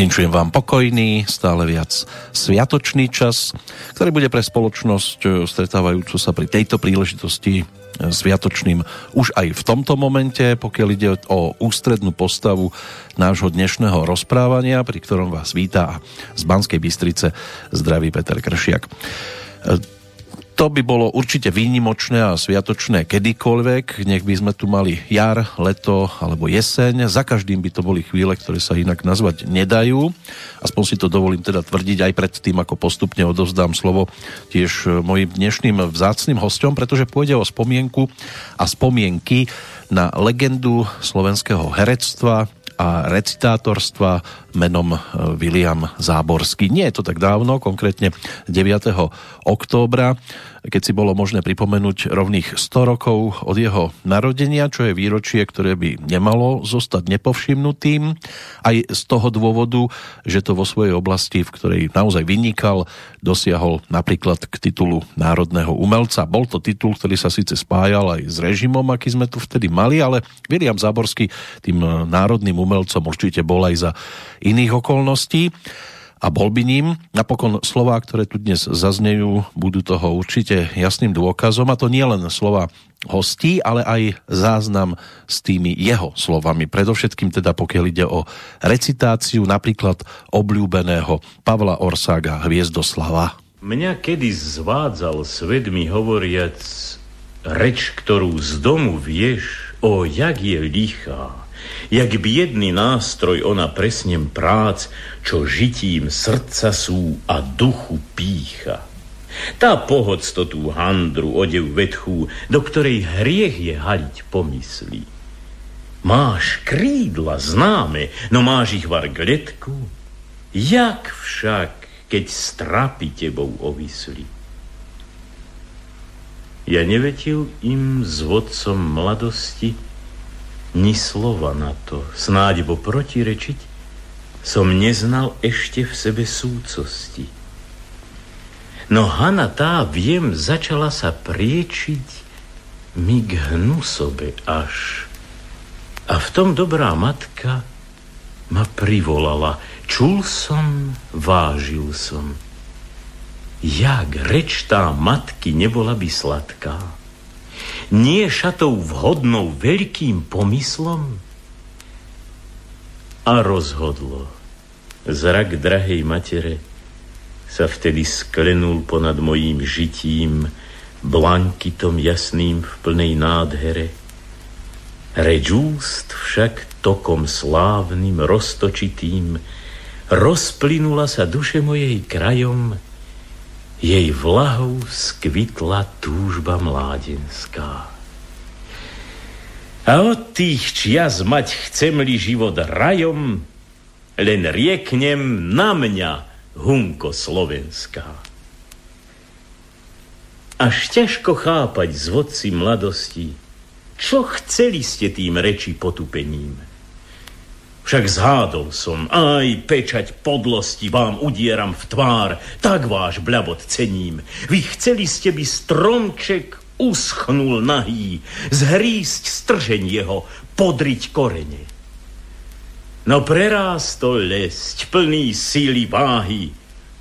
Vinčujem vám pokojný, stále viac sviatočný čas, ktorý bude pre spoločnosť stretávajúcu sa pri tejto príležitosti sviatočným už aj v tomto momente, pokiaľ ide o ústrednú postavu nášho dnešného rozprávania, pri ktorom vás vítá z Banskej Bystrice zdravý Peter Kršiak. To by bolo určite výnimočné a sviatočné kedykoľvek, nech by sme tu mali jar, leto alebo jeseň. Za každým by to boli chvíle, ktoré sa inak nazvať nedajú. Aspoň si to dovolím teda tvrdiť aj pred tým, ako postupne odovzdám slovo tiež mojim dnešným vzácnym hosťom, pretože pôjde o spomienku a spomienky na legendu slovenského herectva a recitátorstva menom Viliam Záborský. Nie je to tak dávno, konkrétne 9. októbra, keď si bolo možné pripomenúť rovných 100 rokov od jeho narodenia, čo je výročie, ktoré by nemalo zostať nepovšimnutým. Aj z toho dôvodu, že to vo svojej oblasti, v ktorej naozaj vynikal, dosiahol napríklad k titulu Národného umelca. Bol to titul, ktorý sa síce spájal aj s režimom, aký sme tu vtedy mali, ale Viliam Záborský tým národným umelcom určite bol aj za iných okolností a bol by ním. Napokon slová, ktoré tu dnes zaznejú, budú toho určite jasným dôkazom, a to nie len slova hostí, ale aj záznam s tými jeho slovami. Predovšetkým teda pokiaľ ide o recitáciu napríklad obľúbeného Pavla Országha Hviezdoslava. Mňa kedy zvádzal svet mi hovoriac reč, ktorú z domu vieš, o jak je lichá. Jak biedný nástroj ona presnem prác, čo žitím srdca sú a duchu pícha. Tá pohodstotú handru, odev vetchú, do ktorej hriech je haliť pomyslí. Máš krídla známe, no máš ich var gletku. Jak však, keď strapy tebou ovisli? Ja nevetil im s vodcom mladosti, ni slova na to, snáď bo protirečiť, som neznal ešte v sebe súcosti. No hana tá, viem, začala sa priečiť mi k hnu sobe až. A v tom dobrá matka ma privolala. Čul som, vážil som. Jak reč tá matky nebola by sladká. Nie šatou vhodnou veľkým pomyslom? A rozhodlo. Zrak drahej matere sa vtedy sklenul ponad mojím žitím, blankytom jasným v plnej nádhere. Reč úst však tokom slávnym, roztočitým, rozplynula sa duše mojej krajom, jej vlahou skvitla túžba mládenská. A od tých čias mať chcem-li život rajom, len rieknem na mňa hunko slovenská. Až ťažko chápať zvodci mladosti, čo chceli ste tým reči potupením. Však zhádol som, aj pečať podlosti vám udieram v tvár, tak váš blabot cením. Vy chceli ste by stromček uschnul nahý, zhrísť stržeň jeho, podriť korene. No prerástol lesť, plný síly váhy,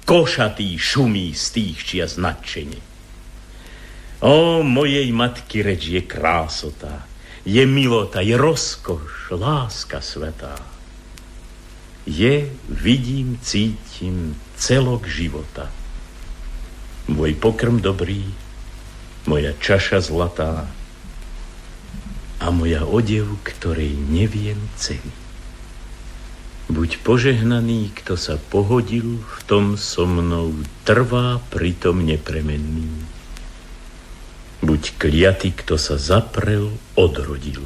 košatý šumí z tých čias nadšene. O mojej matky reč je krásota, je milota, je rozkoš, láska svätá. Je, vidím, cítim celok života. Môj pokrm dobrý, moja čaša zlatá a moja odev, ktorej neviem ceny. Buď požehnaný, kto sa pohodil, v tom so mnou trvá pritom nepremenný. Buď kliatý, kto sa zaprel, odrodil.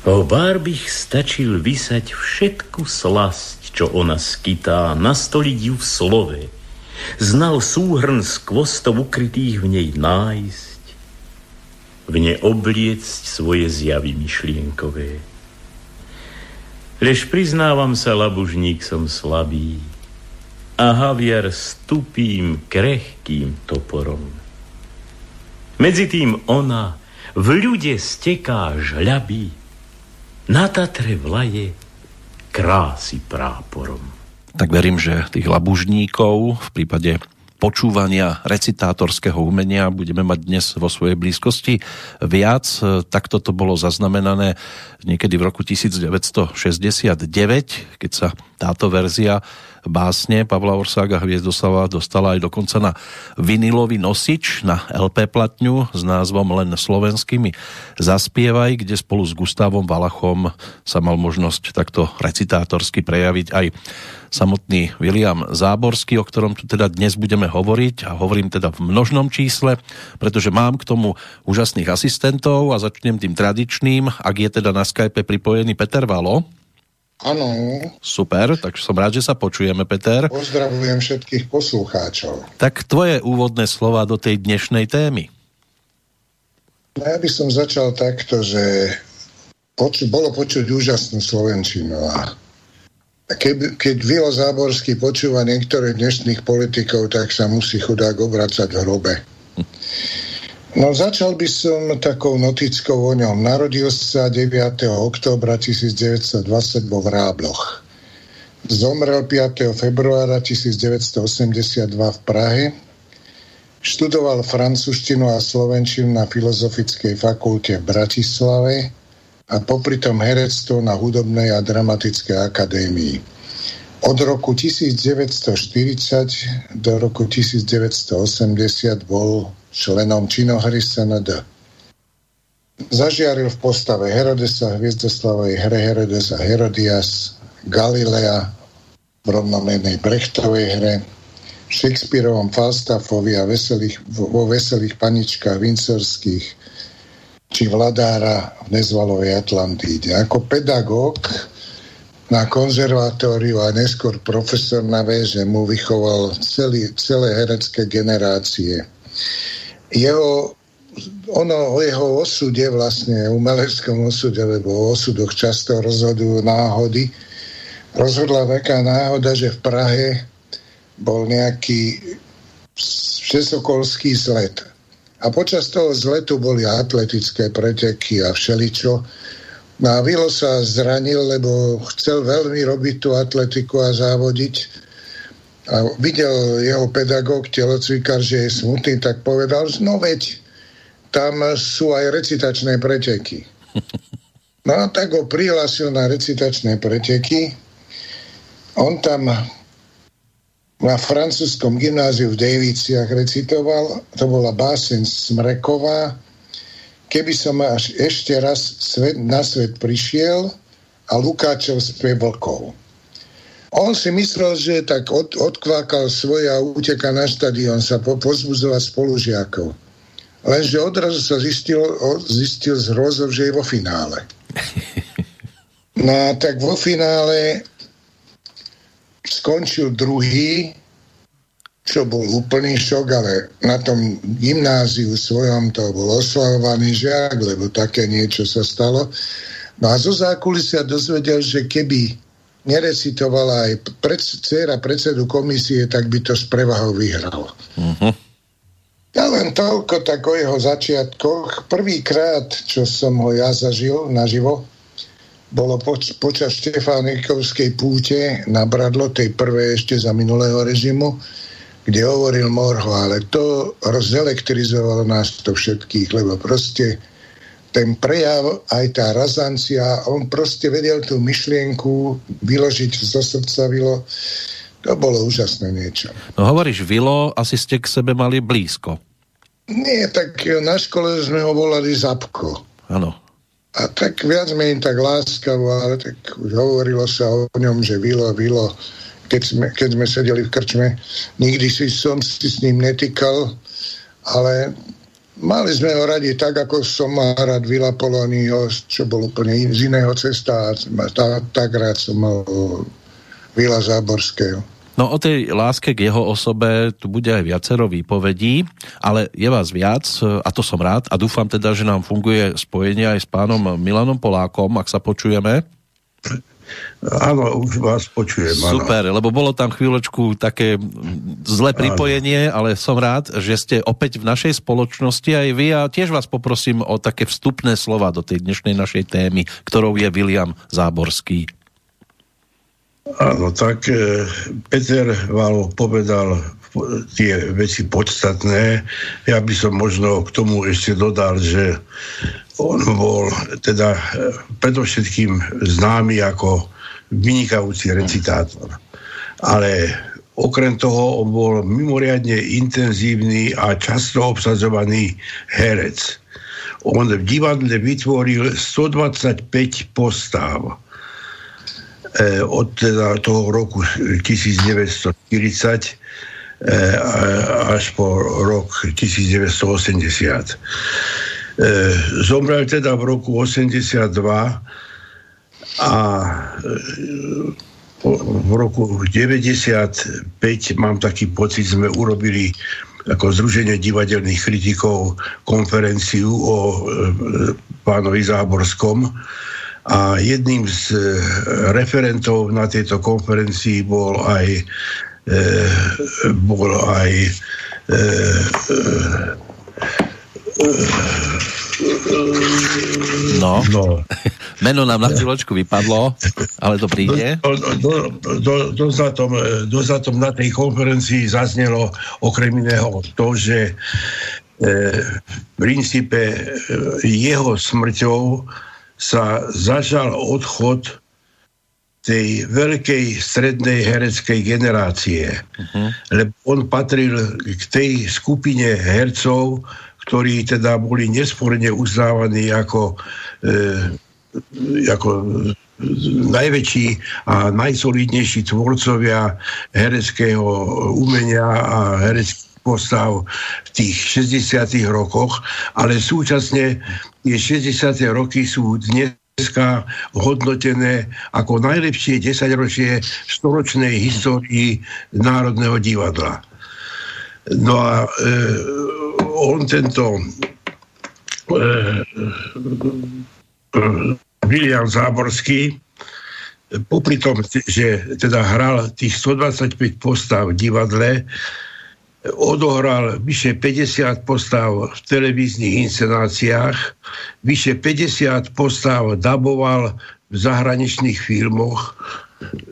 O bárbich stačil vysať všetku slasť, čo ona skytá, nastoliť ju v slove. Znal súhrn z kvostov ukrytých v nej nájsť, v ne obliecť svoje zjavy myšlienkové. Lež priznávam sa, labužník som slabý a haviar s tupým, krehkým toporom. Medzi tým ona v ľude steká žľaby, na Tatre vlaje krásy práporom. Tak verím, že tých labužníkov v prípade počúvania recitátorského umenia budeme mať dnes vo svojej blízkosti viac. Takto to bolo zaznamenané niekedy v roku 1969, keď sa táto verzia básne Pavla Országha Hviezdoslava dostala aj dokonca na vinilový nosič, na LP platňu s názvom Len slovenskými zaspievaj, kde spolu s Gustavom Valachom sa mal možnosť takto recitátorsky prejaviť aj samotný Viliam Záborský, o ktorom tu teda dnes budeme hovoriť, a hovorím teda v množnom čísle, pretože mám k tomu úžasných asistentov a začnem tým tradičným, ak je teda na Skype pripojený Peter Valo. Áno. Super, takže som rád, že sa počujeme, Peter. Pozdravujem všetkých poslucháčov. Tak tvoje úvodné slova do tej dnešnej témy. No, ja by som začal takto, že bolo počuť úžasnú slovenčinu. Keď Vilo Záborský počúva niektorých dnešných politikov, tak sa musí chudák obracať v hrobe. No, začal by som takou notickou o ňom. Narodil sa 9. októbra 1920 vo Vrabľoch. Zomrel 5. februára 1982 v Prahe. Študoval francúzštinu a slovenčinu na Filozofickej fakulte v Bratislave a popritom herectvo na Hudobnej a Dramatickej akadémii. Od roku 1940 do roku 1980 bol členom činohry SND. Zažiaril v postave Herodesa, Hviezdoslavovej hre Herodes a Herodias, Galilea v rovnomennej Brechtovej hre, Shakespeareovom Falstaffovi a vo Veselých paničkách windsorských či Vladára v Nezvalovej Atlantíde. Ako pedagóg na konzervatóriu a neskôr profesor na VŠMU, že mu vychoval celé herecké generácie. O jeho osude, vlastne umeleckom osude, lebo o osudoch často rozhodujú náhody, rozhodla veľká náhoda, že v Prahe bol nejaký všesokolský zlet. A počas toho zletu boli atletické preteky a všeličo. A Vilo sa zranil, lebo chcel veľmi robiť tú atletiku a závodiť. A videl jeho pedagóg, telocvikár, že je smutný, tak povedal, no veď, tam sú aj recitačné preteky. No tak ho prihlásil na recitačné preteky. On tam na francúzskom gymnáziu v Dejviciach recitoval, to bola báseň Smreková, Keby som až ešte raz na svet prišiel, a Lukáčov spev vlkov. On si myslel, že tak odkvákal svoje a uteka na štadión sa pozbudzovať spolužiakov. Lenže odrazu sa zistil z hrôzov, že je vo finále. No tak vo finále skončil druhý, čo bol úplný šok, ale na tom gymnáziu svojom to bol oslavovaný žiak, lebo také niečo sa stalo. No a zo zákulisia dozvedel, že keby nerecitovala aj dcéra predsedu komisie, tak by to s prevahou vyhral. Uh-huh. Ja len toľko tak o jeho začiatkoch. Prvýkrát, čo som ho ja zažil naživo, bolo počas Štefánikovskej púte na Bradlo, tej prvé ešte za minulého režimu, kde hovoril Morho, ale to rozelektrizovalo nás to všetkých, lebo proste ten prejav, aj tá razancia, on proste vedel tú myšlienku vyložiť zo srdca Vilo. To bolo úžasné niečo. No hovoríš Vilo, asi ste k sebe mali blízko. Nie, tak na škole sme ho volali Zapko. Áno. A tak viac menej tak láskavo, ale tak už hovorilo sa o ňom, že Vilo. Keď sme sedeli v krčme, nikdy som si s ním netýkal, ale mali sme ho radi tak, ako som mal rád Vila Polóniho, čo bol úplne z iného cesta. Tak rád som mal Vila Záborského. No o tej láske k jeho osobe tu bude aj viacero výpovedí, ale je vás viac a to som rád a dúfam teda, že nám funguje spojenie aj s pánom Milanom Polákom, ak sa počujeme. Áno, už vás počujem. Super, áno. Lebo bolo tam chvíľočku také zlé pripojenie, ale som rád, že ste opäť v našej spoločnosti aj vy a tiež vás poprosím o také vstupné slova do tej dnešnej našej témy, ktorou je Viliam Záborský. Áno, tak Peter Valo povedal tie veci podstatné. Ja by som možno k tomu ešte dodal, že on bol teda predovšetkým známy ako vynikajúci recitátor. Ale okrem toho on bol mimoriadne intenzívny a často obsadzovaný herec. On v divadle vytvoril 125 postáv od teda toho roku 1940 až po rok 1980. Zomrel teda v roku 82 a v roku 95, mám taký pocit, sme urobili ako Združenie divadelných kritikov konferenciu o pánovi Záborskom a jedným z referentov na tejto konferencii bol aj meno nám na chvíľočku vypadlo, ale to príde. Dozatom na tej konferencii zaznelo okrem iného to, že v princípe jeho smrťou sa začal odchod tej veľkej strednej hereckej generácie. Lebo on patril k tej skupine hercov, ktorí teda boli nesporne uznávaní ako najväčší a najsolidnejší tvorcovia hereckého umenia a hereckých postav v tých 60. rokoch, ale súčasne tie 60. roky sú dneska hodnotené ako najlepšie 10-ročie storočnej histórii Národného divadla. No a on tento Viliam Záborský, popri tom, že teda hral tých 125 postav v divadle, odohral vyše 50 postav v televíznych inscenáciách, vyše 50 postav daboval v zahraničných filmoch.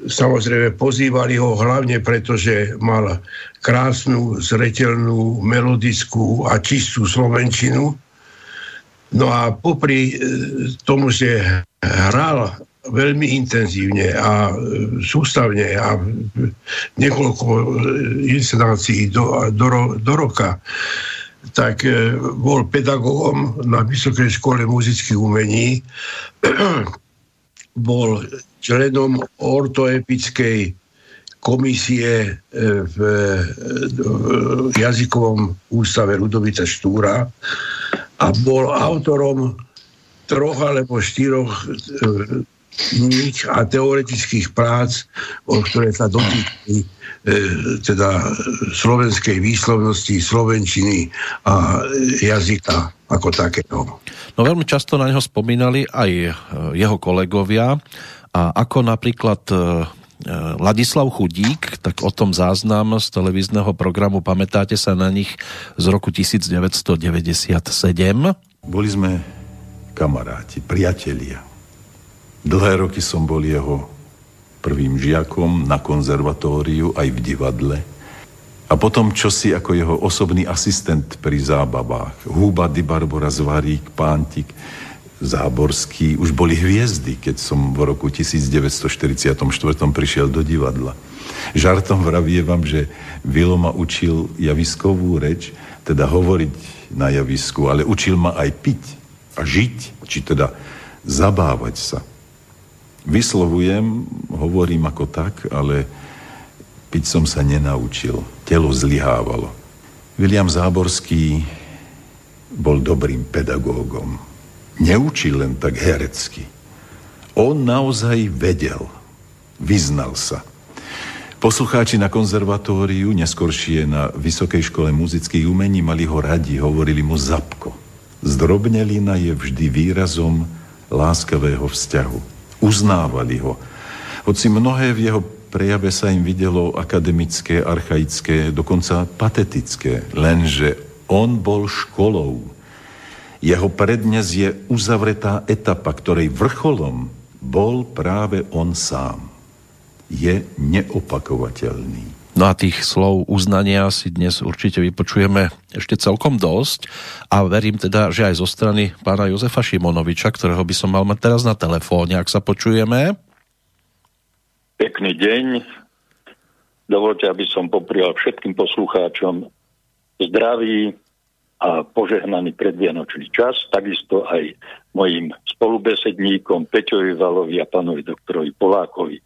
Samozrejme, pozývali ho hlavne preto, že mal krásnu, zreteľnú, melodickú a čistú slovenčinu. No a popri tomu, že hral veľmi intenzívne a sústavne a niekoľko inscenácií do roka, tak bol pedagogom na Vysokej škole muzických umení, bol členom ortoepickej komisie v jazykovom ústave Ľudovita Štúra a bol autorom 3 alebo 4 kníh a teoretických prác, ktoré sa dotýkali teda slovenskej výslovnosti, slovenčiny a jazyka ako takého. No veľmi často na neho spomínali aj jeho kolegovia, a ako napríklad Ladislav Chudík, tak o tom záznam z televízneho programu Pamätáte sa na nich z roku 1997. Boli sme kamaráti, priatelia. Dlhé roky som bol jeho prvým žiakom na konzervatóriu aj v divadle a potom čosi ako jeho osobný asistent pri zábavách. Huba, Di Barbora, Zvarík, Pántik, Záborský, už boli hviezdy, keď som v roku 1944 prišiel do divadla. Žartom vravie vám, že Vilo ma učil javiskovú reč, teda hovoriť na javisku, ale učil ma aj piť a žiť, či teda zabávať sa. Vyslovujem, hovorím ako tak, ale piť som sa nenaučil. Telo zlyhávalo. Viliam Záborský bol dobrým pedagógom. Neučil len tak herecky. On naozaj vedel. Vyznal sa. Poslucháči na konzervatóriu, neskoršie na Vysokej škole muzických umení, mali ho radi, hovorili mu Zabko. Zdrobnelina je vždy výrazom láskavého vzťahu. Uznávali ho. Hoci mnohé v jeho prejave sa im videlo akademické, archaické, dokonca patetické, lenže on bol školou. Jeho prednes je uzavretá etapa, ktorej vrcholom bol práve on sám. je neopakovateľný. No a tých slov uznania si dnes určite vypočujeme ešte celkom dosť a verím teda, že aj zo strany pána Jozefa Šimonoviča, ktorého by som mal mať teraz na telefóne, ak sa počujeme. Pekný deň. Dovoľte, aby som poprial všetkým poslucháčom zdravý a požehnaný predvianočný čas, takisto aj mojim spolubesedníkom Peťovi Valovi a pánovi doktorovi Polákovi.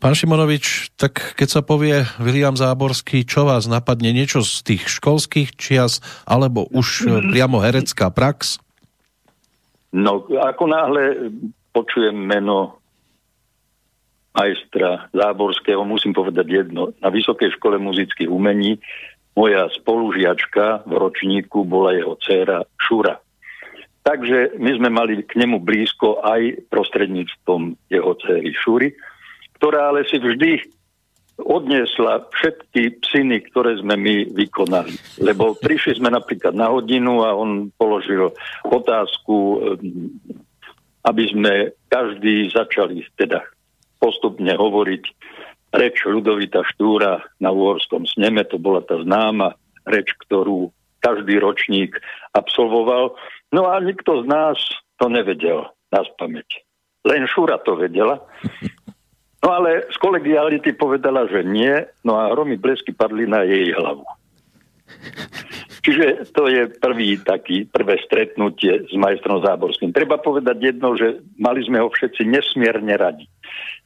Pán Šimonovič, tak keď sa povie Viliam Záborský, čo vás napadne? Niečo z tých školských čias, alebo už priamo herecká prax? No, ako náhle počujem meno majstra Záborského, musím povedať jedno. Na Vysokej škole muzických umení moja spolužiačka v ročníku bola jeho dcéra Šúra. Takže my sme mali k nemu blízko aj prostredníctvom jeho dcéry Šúry, ktorá ale si vždy odniesla všetky psiny, ktoré sme my vykonali. Lebo prišli sme napríklad na hodinu a on položil otázku, aby sme každý začali teda postupne hovoriť reč Ľudovita Štúra na Uhorskom sneme. To bola tá známa reč, ktorú každý ročník absolvoval. No a nikto z nás to nevedel naspamäť. Len Šúra to vedela. No ale z kolegiality povedala, že nie, no a hromy blesky padli na jej hlavu. Čiže to je prvé stretnutie s majstrom Záborským. Treba povedať jedno, že mali sme ho všetci nesmierne radi.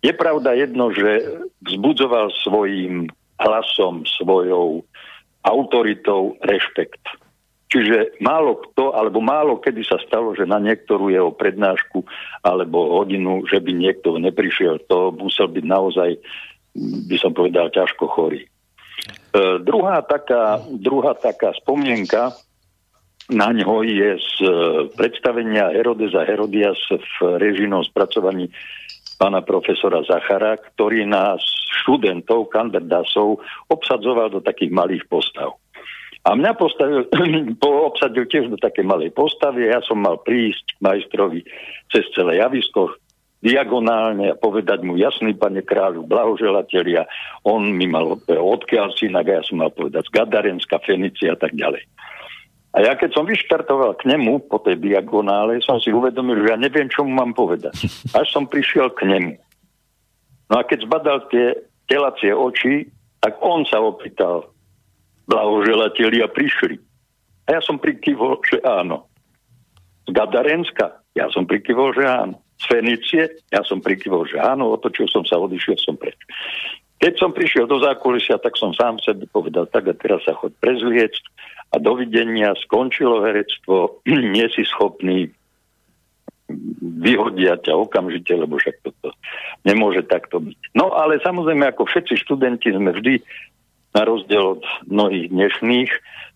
Je pravda jedno, že vzbudzoval svojím hlasom, svojou autoritou rešpekt. Čiže málo kedy sa stalo, že na niektorú jeho prednášku alebo hodinu, že by niekto neprišiel. To musel byť naozaj, by som povedal, ťažko chorý. Druhá taká spomienka na ňo je z predstavenia Herodes a Herodias v režijnom spracovaní pána profesora Zachara, ktorý nás študentov, kandidásov obsadzoval do takých malých postav. A mňa obsadil tiež do takej malej postavy. Ja som mal prísť k majstrovi cez celé javisko diagonálne a povedať mu: jasný pane kráľu, blahoželatelia. On mi mal odkiaľ synak a ja som mal povedať z Gadarenska, Fenicie a tak ďalej. A ja keď som vyštartoval k nemu po tej diagonále, som si uvedomil, že ja neviem, čo mu mám povedať. Až som prišiel k nemu. No a keď zbadal tie telacie oči, tak on sa opýtal: blahoželatelia prišli. A ja som prikyvol, že áno. Z Gadarenska? Ja som prikyvol, že áno. Z Fenicie? Ja som prikyvol, že áno. Otočil som sa, odišiel som preč. Keď som prišiel do zákulisia, tak som sám sebe povedal: tak a teraz sa choď prezliec a dovidenia, skončilo herectvo, nie si schopný, vyhodia ťa okamžite, lebo však toto nemôže takto byť. No ale samozrejme, ako všetci študenti sme vždy na rozdiel od mnohých dnešných,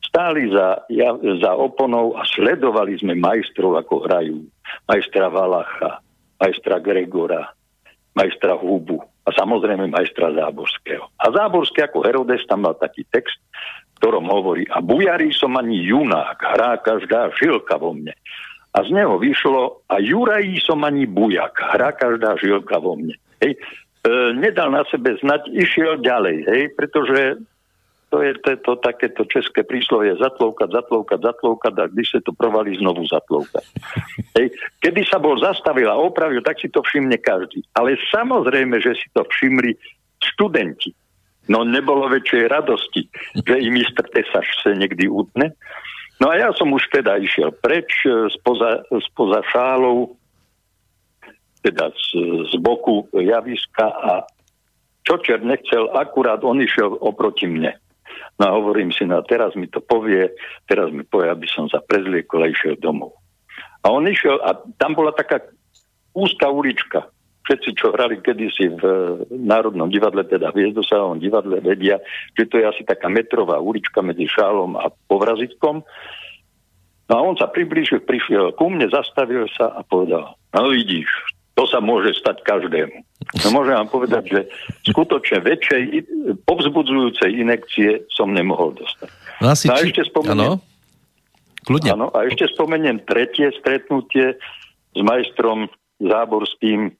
stáli za oponou a sledovali sme majstrov, ako hrajú. Majstra Valacha, majstra Gregora, majstra Hubu a samozrejme majstra Záborského. A Záborský ako Herodes tam mal taký text, v ktorom hovorí: a bujarý som ani junák, hrá každá žilka vo mne. A z neho vyšlo: a jurají som ani bujak, hrá každá žilka vo mne. Hej. Nedal na sebe znať, išiel ďalej, hej, pretože to je to takéto české príslovie: zatloukať a když sa to provalí, znovu zatloukať. Hej. Kedy sa bol zastavil a opravil, tak si to všimne každý. Ale samozrejme, že si to všimli študenti. No nebolo väčšej radosti, že i mistr Tesaš sa niekdy utne. No a ja som už teda išiel preč spoza šálov, teda z boku javiska, a Čočer nechcel, akurát on išiel oproti mne. No a hovorím si: no teraz mi to povie, aby som sa prezliekol a išiel domov. A on išiel a tam bola taká úzka ulička. Všetci, čo hrali kedysi v Národnom divadle, teda v Hviezdoslavovom divadle, vedia, že to je asi taká metrová ulička medzi Šálom a Povrazitkom. No a on sa priblížil, prišiel ku mne, zastavil sa a povedal: no vidíš, to sa môže stať každému. No môžem vám povedať, že skutočne väčšej povzbudzujúcej inekcie som nemohol dostať. No a ešte spomeniem, tretie stretnutie s majstrom Záborským.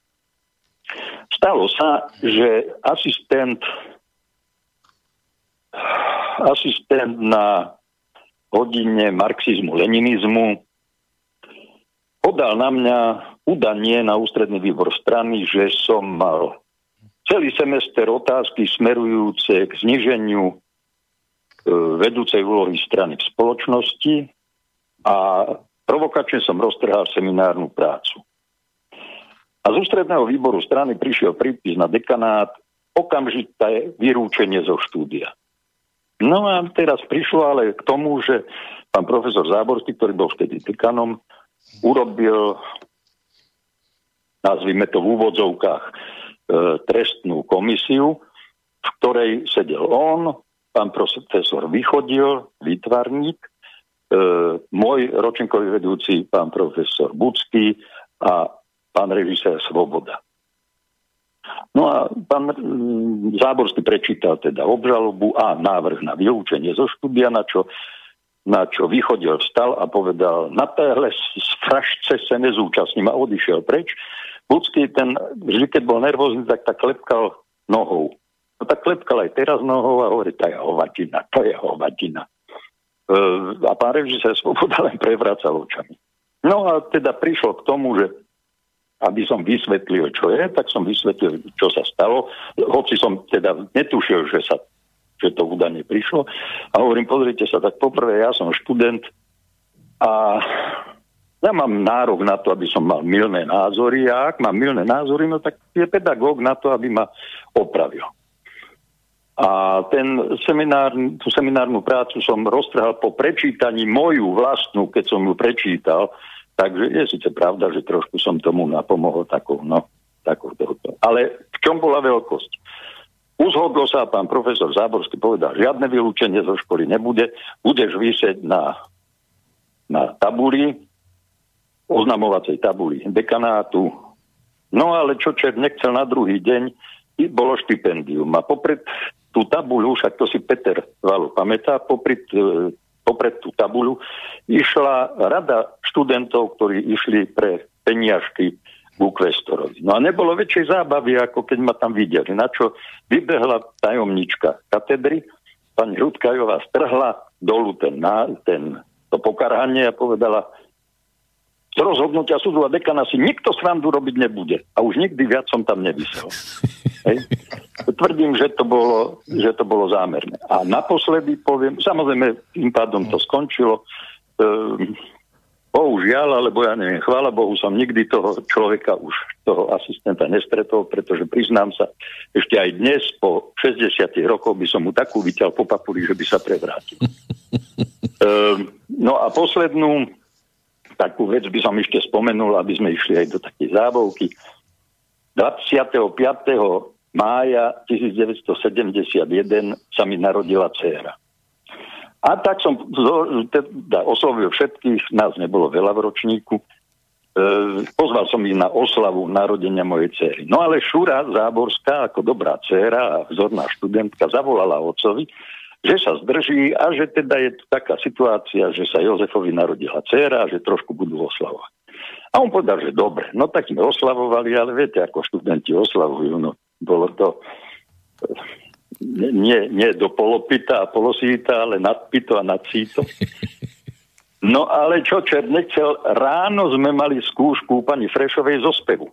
Stalo sa, že asistent na hodine marxizmu-leninizmu podal na mňa udanie na ústredný výbor strany, že som mal celý semester otázky smerujúce k zníženiu vedúcej úlohy strany v spoločnosti a provokačne som roztrhal seminárnu prácu. A z ústredného výboru strany prišiel prípis na dekanát okamžité vyrúčenie zo štúdia. No a teraz prišlo ale k tomu, že pán profesor Záborský, ktorý bol vtedy dekanom, urobil, nazvime to v úvodzovkách, trestnú komisiu, v ktorej sedel on, pán profesor Vychodil, výtvarník, môj ročníkový vedúci, pán profesor Bucký a pán režisér Svoboda. No a pán Záborský prečítal teda obžalobu a návrh na vylúčenie zo štúdia, na čo Vychodil, vstal a povedal: na téhle strašce sa nezúčastním, a odišiel preč. Bucký, ten vždy, keď bol nervózny, tak klepkal nohou. No tak klepkal aj teraz nohou a hovorí: to je hovadina. A pán režisér Svoboda len prevracal očami. No a teda prišlo k tomu, že aby som vysvetlil, čo je, tak som vysvetlil, čo sa stalo. Hoci som teda netušil, že to udanie prišlo. A hovorím: pozrite sa, tak poprvé, ja som študent a ja mám nárok na to, aby som mal mylné názory. A ak mám mylné názory, no tak je pedagóg na to, aby ma opravil. A tú seminárnu prácu som roztrhal po prečítaní moju vlastnú, keď som ju prečítal. Takže je síce pravda, že trošku som tomu napomohol takou tohoto. Ale v čom bola veľkosť? Uzhodlo sa, pán profesor Záborský povedal: žiadne vylúčenie zo školy nebude, budeš visieť na tabuli, oznamovacej tabuli dekanátu. No ale čo čert nechcel, na druhý deň bolo štipendium. A popred tú tabuľu, však to si Peter Valo pamätá, popred tú tabuľu išla rada študentov, ktorí išli pre peniažky k kvestorovi. No a nebolo väčšej zábavy, ako keď ma tam videli. Načo vybehla tajomnička katedry, pani Hrudkajová, strhla dolu to pokarhanie a povedala: z rozhodnutia súdu a dekana si nikto srandu robiť nebude. A už nikdy viac som tam nevysel. Hej. Tvrdím, že to bolo zámerné. A naposledy poviem, samozrejme, tým pádom to skončilo. Bohužiaľ, alebo ja neviem, chvála Bohu, som nikdy toho človeka, už toho asistenta, nestretol, pretože priznám sa, ešte aj dnes, po 60 rokoch by som mu takú vyťal po papuli, že by sa prevrátil. No a poslednú takú vec by som ešte spomenul, aby sme išli aj do takej zábavky. 25. mája 1971 sa mi narodila dcéra. A tak som teda oslovil všetkých, nás nebolo veľa v ročníku. Pozval som ich na oslavu narodenia mojej dcery. No ale Šúra Záborská, ako dobrá dcéra a vzorná študentka, zavolala otcovi, že sa zdrží a že teda je taká situácia, že sa Jozefovi narodila dcéra a že trošku budú oslavovať. A on povedal, že dobre. No tak sme oslavovali, ale viete, ako študenti oslavujú. No, bolo to nie do polopita a polosíta, ale nadpito a nadsíto. No ale čo čert nechcel, ráno sme mali skúšku pani Frešovej zo spevu.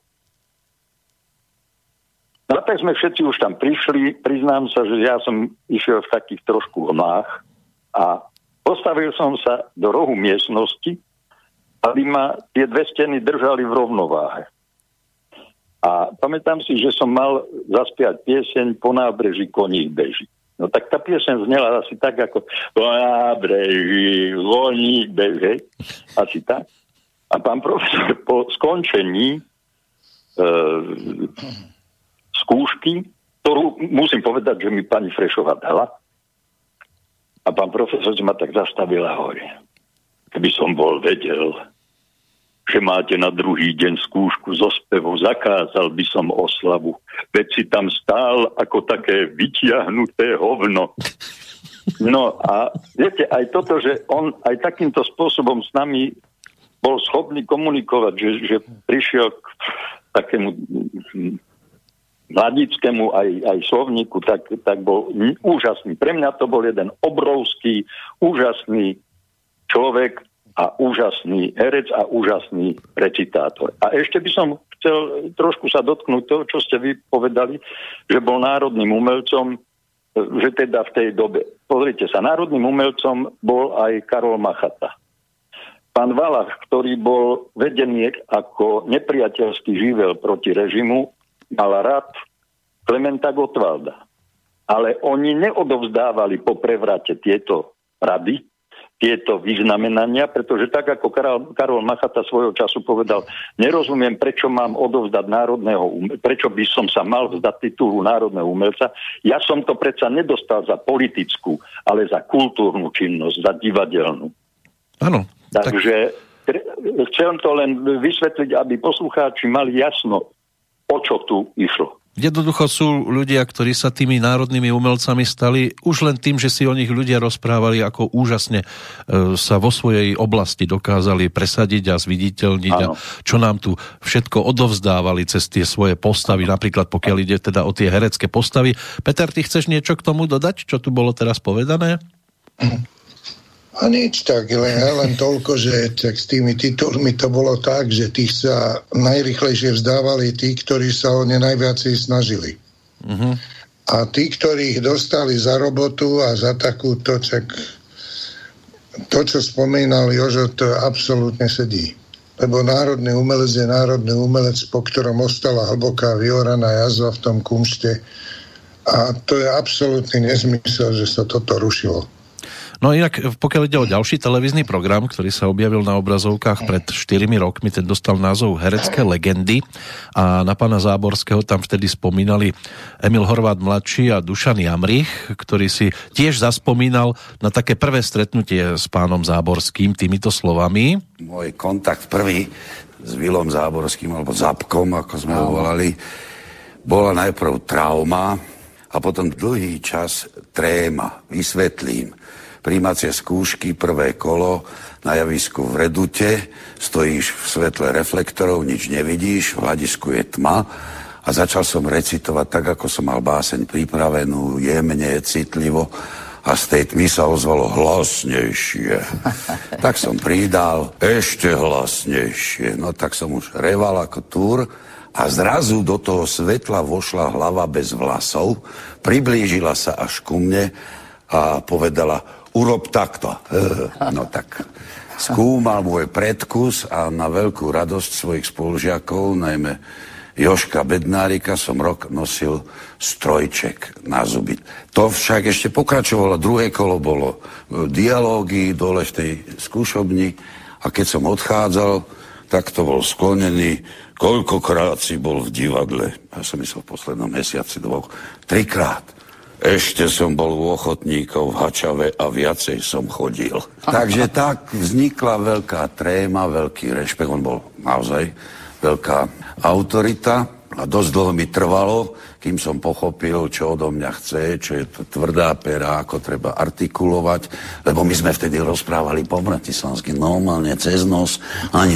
No tak sme všetci už tam prišli, priznám sa, že ja som išiel v takých trošku vlnách a postavil som sa do rohu miestnosti, aby ma tie dve steny držali v rovnováhe. A pamätám si, že som mal zaspiať pieseň Po nábreží koník beží. No tak tá pieseň znela asi tak ako Po nábreží koník beží. Asi tak. A pán profesor po skončení skúšky, ktorú musím povedať, že mi pani Frešová dala, a pán profesor ma tak zastavil a hovorí: keby som bol vedel, že máte na druhý deň skúšku zo spevu, zakázal by som oslavu. Veď si tam stál ako také vytiahnuté hovno. No a viete, aj toto, že on aj takýmto spôsobom s nami bol schopný komunikovať, že prišiel k takému mladickému aj slovníku, tak bol úžasný. Pre mňa to bol jeden obrovský, úžasný človek a úžasný herec a úžasný recitátor. A ešte by som chcel trošku sa dotknúť toho, čo ste vy povedali, že bol národným umelcom, že teda v tej dobe. Pozrite sa, národným umelcom bol aj Karol Machata. Pán Valach, ktorý bol vedený ako nepriateľský živel proti režimu, mal rád Klementa Gottwalda. Ale oni neodovzdávali po prevrate tieto rady, tieto vyznamenania, pretože tak ako Karol Machata svojho času povedal, nerozumiem, prečo by som sa mal vzdať titulu národného umelca. Ja som to predsa nedostal za politickú, ale za kultúrnu činnosť, za divadelnú. Áno. Takže chcem to len vysvetliť, aby poslucháči mali jasno, o čo tu išlo. Jednoducho sú ľudia, ktorí sa tými národnými umelcami stali už len tým, že si o nich ľudia rozprávali, ako úžasne sa vo svojej oblasti dokázali presadiť a zviditeľniť. Áno. A čo nám tu všetko odovzdávali cez tie svoje postavy, napríklad pokiaľ ide teda o tie herecké postavy. Peter, ty chceš niečo k tomu dodať, čo tu bolo teraz povedané? A nič, tak len toľko, že tak s tými titulmi to bolo tak, že tých sa najrychlejšie vzdávali tí, ktorí sa o ne najviac snažili. Uh-huh. A tí, ktorí ich dostali za robotu a za takúto, tak to, čo spomínal Jožo, to absolútne sedí. Lebo národný umelec je národný umelec, po ktorom ostala hlboká vyoraná jazva v tom kumšte. A to je absolútny nezmysel, že sa toto rušilo. No inak, pokiaľ ide o ďalší televízny program, ktorý sa objavil na obrazovkách pred 4 rokmi, ten dostal názov Herecké legendy a na pána Záborského tam vtedy spomínali Emil Horváth Mladší a Dušan Jamrich, ktorý si tiež zaspomínal na také prvé stretnutie s pánom Záborským týmito slovami. Môj kontakt prvý s Vilom Záborským, alebo Zábkom, ako sme ho volali, bola najprv trauma a potom dlhý čas tréma. Vysvetlím. Prijímacie skúšky, prvé kolo na javisku v Redute, stojíš v svetle reflektorov, nič nevidíš, v hľadisku je tma a začal som recitovať tak, ako som mal báseň pripravenú, jemne, citlivo a z tej tmy sa ozvalo hlasnejšie. Tak som pridal ešte hlasnejšie, no tak som už reval ako túr a zrazu do toho svetla vošla hlava bez vlasov, priblížila sa až ku mne a povedala: urob takto. No tak. Skúmal môj predkus a na veľkú radosť svojich spolužiakov, najmä Joška Bednárika, som rok nosil strojček na zuby. To však ešte pokračovalo. Druhé kolo bolo dialógy dole v tej skúšobni a keď som odchádzal, tak to bol sklonený. Koľkokrát si bol v divadle? Ja som myslel v poslednom mesiaci dvoch. 3-krát. Ešte som bol u ochotníkov v Hačave a viacej som chodil. Takže tak vznikla veľká tréma, veľký rešpekt. On bol naozaj veľká autorita a dosť dlho mi trvalo, kým som pochopil, čo odo mňa chce, čo je to tvrdá pera, ako treba artikulovať, lebo my sme vtedy rozprávali po bratislavsky, normálne cez nos, ani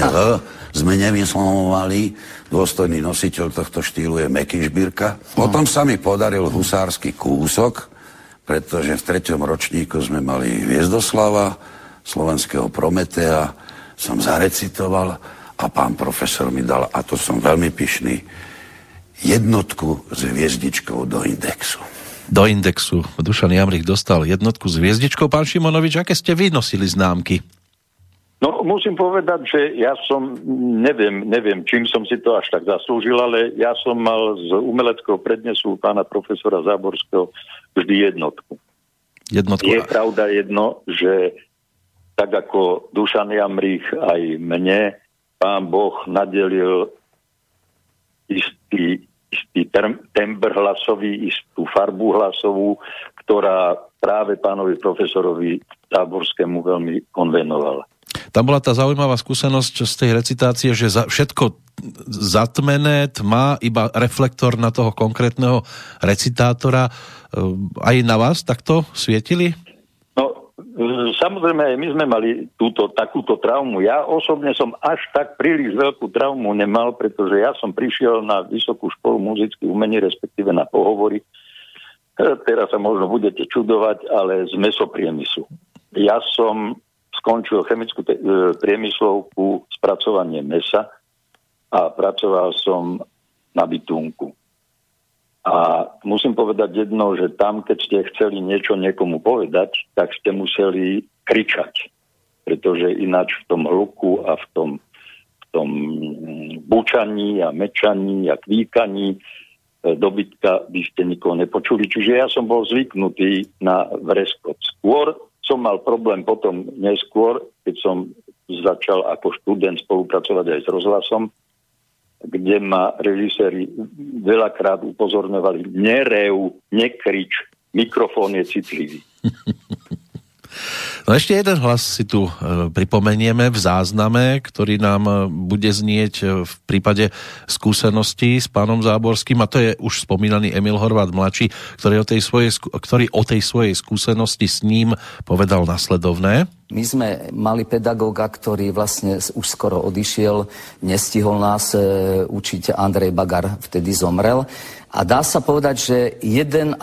sme nevyslomovali. Dôstojný nositeľ tohto štýlu je Meky Žbírka. Potom sa mi podaril husársky kúsok, pretože v 3. ročníku sme mali Hviezdoslava, slovenského Prometea, som zarecitoval a pán profesor mi dal, a to som veľmi pyšný, jednotku s hviezdičkou do indexu. Do indexu. Dušan Jamrich dostal jednotku s hviezdičkou. Pán Šimonovič, aké ste vynosili známky? No, musím povedať, že ja som, neviem, čím som si to až tak zaslúžil, ale ja som mal z umeleckého prednesu pána profesora Záborského vždy jednotku. Je pravda jedno, že tak ako Dušan Jamrich aj mne, pán Boh nadelil istý tembr hlasový, istú farbu hlasovú, ktorá práve pánovi profesorovi Záborskému veľmi konvenovala. Tam bola tá zaujímavá skúsenosť z tej recitácie, že všetko zatmené, tma, iba reflektor na toho konkrétneho recitátora. Aj na vás takto svietili? No, Samozrejme, my sme mali takúto traumu. Ja osobne som až tak príliš veľkú traumu nemal, pretože ja som prišiel na Vysokú školu muzických umení, respektíve na pohovory. Teraz sa možno budete čudovať, ale z mesopriemyslu. Ja som skončil chemickú priemyslovku spracovanie mesa a pracoval som na bytunku. A musím povedať jedno, že tam, keď ste chceli niečo niekomu povedať, tak ste museli kričať. Pretože ináč v tom hluku a v tom bučaní a mečaní a kvíkaní dobytka by ste nikoho nepočuli. Čiže ja som bol zvyknutý na vreskot. Skôr som mal problém potom neskôr, keď som začal ako študent spolupracovať aj s rozhlasom, kde ma režiséri veľakrát upozorňovali, nerev, nekrič, mikrofón je citlivý. No ešte jeden hlas si tu pripomenieme v zázname, ktorý nám bude znieť v prípade skúseností s pánom Záborským, a to je už spomínaný Emil Horváth Mladší, ktorý o tej svojej skúsenosti s ním povedal nasledovné. My sme mali pedagóga, ktorý vlastne už skoro odišiel, nestihol nás učiť, Andrej Bagar vtedy zomrel. A dá sa povedať, že 1,5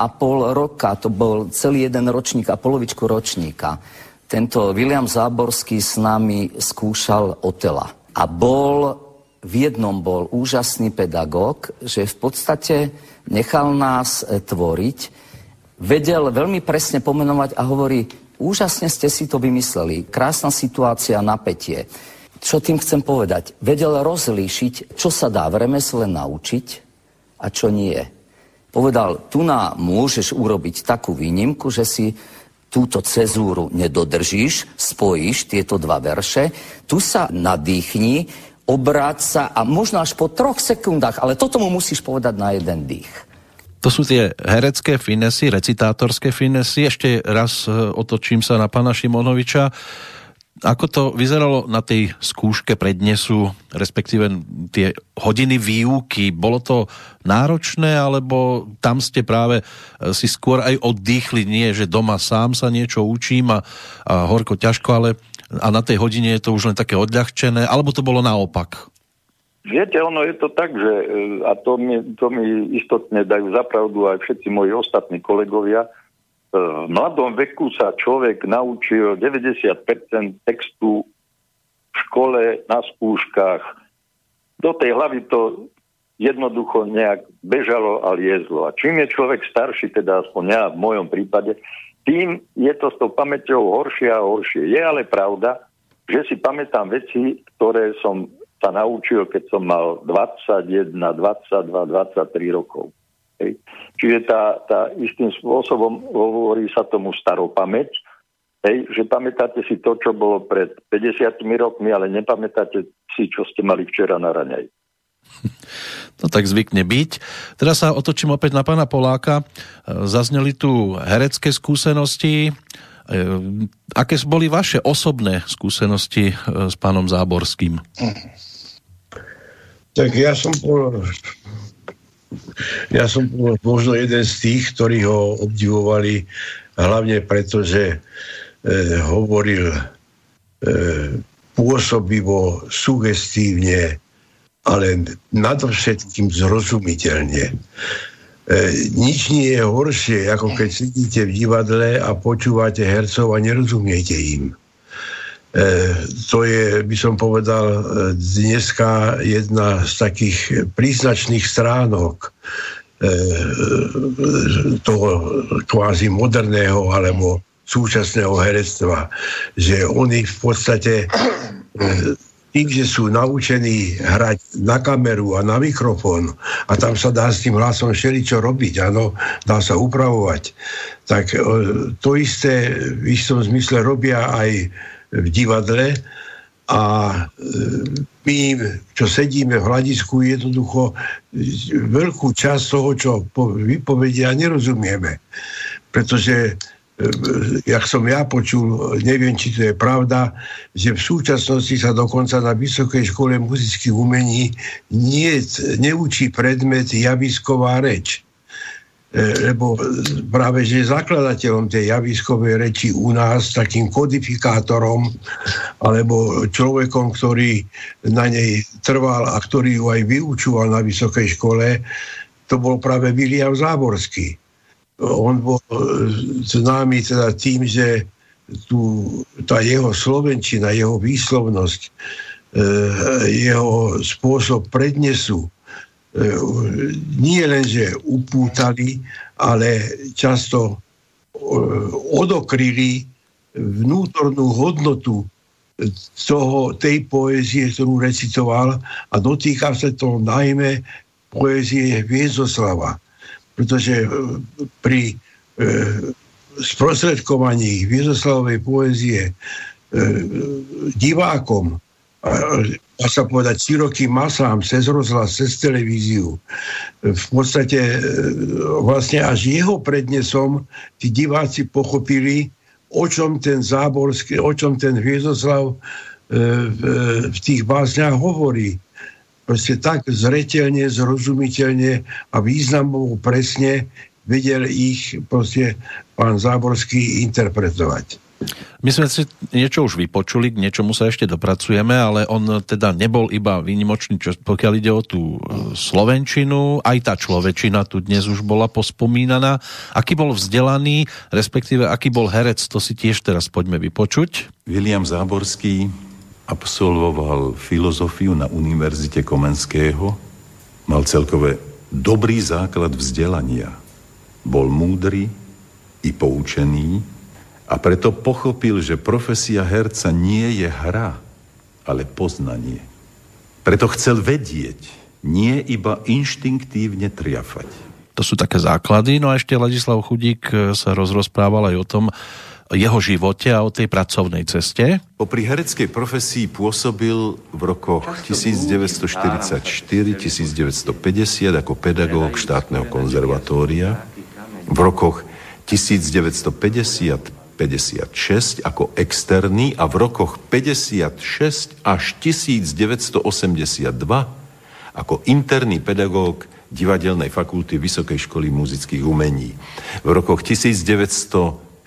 roka, to bol celý jeden ročník a polovičku ročníka, tento Viliam Záborský s nami skúšal Otela. A v jednom bol úžasný pedagóg, že v podstate nechal nás tvoriť, vedel veľmi presne pomenovať a hovorí: úžasne ste si to vymysleli, krásna situácia, napätie. Čo tým chcem povedať? Vedel rozlíšiť, čo sa dá v remesle naučiť a čo nie. Povedal, tu na môžeš urobiť takú výnimku, že si túto cezúru nedodržíš, spojíš tieto dva verše, tu sa nadýchni, obráť sa a možno až po 3 sekundách, ale toto mu musíš povedať na jeden dých. To sú tie herecké finesy, recitátorské finesy. Ešte raz otočím sa na pána Šimonoviča. Ako to vyzeralo na tej skúške prednesu, respektíve tie hodiny výuky? Bolo to náročné, alebo tam ste práve si skôr aj oddýchli? Nie, že doma sám sa niečo učím a horko ťažko, ale a na tej hodine je to už len také odľahčené, alebo to bolo naopak? Viete, ono je to tak, že, a to mi istotne dajú zapravdu aj všetci moji ostatní kolegovia, v mladom veku sa človek naučil 90% textu v škole, na skúškach. Do tej hlavy to jednoducho nejak bežalo a liezlo. A čím je človek starší, teda aspoň ja v mojom prípade, tým je to s tou pamäťou horšie a horšie. Je ale pravda, že si pamätám veci, ktoré som sa naučil, keď som mal 21, 22, 23 rokov. Hej. Čiže tá istým spôsobom, hovorí sa tomu staropamäť, hej, že pamätáte si to, čo bolo pred 50 rokmi, ale nepamätáte si, čo ste mali včera na raňaj. No tak zvykne byť. Teraz sa otočím opäť na pána Poláka. Zazneli tu herecké skúsenosti. Aké boli vaše osobné skúsenosti s pánom Záborským? Tak ja som bol možno jeden z tých, ktorí ho obdivovali, hlavne preto, že hovoril pôsobivo, sugestívne, ale nadovšetkým zrozumiteľne. Nič nie je horšie, ako keď sedíte v divadle a počúvate hercov a nerozumiete im. To je, by som povedal, dneska jedna z takých príznačných stránok toho kvázi moderného alebo súčasného herectva, že oni v podstate tým, že sú naučení hrať na kameru a na mikrofón a tam sa dá s tým hlasom všeličo robiť, áno, dá sa upravovať, tak to isté v istom zmysle robia aj v divadle a my, čo sedíme v hľadisku, jednoducho veľkú časť toho, čo vypovedia, nerozumieme, pretože jak som ja počul, neviem, či to je pravda, že v súčasnosti sa dokonca na Vysokej škole muzických umení neučí predmet javisková reč. lebo práve že zakladateľom tej javiskovej reči u nás, takým kodifikátorom alebo človekom, ktorý na nej trval a ktorý ju aj vyučoval na vysokej škole, to bol práve Viliam Záborský. On bol známy teda tým, že tá jeho slovenčina, jeho výslovnosť, jeho spôsob prednesu nie len, že upútali, ale často odokryli vnútornú hodnotu tej poézie, ktorú recitoval, a dotýka sa to najmä poézie Hviezdoslava. Pretože pri sprostredkovaní Hviezdoslavovej poézie divákom, a sa povedať širokým masám, cez rozhlas, cez televíziu, v podstate vlastne až jeho prednesom tí diváci pochopili, o čom ten Záborský, o čom ten Hviezdoslav v tých básniach hovorí. Proste tak zreteľne, zrozumiteľne a významovo presne vedel ich proste pán Záborský interpretovať. My sme si niečo už vypočuli, k niečomu sa ešte dopracujeme, ale on teda nebol iba výnimočný, pokiaľ ide o tú slovenčinu, aj tá človečina tu dnes už bola pospomínaná. Aký bol vzdelaný, respektíve aký bol herec, to si tiež teraz poďme vypočuť. Viliam Záborský absolvoval filozofiu na Univerzite Komenského, mal celkové dobrý základ vzdelania, bol múdry i poučený, a preto pochopil, že profesia herca nie je hra, ale poznanie. Preto chcel vedieť, nie iba inštinktívne triafať. To sú také základy. No a ešte Ladislav Chudík sa rozprával aj o tom jeho živote a o tej pracovnej ceste. Popri hereckej profesii pôsobil v rokoch 1944-1950 ako pedagóg štátneho konzervatória, v rokoch 1950-56 ako externý a v rokoch 56 až 1982 ako interný pedagóg Divadelnej fakulty Vysokej školy muzických umení. V rokoch 1966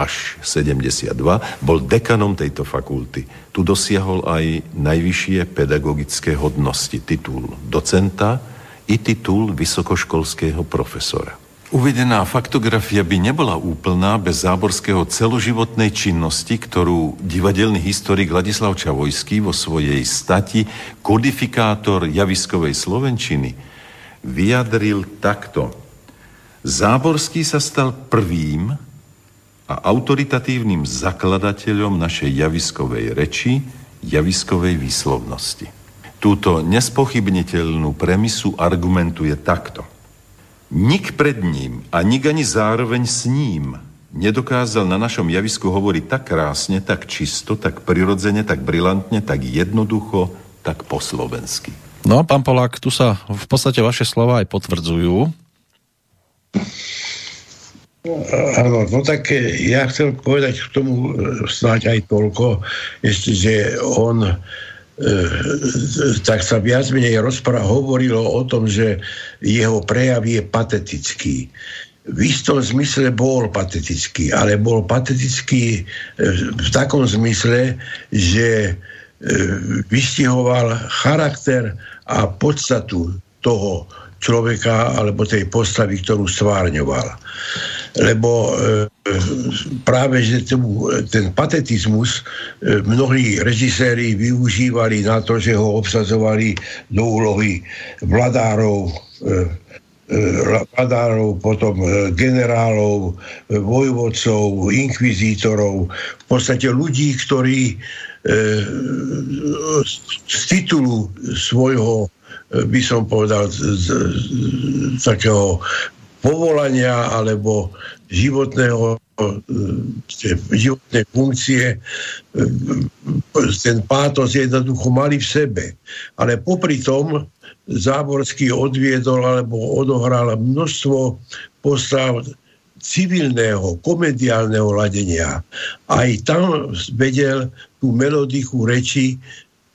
až 72 bol dekanom tejto fakulty. Tu dosiahol aj najvyššie pedagogické hodnosti, titul docenta i titul vysokoškolského profesora. Uvedená faktografia by nebola úplná bez Záborského celoživotnej činnosti, ktorú divadelný historik Ladislav Čavojský vo svojej stati Kodifikátor javiskovej slovenčiny vyjadril takto. Záborský sa stal prvým a autoritatívnym zakladateľom našej javiskovej reči, javiskovej výslovnosti. Túto nespochybniteľnú premisu argumentuje takto. Nik pred ním a nik ani zároveň s ním nedokázal na našom javisku hovoriť tak krásne, tak čisto, tak prirodzene, tak brilantne, tak jednoducho, tak po slovensky. No, pán Polák, tu sa v podstate vaše slova aj potvrdzujú. Áno, no tak ja chcem povedať k tomu snáď aj toľko, ešte, že on tak sa viac menej hovorilo o tom, že jeho prejav je patetický. V istom zmysle bol patetický, ale bol patetický v takom zmysle, že vystihoval charakter a podstatu toho človeka alebo tej postavy, ktorú stvárňoval. Lebo práve že ten patetizmus mnohí režiséri využívali na to, že ho obsadzovali do úlohy vladárov, potom generálov, vojvodcov, inkvizítorov, v podstate ľudí, ktorí z titulu svojho, by som povedal, z takého povolania alebo životnej funkcie ten pátos jednoducho mali v sebe. Ale popri tom Záborský odviedol alebo odohral množstvo postav civilného, komediálneho ladenia. Aj tam vedel tú melodiku reči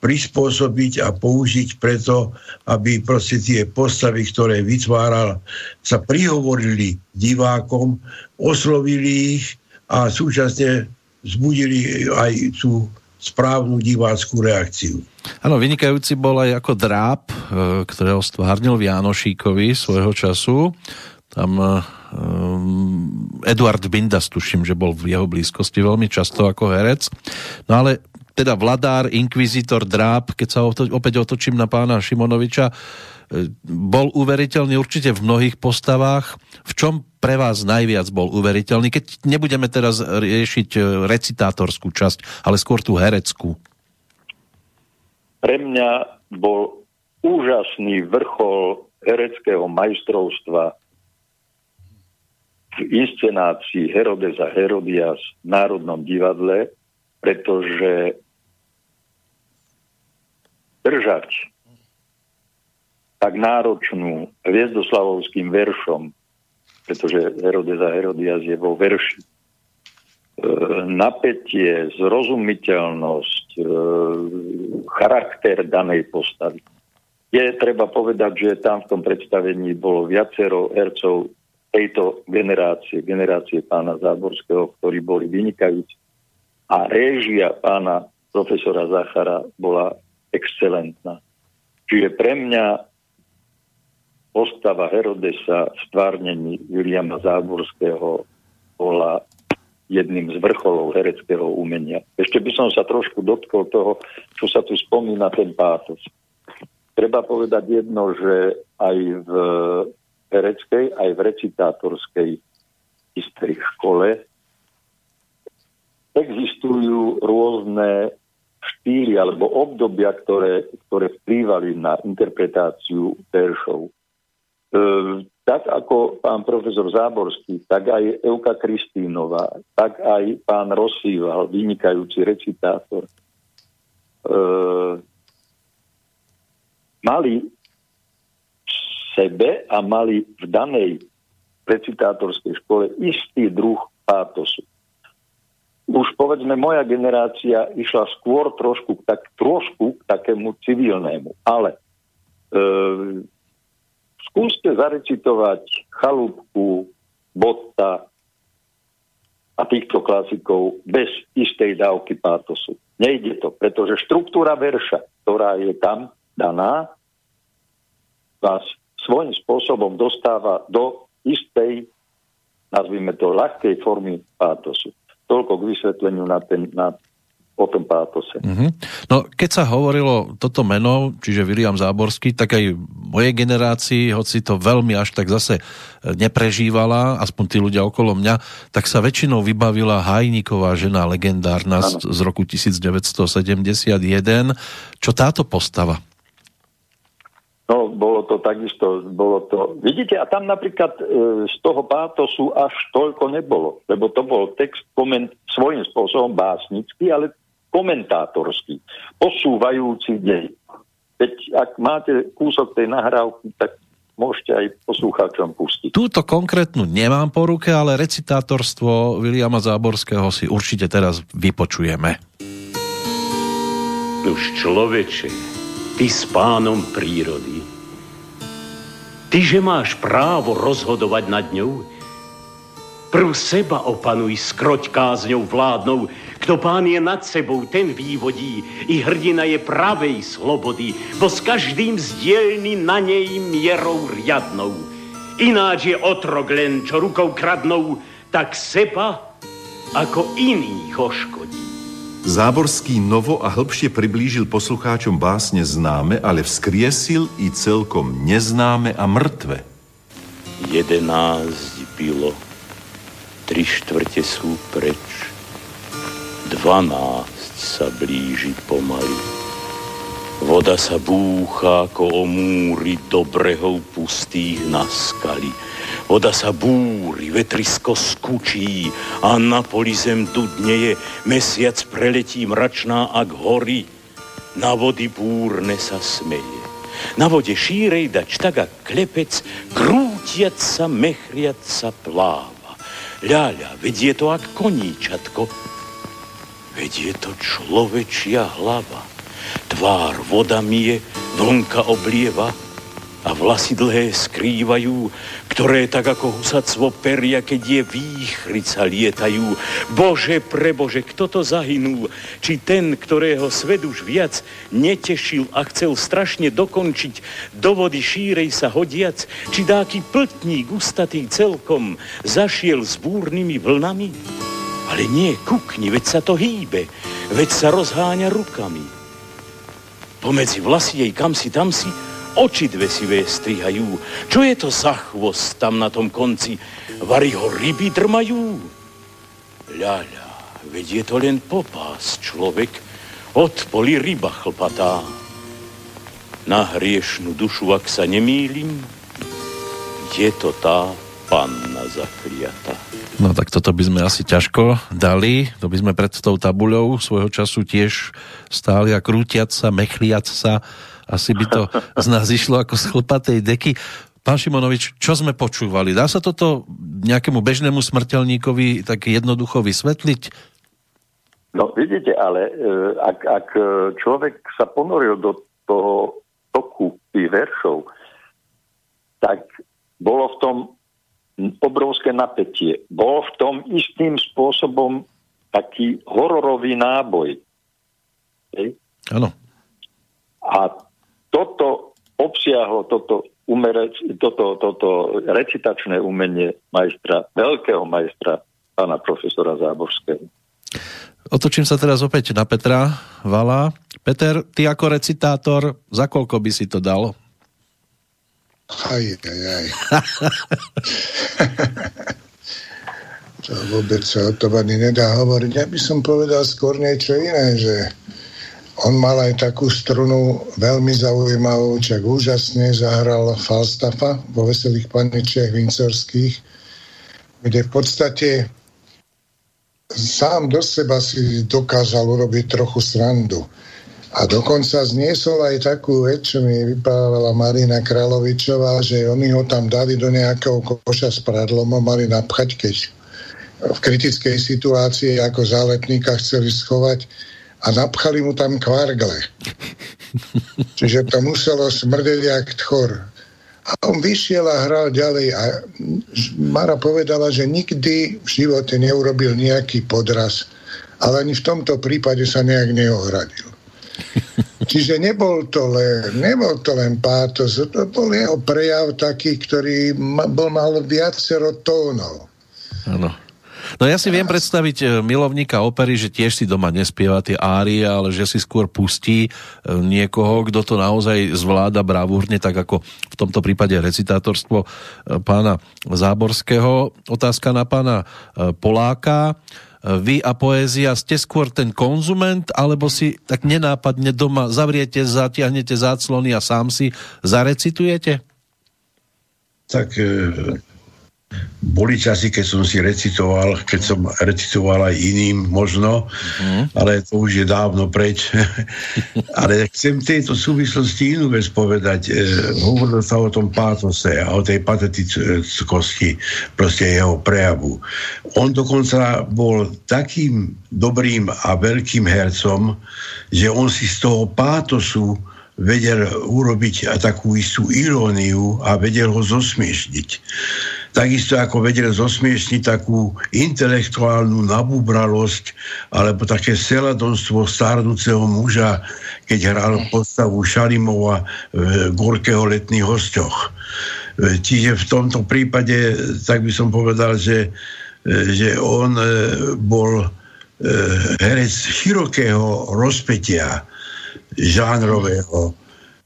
prispôsobiť a použiť preto, aby proste tie postavy, ktoré vytváral, sa prihovorili divákom, oslovili ich a súčasne vzbudili aj tú správnu divácku reakciu. Áno, vynikajúci bol aj ako Dráb, ktorého stvárnil v Jánošíkovi svojho času. Tam Eduard Bindas, tuším, že bol v jeho blízkosti veľmi často ako herec. No ale teda vladár, inkvizitor, Dráb, keď sa opäť otočím na pána Šimonoviča, bol uveriteľný určite v mnohých postavách. V čom pre vás najviac bol uveriteľný? Keď nebudeme teraz riešiť recitátorskú časť, ale skôr tú hereckú. Pre mňa bol úžasný vrchol hereckého majstrovstva v inscenácii Herodes a Herodias v Národnom divadle, pretože držať tak náročnú hviezdoslavovským veršom, pretože Herodes a Herodias je vo verši, napätie, zrozumiteľnosť, charakter danej postavy. Je treba povedať, že tam v tom predstavení bolo viacero hercov tejto generácie pána Záborského, ktorí boli vynikajúci. A réžia pána profesora Zachara bola excelentná. Čiže pre mňa postava Herodesa v stvárnení Viliama Záborského bola jedným z vrcholov hereckého umenia. Ešte by som sa trošku dotkol toho, čo sa tu spomína, ten pátos. Treba povedať jedno, že aj v hereckej, aj v recitátorskej istej škole existujú rôzne štýly alebo obdobia, ktoré vplývali na interpretáciu veršov. Tak ako pán profesor Záborský, tak aj Euka Kristínová, tak aj pán Rosíval, vynikajúci recitátor, mali v sebe a mali v danej recitátorskej škole istý druh pátosu. Už povedzme, moja generácia išla skôr trošku k takému civilnému, ale skúste zarecitovať Chalúbku, Botta a týchto klasikov bez istej dávky pátosu. Nejde to, pretože štruktúra verša, ktorá je tam daná, vás svojím spôsobom dostáva do istej, nazvime to, ľahkej formy pátosu. Toľko k vysvetleniu o tom pátose. Mm-hmm. No, keď sa hovorilo toto meno, čiže Viliam Záborský, tak aj mojej generácii, hoci to veľmi až tak zase neprežívala, aspoň tí ľudia okolo mňa, tak sa väčšinou vybavila Hajníková žena, legendárna z roku 1971. Čo táto postava? No, bolo to takisto, Vidíte, a tam napríklad z toho pátosu až toľko nebolo, lebo to bol text svojím spôsobom básnický, ale komentátorský, posúvajúci dej. Veď ak máte kúsok tej nahrávky, tak môžete aj poslucháčom pustiť. Túto konkrétnu nemám po ruke, ale recitátorstvo Viliama Záborského si určite teraz vypočujeme. Už človeče, ty s pánom prírody, ty, že máš právo rozhodovať nad ňou, prv seba opanuj, skroť kázňou vládnou, kto pán je nad sebou, ten vývodí, i hrdina je pravej slobody, bo s každým zdielný na nej mierou riadnou. Ináč je otrok len, čo rukou kradnou, tak seba ako iných oškodí. Záborský novo a hlbšie priblížil poslucháčom básne známe, ale vzkriesil i celkom neznáme a mŕtve. 11 bylo, 3/4 sú preč, 12 sa blíži pomaly. Voda sa búcha ako o múry do brehov pustých na skali. Voda sa búri, vetrisko skučí a na poli zem dudneje, mesiac preletí mračná ak hory, na vody búrne sa smeje. Na vode šírej dač tak ak klepec, krútiac sa, mechriac sa pláva. Ľaľa, vedie to ak koníčatko, vedie to človečia hlava. Tvár vodami je, vlnka oblieva a vlasy dlhé skrývajú, ktoré tak ako husacvo peria, keď je výchrica lietajú. Bože prebože, kto to zahynul? Či ten, ktorého svet už viac netešil a chcel strašne dokončiť, do vody šírej sa hodiac? Či dáky pltník ustatý celkom zašiel s búrnymi vlnami? Ale nie, kukni, veď sa to hýbe, veď sa rozháňa rukami. Pomedzi vlasy jej kamsi tamsi, oči dve sivé strihajú. Čo je to za chvost tam na tom konci? Vari ho ryby drmajú? Ľaľa, veď je to len popás, človek. Od poli ryba chlpatá. Na hriešnú dušu, ak sa nemýlim, je to tá panna zakliata. No tak toto by sme asi ťažko dali. To by sme pred tou tabuľou svojho času tiež stáli a krútiac sa, mechliac sa. Asi by to z nás išlo ako z chlpatej deky. Pán Šimonovič, čo sme počúvali? Dá sa toto nejakému bežnému smrteľníkovi tak jednoducho vysvetliť? No vidíte, ale ak človek sa ponoril do toho toku tých veršov, tak bolo v tom obrovské napätie. Bol v tom istým spôsobom taký hororový náboj. Áno. A toto obsiahlo toto recitačné umenie majstra, veľkého majstra, pána profesora Záborského. Otočím sa teraz opäť na Petra Vala. Peter, ty ako recitátor, za koľko by si to dal? Aj. To vôbec sa o to ani nedá hovoriť. Ja by som povedal skôr niečo iné, že on mal aj takú strunu veľmi zaujímavú, čak úžasne zahral Falstaffa vo Veselých paničkách windsorských, kde v podstate sám do seba si dokázal urobiť trochu srandu. A dokonca zniesol aj takú vec, čo mi vyprávala Marina Kráľovičová, že oni ho tam dali do nejakého koša s pradlom a mali napchať, keď v kritickej situácii ako záletníka chceli schovať, a napchali mu tam kvargle. Čiže to muselo smrdeť jak tchor. A on vyšiel a hral ďalej a Mara povedala, že nikdy v živote neurobil nejaký podraz, ale ani v tomto prípade sa nejak neohradil. Čiže nebol to len pátos, to bol jeho prejav taký, ktorý mal viacero tónov. Áno. No ja si viem predstaviť milovníka opery, že tiež si doma nespieva tie árie, ale že si skôr pustí niekoho, kto to naozaj zvláda bravúrne, tak ako v tomto prípade recitátorstvo pána Záborského. Otázka na pána Poláka. Vy a poézia, ste skôr ten konzument, alebo si tak nenápadne doma zavriete, zatiahnete záclony a sám si zarecitujete? Tak... Boli časy, keď som recitoval aj iným možno, ale to už je dávno preč. Ale chcem tejto súvislosti inú vec povedať. Hovorilo sa o tom pátose a o tej patetickosti proste jeho prejavu. On dokonca bol takým dobrým a veľkým hercom, že on si z toho pátosu vedel urobiť takú istú iróniu a vedel ho zosmiešniť. Takisto ako vedel zosmiešniť takú intelektuálnu nabubralosť alebo také seladonstvo starnúceho muža, keď hral postavu Šalimova v Gorkého letných hostoch. Čiže v tomto prípade, tak by som povedal, že on bol herec širokého rozpätia žánrového,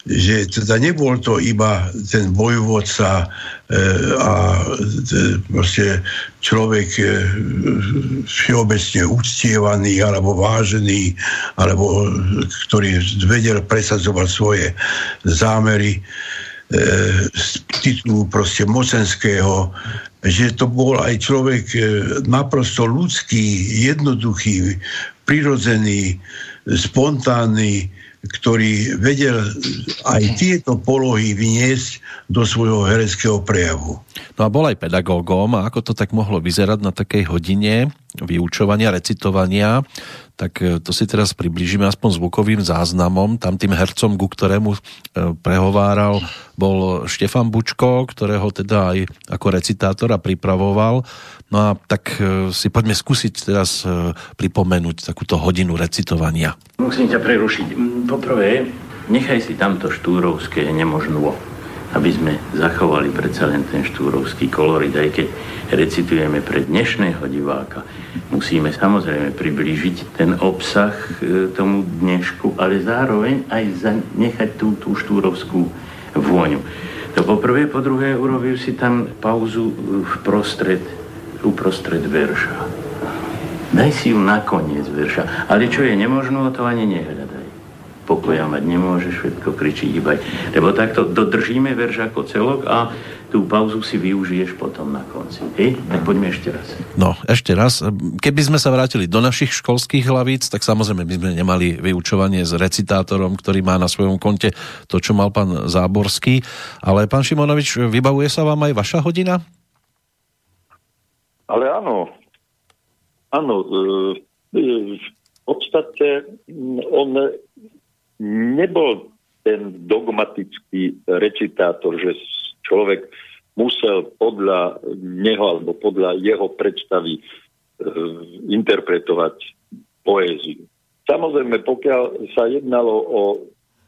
že teda nebol to iba ten bojovca a proste človek všeobecne uctievaný alebo vážený, alebo ktorý vedel presadzovať svoje zámery z titulu proste mocenského, že to bol aj človek naprosto ľudský, jednoduchý, prirodzený, spontánny, ktorý vedel aj tieto polohy vyniesť do svojho hereckého prejavu. No a bol aj pedagógom, a ako to tak mohlo vyzerať na takej hodine vyučovania, recitovania, tak to si teraz priblížime aspoň zvukovým záznamom. Tam tým hercom, ku ktorému prehováral, bol Štefan Bučko, ktorého teda aj ako recitátora pripravoval. No a tak si poďme skúsiť teraz pripomenúť takúto hodinu recitovania. Musím ťa prerušiť. Poprvé, nechaj si tamto štúrovské nemožno, aby sme zachovali predsa len ten štúrovský kolorit, aj keď recitujeme pre dnešného diváka. Musíme samozrejme priblížiť ten obsah tomu dnešku, ale zároveň aj zanechať tú štúrovskú vôňu. To poprvé, po druhé, urobil si tam pauzu uprostred verša. Daj si ju na koniec verša, ale čo je nemožno, to ani nehľadaj. Pokoja mať nemôžeš, všetko kričiť iba. Lebo takto dodržíme verš ako celok a tú pauzu si využiješ potom na konci. Hej? Tak poďme ešte raz. No, ešte raz. Keby sme sa vrátili do našich školských hlavíc, tak samozrejme by sme nemali vyučovanie s recitátorom, ktorý má na svojom konte to, čo mal pán Záborský. Ale pán Šimonovič, vybavuje sa vám aj vaša hodina? Ale áno. Áno. V podstate on nebol ten dogmatický recitátor, že človek musel podľa neho alebo podľa jeho predstavy interpretovať poéziu. Samozrejme, pokiaľ sa jednalo o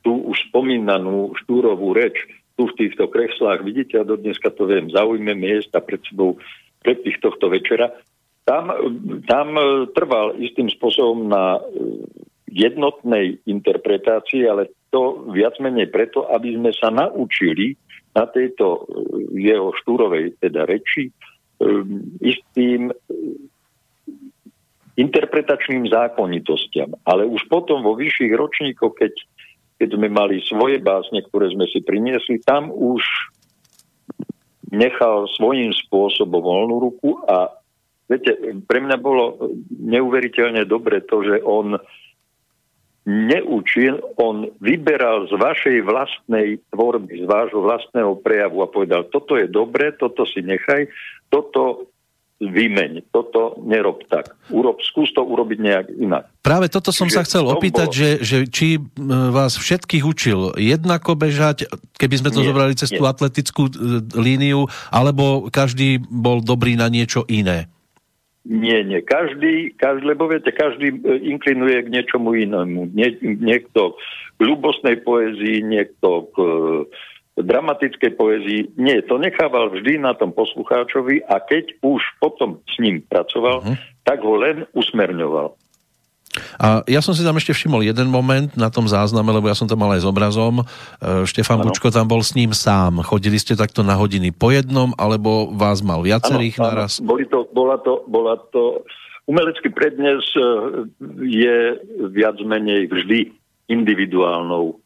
tú už spomínanú štúrovú reč, tu v týchto kreslách, vidíte, a do dneska to viem, zaujme miesta pred sebou pred tohto večera, tam trval istým spôsobom na jednotnej interpretácii, ale to viac menej preto, aby sme sa naučili na tejto jeho štúrovej teda reči istým interpretačným zákonitostiam. Ale už potom vo vyšších ročníkoch, keď sme mali svoje básne, ktoré sme si priniesli, tam už nechal svojím spôsobom voľnú ruku a viete, pre mňa bolo neuveriteľne dobre to, že on neučil, on vyberal z vašej vlastnej tvorby, z vášho vlastného prejavu a povedal, toto je dobre, toto si nechaj, toto vymeň, toto nerob tak. Skús to urobiť nejak inak. Práve toto som sa chcel opýtať, že či vás všetkých učil jednako bežať, keby sme to zobrali cez tú atletickú líniu, alebo každý bol dobrý na niečo iné. Nie. Každý, lebo viete, každý inklinuje k niečomu inému. Niekto k ľubostnej poézii, niekto k dramatickej poézii. Nie, to nechával vždy na tom poslucháčovi a keď už potom s ním pracoval, tak ho len usmerňoval. A ja som si tam ešte všimol jeden moment na tom zázname, lebo ja som to mal aj s obrazom. Štefan Bučko tam bol s ním sám. Chodili ste takto na hodiny po jednom, alebo vás mal viacerých naraz? Bola to umelecký prednes je viac menej vždy individuálnou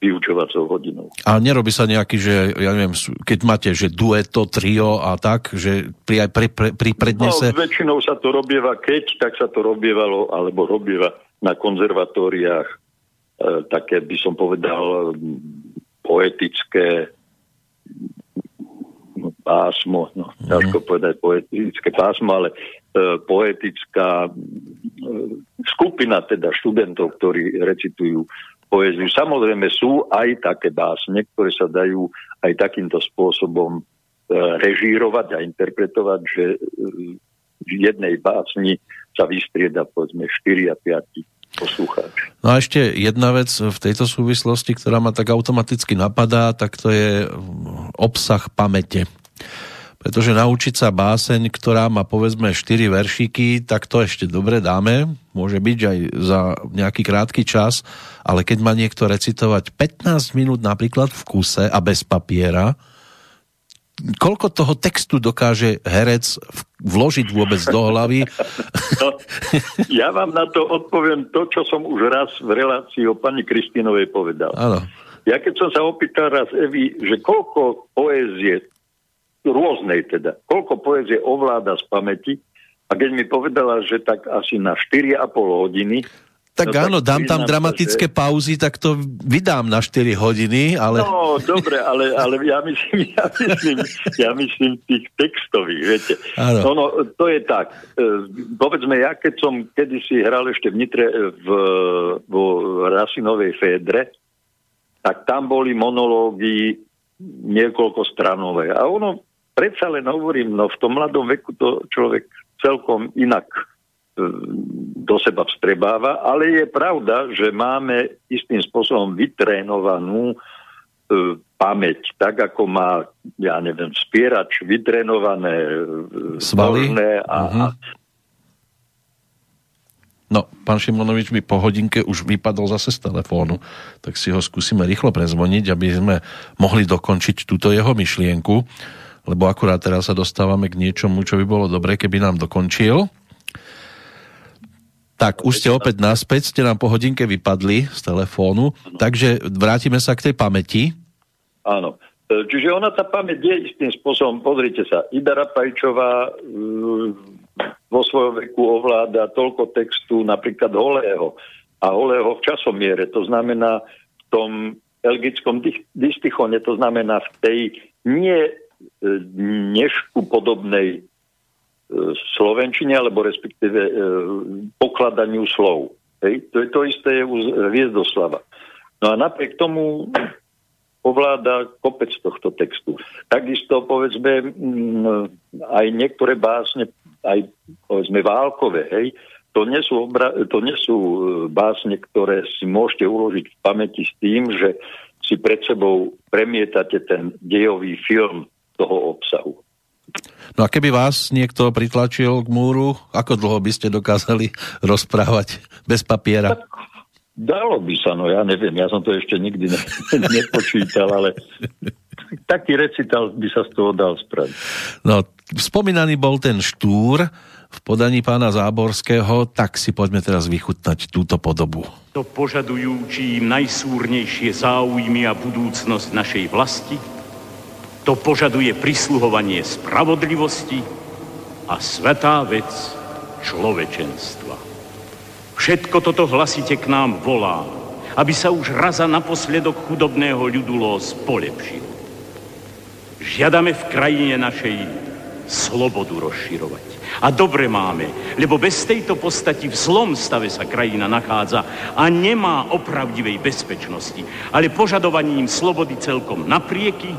vyučovacou hodinou. A nerobí sa nejaký, že ja neviem, keď máte, že dueto, trio a tak, že pri prednese? No, väčšinou sa to robieva, keď tak sa to robievalo, alebo robieva na konzervatóriách také, by som povedal, poetické pásmo, ťažko povedať poetické pásmo, ale poetická skupina teda študentov, ktorí recitujú poéziu. Samozrejme sú aj také básne, ktoré sa dajú aj takýmto spôsobom režírovať a interpretovať, že v jednej básni sa vystrieda povedzme 4 a 5 poslucháči. No a ešte jedna vec v tejto súvislosti, ktorá ma tak automaticky napadá, tak to je obsah pamäte. Pretože naučiť sa báseň, ktorá má povedzme 4 veršíky, tak to ešte dobre dáme, môže byť aj za nejaký krátky čas, ale keď má niekto recitovať 15 minút napríklad v kuse a bez papiera, koľko toho textu dokáže herec vložiť vôbec do hlavy? No, ja vám na to odpoviem to, čo som už raz v relácii o pani Kristínovej povedal. Áno. Ja keď som sa opýtal raz Evy, že koľko poézie rôznej teda. Koľko poézie ovláda z pamäti a keď mi povedala, že tak asi na 4,5 hodiny, Tak no, áno, tak dám tam dramatické pauzy, tak to vydám na 4 hodiny, ale... No, dobre, ale ja myslím tých textových, viete. Áno. No, to je tak. Povedzme, ja keď som kedysi hral ešte v Nitre vo Rasinovej Fédre, tak tam boli monológy niekoľko stranové. A ono, predsa len hovorím, no v tom mladom veku to človek celkom inak do seba vstrebáva, ale je pravda, že máme istým spôsobom vytrénovanú pamäť, tak ako má, ja neviem, spierač vytrénované svaly a No, pán Šimonovič mi po hodinke už vypadol zase z telefónu, tak si ho skúsime rýchlo prezvoniť, aby sme mohli dokončiť túto jeho myšlienku, lebo akurát teraz sa dostávame k niečomu, čo by bolo dobré, keby nám dokončil. Tak, už ste opäť naspäť, ste nám po hodinke vypadli z telefónu, ano. Takže vrátime sa k tej pamäti. Áno, čiže ona, tá pamäť je istým spôsobom, pozrite sa, Ida Rapajčová vo svojom veku ovláda toľko textu, napríklad Holého, a Holého v časomiere, to znamená v tom elgickom dystichone, to znamená v tej nie dnešku podobnej slovenčine, alebo respektíve pokladaniu slov. Hej? To je to isté u Hviezdoslava. No a napriek tomu ovláda kopec tohto textu. Takisto, povedzme, aj niektoré básne, aj povedzme Válkové, hej, to nie sú básne, ktoré si môžete uložiť v pamäti s tým, že si pred sebou premietate ten dejový film toho obsahu. No a keby vás niekto pritlačil k múru, ako dlho by ste dokázali rozprávať bez papiera? Tak, dalo by sa, no ja neviem, ja som to ešte nikdy nepočítal, ale taký recital by sa z toho dal spraviť. No, spomínaný bol ten Štúr v podaní pána Záborského, tak si poďme teraz vychutnať túto podobu. To požadujúci im najsúrnejšie záujmy a budúcnosť našej vlasti, to požaduje prisluhovanie spravodlivosti a svätá vec človečenstva. Všetko toto hlasite k nám volá, aby sa už raz a naposledok chudobného ľudulós polepšil. Žiadame v krajine našej slobodu rozširovať. A dobre máme, lebo bez tejto postati v zlom stave sa krajina nachádza a nemá opravdivej bezpečnosti, ale požadovaním slobody celkom naprieky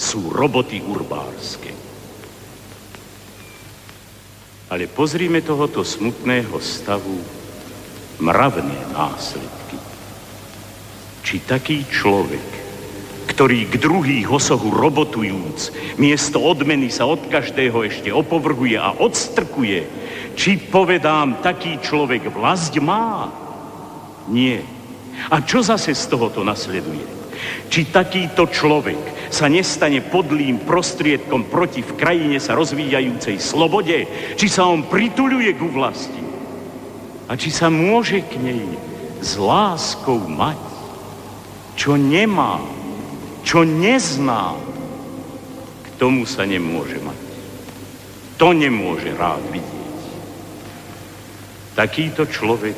sú roboty urbárske. Ale pozrime tohoto smutného stavu mravné následky. Či taký človek, ktorý k druhých osohu robotujúc, miesto odmeny sa od každého ešte opovrhuje a odstrkuje, či povedám, taký človek vlast má? Nie. A čo zase z tohoto nasleduje? Či takýto človek sa nestane podlým prostriedkom proti v krajine sa rozvíjajúcej slobode, či sa on prituľuje ku vlasti a či sa môže k nej s láskou mať, čo nemá, čo nezná, k tomu sa nemôže mať. To nemôže rád vidieť. Takýto človek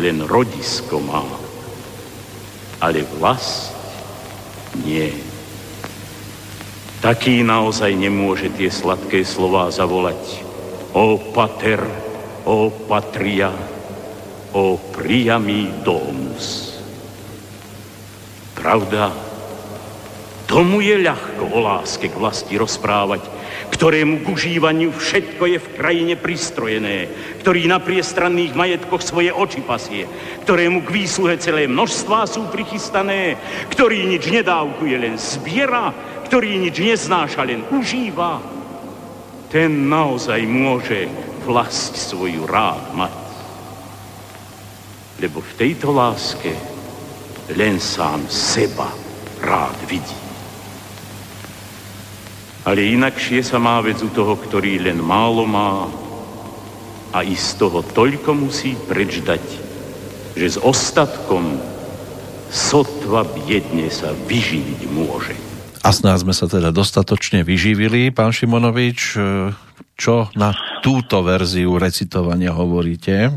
len rodisko má, ale vlast nie. Taký naozaj nemôže tie sladké slová zavolať O pater, o patria, o priami domus. Pravda, tomu je ľahko o láske k vlasti rozprávať, ktorému k užívaniu všetko je v krajine pristrojené, ktorý na priestranných majetkoch svoje oči pasie, ktorému k výsluhe celé množstvá sú prichystané, ktorý nič nedávkuje, len zbiera, ktorý nič neznáša, len užíva. Ten naozaj môže vlast svoju rád mať. Lebo v tejto láske len sám seba rád vidí. Ale inakšie sa má vec u toho, ktorý len málo má a i z toho toľko musí preč dať, že s ostatkom sotva biedne sa vyživiť môže. A snáď sme sa teda dostatočne vyživili, pán Šimonovič. Čo na túto verziu recitovania hovoríte?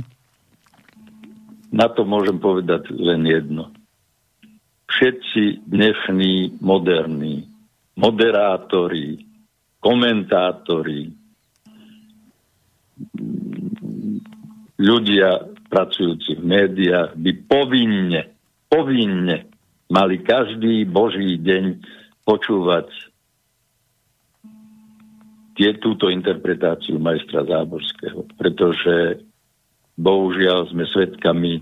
Na to môžem povedať len jedno. Všetci dnešní moderní, moderátori, komentátori, ľudia pracujúci v médiách by povinne mali každý boží deň počúvať túto interpretáciu majstra Záborského, pretože bohužiaľ sme svedkami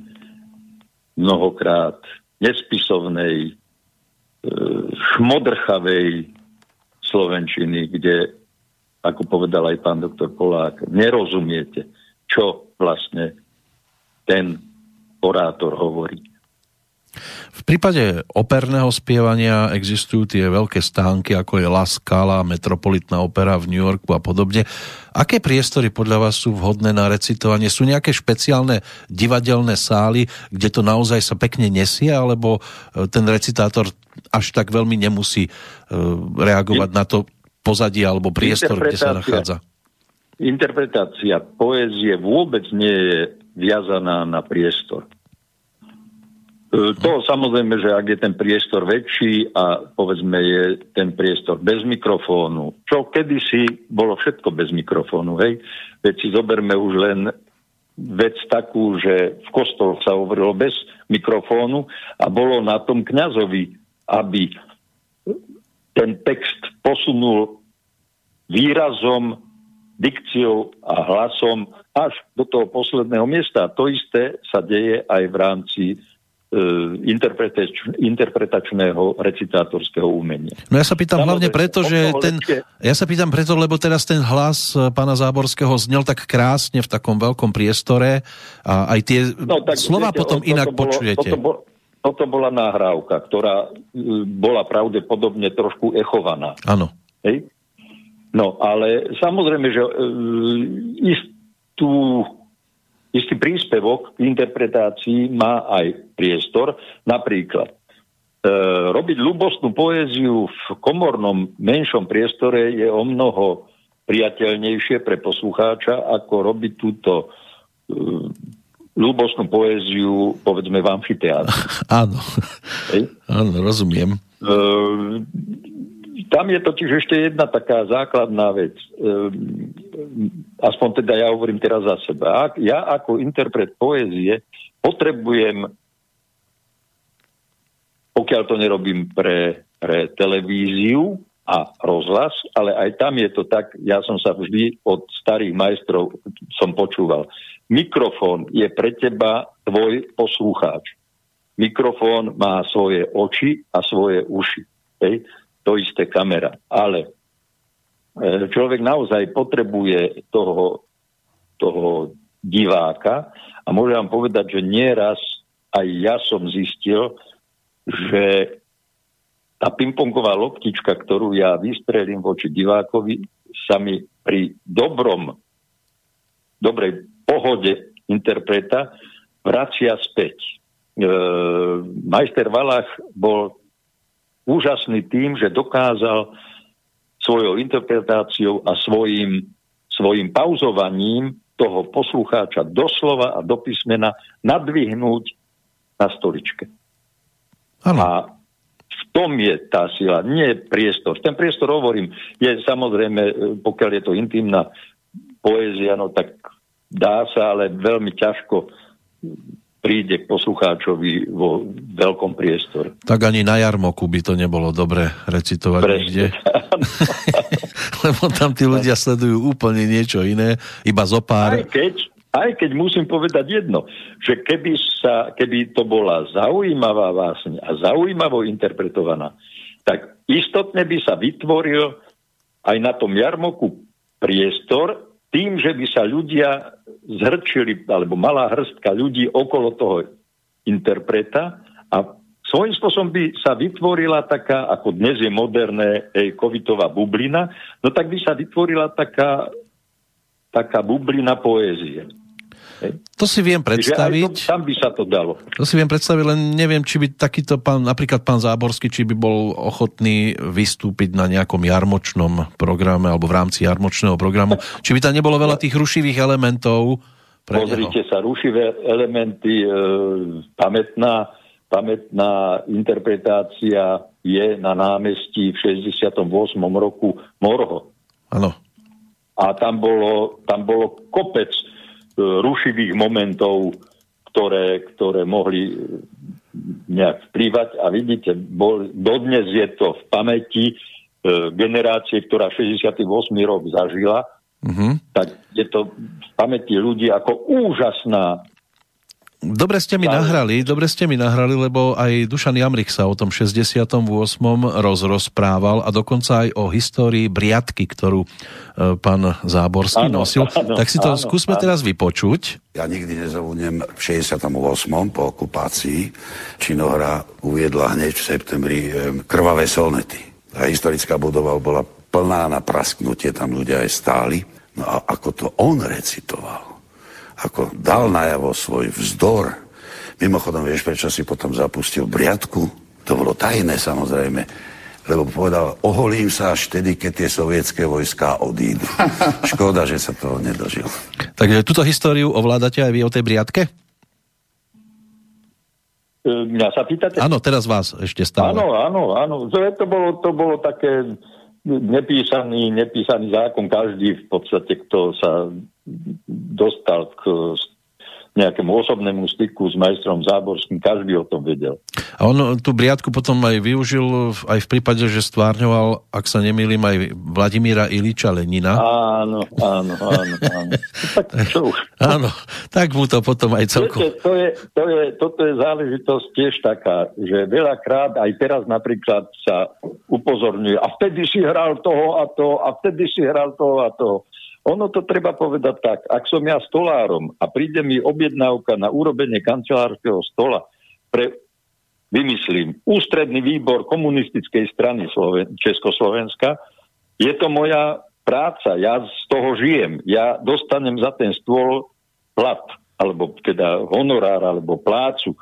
mnohokrát nespisovnej, šmodrchavej slovenčiny, kde, ako povedal aj pán doktor Polák, nerozumiete, čo vlastne ten orátor hovorí. V prípade operného spievania existujú tie veľké stánky, ako je La Scala, Metropolitná opera v New Yorku a podobne. Aké priestory podľa vás sú vhodné na recitovanie? Sú nejaké špeciálne divadelné sály, kde to naozaj sa pekne nesie, alebo ten recitátor až tak veľmi nemusí reagovať na to pozadie alebo priestor, kde sa nachádza? Interpretácia poézie vôbec nie je viazaná na priestor. To samozrejme, že ak je ten priestor väčší a povedzme je ten priestor bez mikrofónu, čo kedysi bolo všetko bez mikrofónu, hej? Veď si zoberme už len vec takú, že v kostoloch sa hovorilo bez mikrofónu a bolo na tom kňazovi, aby ten text posunul výrazom, dikciou a hlasom až do toho posledného miesta. To isté sa deje aj v rámci interpretačného recitátorského umenia. No ja sa pýtam hlavne preto, že lebo teraz ten hlas pána Záborského znel tak krásne v takom veľkom priestore a aj tie slova potom inak počujete. Toto bola nahrávka, ktorá bola pravdepodobne trošku echovaná. Áno. Hej? No, ale samozrejme, že istý príspevok k interpretácii má aj priestor. Napríklad robiť ľubostnú poéziu v komornom menšom priestore je o mnoho priateľnejšie pre poslucháča, ako robiť túto ľubostnú poéziu, povedzme, v amfiteátri. Áno. Áno, rozumiem. Tam je totiž ešte jedna taká základná vec. Aspoň teda ja hovorím teraz za seba. Ja ako interpret poézie potrebujem, pokiaľ to nerobím pre televíziu a rozhlas, ale aj tam je to tak, ja som sa vždy od starých majstrov som počúval. Mikrofón je pre teba tvoj poslucháč. Mikrofón má svoje oči a svoje uši. Hej? To isté kamera. Ale človek naozaj potrebuje toho diváka a môžem vám povedať, že nieraz aj ja som zistil, že tá pingpongová loptička, ktorú ja vystrelím voči divákovi, sa mi pri dobrej pohode interpreta vracia späť. Majster Valach bol úžasný tým, že dokázal svojou interpretáciou a svojim pauzovaním toho poslucháča doslova a do písmena nadvihnúť na stoličke. Ano. A v tom je tá sila, nie priestor. Ten priestor, hovorím, je samozrejme, pokiaľ je to intimná poézia, no tak dá sa, ale veľmi ťažko príde k poslucháčovi vo veľkom priestore. Tak ani na jarmoku by to nebolo dobre recitovať niekde. Lebo tam tí ľudia sledujú úplne niečo iné, iba zopár. Aj keď musím povedať jedno, že keby to bola zaujímavá báseň a zaujímavo interpretovaná, tak istotne by sa vytvoril aj na tom jarmoku priestor, tým, že by sa ľudia zhrčili, alebo malá hrstka ľudí okolo toho interpreta a svojím spôsobom by sa vytvorila taká, ako dnes je moderné covidová bublina, no tak by sa vytvorila taká bublina poézie. To si viem predstaviť. Tam by sa to dalo. To si viem predstaviť, len neviem, či by takýto pán, napríklad pán Záborský, či by bol ochotný vystúpiť na nejakom jarmočnom programe alebo v rámci jarmočného programu. Či by tam nebolo veľa tých rušivých elementov, Pozrite sa, rušivé elementy, pamätná interpretácia je na námestí v 68. roku Morho. Áno. A tam bolo kopec rušivých momentov, ktoré mohli nejak vplývať. A vidíte, dodnes je to v pamäti generácie, ktorá 68. rok zažila, tak je to v pamäti ľudí ako úžasná. Dobre ste mi nahrali, lebo aj Dušan Jamrich sa o tom 68. rozprával a dokonca aj o histórii briadky, ktorú pán Záborský nosil. Tak si to skúsme teraz vypočuť. Ja nikdy nezabudnem, v 68. po okupácii činohra uviedla hneď v septembri krvavé solnety. A historická budova bola plná na prasknutie, tam ľudia aj stáli. No a ako to on recitoval, ako dal najavo svoj vzdor. Mimochodom, vieš, prečo si potom zapustil briadku? To bolo tajné, samozrejme. Lebo povedal, oholím sa až tedy, keď tie sovietské vojská odídu. Škoda, že sa toho nedožil. Takže túto históriu ovládate aj vy o tej briadke? Mňa sa pýtate? Áno, teraz vás ešte stále. Áno. To bolo také nepísaný zákon. Každý v podstate, kto sa dostal k nejakému osobnému styku s majstrom Záborským, každý o tom vedel. A on tú briadku potom aj využil aj v prípade, že stvárňoval, ak sa nemýlim, aj Vladimíra Iliča Lenina. Áno. Tak čo už. Áno, tak mu to potom aj celkom. Toto je záležitosť tiež taká, že veľakrát aj teraz napríklad sa upozorňuje, a vtedy si hral toho a to, a vtedy si hral toho a to. Ono to treba povedať tak, ak som ja stolárom a príde mi objednávka na urobenie kancelárskeho stola pre, vymyslím, ústredný výbor komunistickej strany Československa, je to moja práca, ja z toho žijem, ja dostanem za ten stôl plat, alebo teda honorár, alebo plácu.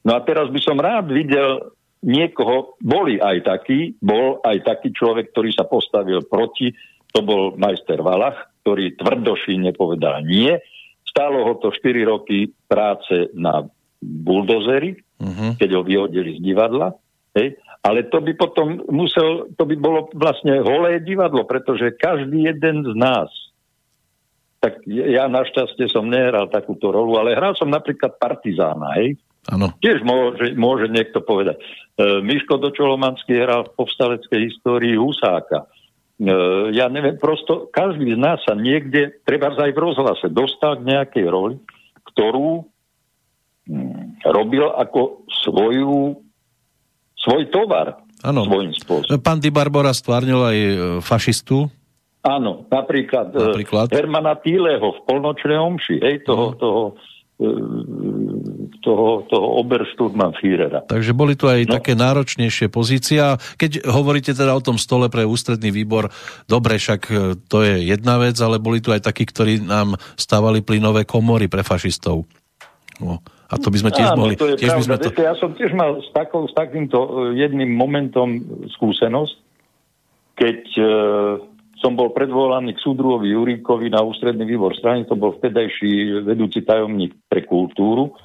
No a teraz by som rád videl niekoho, bol aj taký človek, ktorý sa postavil proti. To bol majster Valach, ktorý tvrdošíne povedal nie. Stálo ho to 4 roky práce na buldozeri, keď ho vyhodili z divadla. Hej. Ale to by potom bolo vlastne holé divadlo, pretože každý jeden z nás. Tak ja našťastie som nehral takúto rolu, ale hral som napríklad Partizána. Hej. Ano. Tiež môže niekto povedať. Miško Dočolomanský hral v povstaleckej histórii Husáka. Ja neviem, prosto každý z nás sa niekde, treba aj v rozhlase, dostal k nejakej roli, ktorú robil ako svoj tovar. Áno. Svojím spôsobom. Pán Di Barbora stvárnil aj fašistu. Áno, napríklad Hermana Týleho v Polnočnej omši, toho Obersturmfírera. Takže boli tu aj také náročnejšie pozície. Keď hovoríte teda o tom stole pre ústredný výbor, dobre, však to je jedna vec, ale boli tu aj takí, ktorí nám stávali plynové komory pre fašistov. No. A to by sme tiež mohli. To je tiež pravda. Ja som tiež mal s takýmto jedným momentom skúsenosť, keď som bol predvolaný k súdruhovi Juríkovi na ústredný výbor strany, to bol vtedajší vedúci tajomník pre kultúru,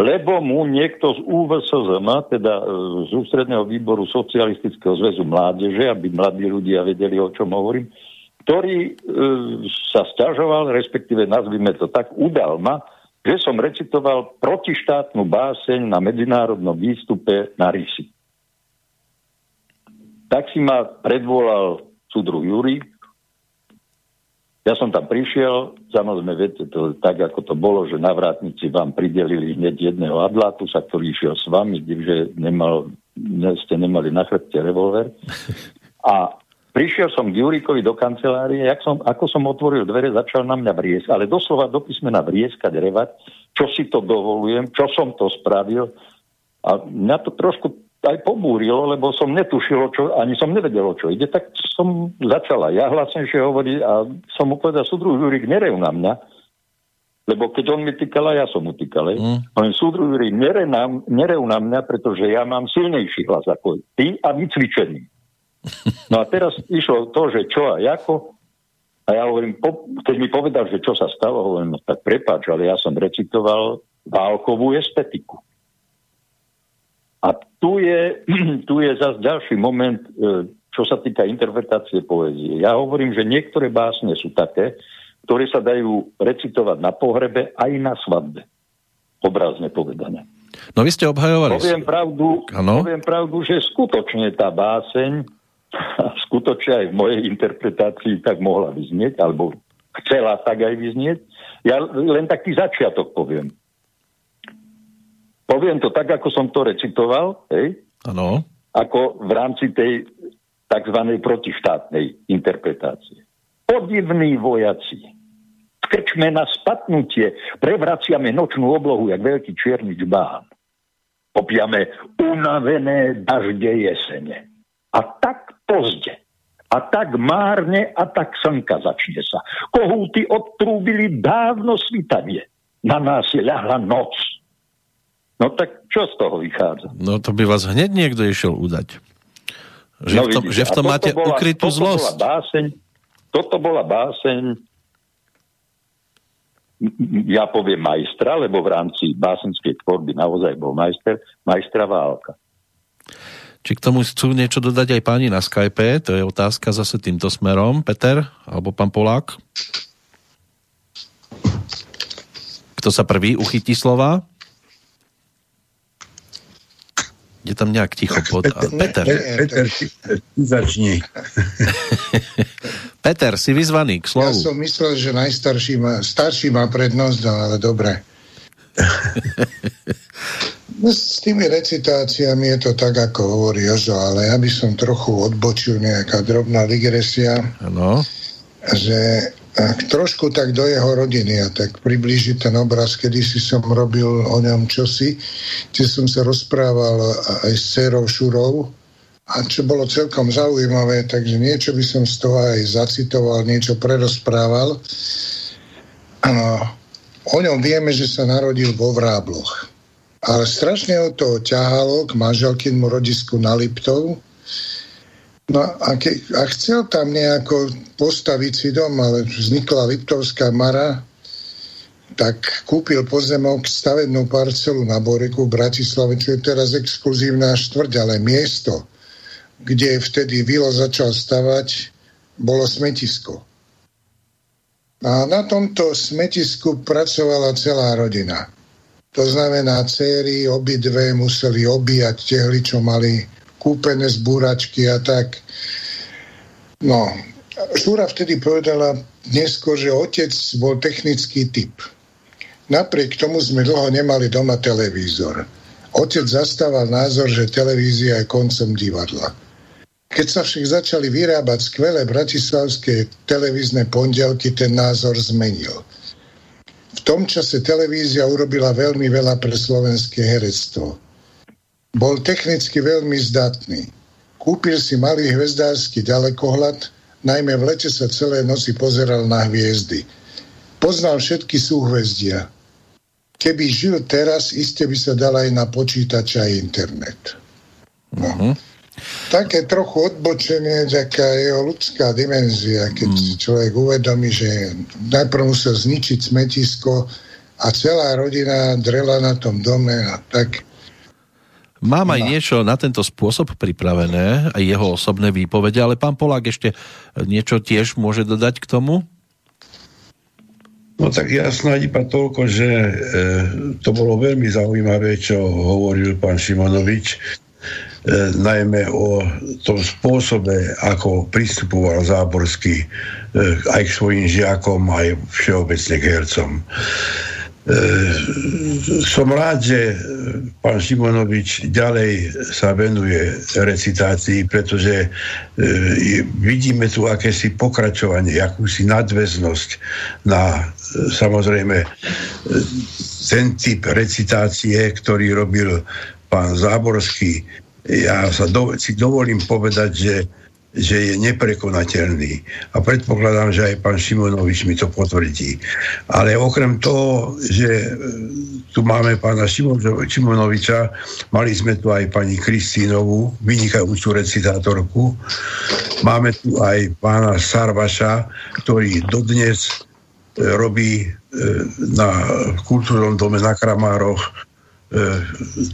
lebo mu niekto z ÚVSZM, teda z ústredného výboru Socialistického zväzu mládeže, aby mladí ľudia vedeli, o čom hovorím, ktorý sa sťažoval, respektíve nazvime to tak, udal ma, že som recitoval protištátnu báseň na medzinárodnom výstupe na Rysy. Tak si ma predvolal súdruh Jurík. Ja som tam prišiel, samozrejme, viete, to tak, ako to bolo, že navrátnici vám pridelili hneď jedného adlátu, sa ktorý išiel s vami, keďže ste nemali na chrbte revolver. A prišiel som k Juríkovi do kancelárie, ako som otvoril dvere, začal na mňa vrieskať, ale doslova do písmena vrieskať, revať, čo si to dovolujem, čo som to spravil. A mňa to trošku aj pobúrilo, lebo som netušil, ani som nevedel, čo ide, tak som začala ja hlasnejšie hovoriť a som mu povedal, súdruh Jurík, nerev na mňa, lebo keď on mi týkal, ja som mu týkal. Súdruh Jurík, nerev na mňa, pretože ja mám silnejší hlas ako ty a vycvičený. No a teraz išlo to, že čo a ako, a A ja hovorím, keď mi povedal, že čo sa stalo, hovorím, no tak prepáč, ale ja som recitoval Válkovú estetiku. A tu je zase ďalší moment, čo sa týka interpretácie poézie. Ja hovorím, že niektoré básne sú také, ktoré sa dajú recitovať na pohrebe aj na svadbe. Obrazne povedané. No vy ste obhajovali. Poviem pravdu, že skutočne tá báseň, skutočne aj v mojej interpretácii tak mohla vyznieť, alebo chcela tak aj vyznieť. Ja len taký začiatok poviem. Poviem to tak, ako som to recitoval, hej? Áno. Ako v rámci tej takzvanej protištátnej interpretácie. Podivní vojaci, krčme na spatnutie, prevraciame nočnú oblohu, jak veľký čierny džbán. Popiame unavené dažde jesene. A tak pozde, a tak márne, a tak slnka začne sa. Kohúty odtrúbili dávno svitanie. Na nás je ľahla noc. No tak čo z toho vychádza? No to by vás hneď niekto išiel udať. Že no, v tom máte ukrytú zlosť. Toto bola báseň, ja poviem majstra, lebo v rámci básenskej tvorby naozaj bol majstra Válka. Či k tomu chcú niečo dodať aj páni na Skype? To je otázka zase týmto smerom. Peter, alebo pán Polák? Kto sa prvý uchytí slova? Je tam nejak ticho pod... Peter, začni. Peter, si vyzvaný k slovu. Ja som myslel, že starší má prednosť, ale dobre. No, s tými recitáciami je to tak, ako hovorí Jožo, ale ja by som trochu odbočil, nejaká drobná digresia. Áno. Že trošku tak do jeho rodiny a tak priblížiť ten obraz. Kedysi som robil o ňom čosi, kde som sa rozprával aj s dcérou Šurou, a čo bolo celkom zaujímavé, takže niečo by som z toho aj zacitoval, niečo prerozprával. Ano, o ňom vieme, že sa narodil vo Vrábloch, ale strašne ho to ťahalo k manželkinmu rodisku na Liptov. No a chcel tam nejako postaviť si dom, ale vznikla Liptovská mara, tak kúpil pozemok, stavebnú parcelu na Boreku v Bratislave, čo je teraz exkluzívna štvrť, ale miesto, kde vtedy Vilo začal stavať, bolo smetisko. A na tomto smetisku pracovala celá rodina. To znamená, céry obidve museli obíjať tehly, čo mali kúpené z búračky a tak. No, Šúra vtedy povedala neskôr, že otec bol technický typ. Napriek tomu sme dlho nemali doma televízor. Otec zastával názor, že televízia je koncom divadla. Keď sa však začali vyrábať skvelé bratislavské televízne pondelky, ten názor zmenil. V tom čase televízia urobila veľmi veľa pre slovenské herectvo. Bol technicky veľmi zdatný. Kúpil si malý hvezdársky ďalekohľad, najmä v lete sa celé noci pozeral na hviezdy. Poznal všetky súhvezdia. Keby žil teraz, iste by sa dal aj na počítač a internet. No. Uh-huh. Také trochu odbočenie, taká jeho ľudská dimenzia, keď si človek uvedomí, že najprv musel zničiť smetisko a celá rodina drela na tom dome a tak... Mám aj niečo na tento spôsob pripravené, aj jeho osobné výpovede, ale pán Polák ešte niečo tiež môže dodať k tomu? No tak ja snáď iba toľko, že to bolo veľmi zaujímavé, čo hovoril pán Šimonovič, najmä o tom spôsobe, ako pristupoval Záborský aj k svojim žiakom, aj všeobecne k hercom. Som rád, že pán Šimonovič ďalej sa venuje recitácii, pretože vidíme tu akési pokračovanie, akúsi nadväznosť na samozrejme ten typ recitácie, ktorý robil pán Záborský. Ja si dovolím povedať, že že je neprekonateľný. A predpokladám, že aj pán Šimonovič mi to potvrdí. Ale okrem toho, že tu máme pána Šimonoviča, mali sme tu aj pani Kristínovú, vynikajúcu recitátorku. Máme tu aj pána Sarvaša, ktorý dodnes robí na kultúrnom dome na Kramároch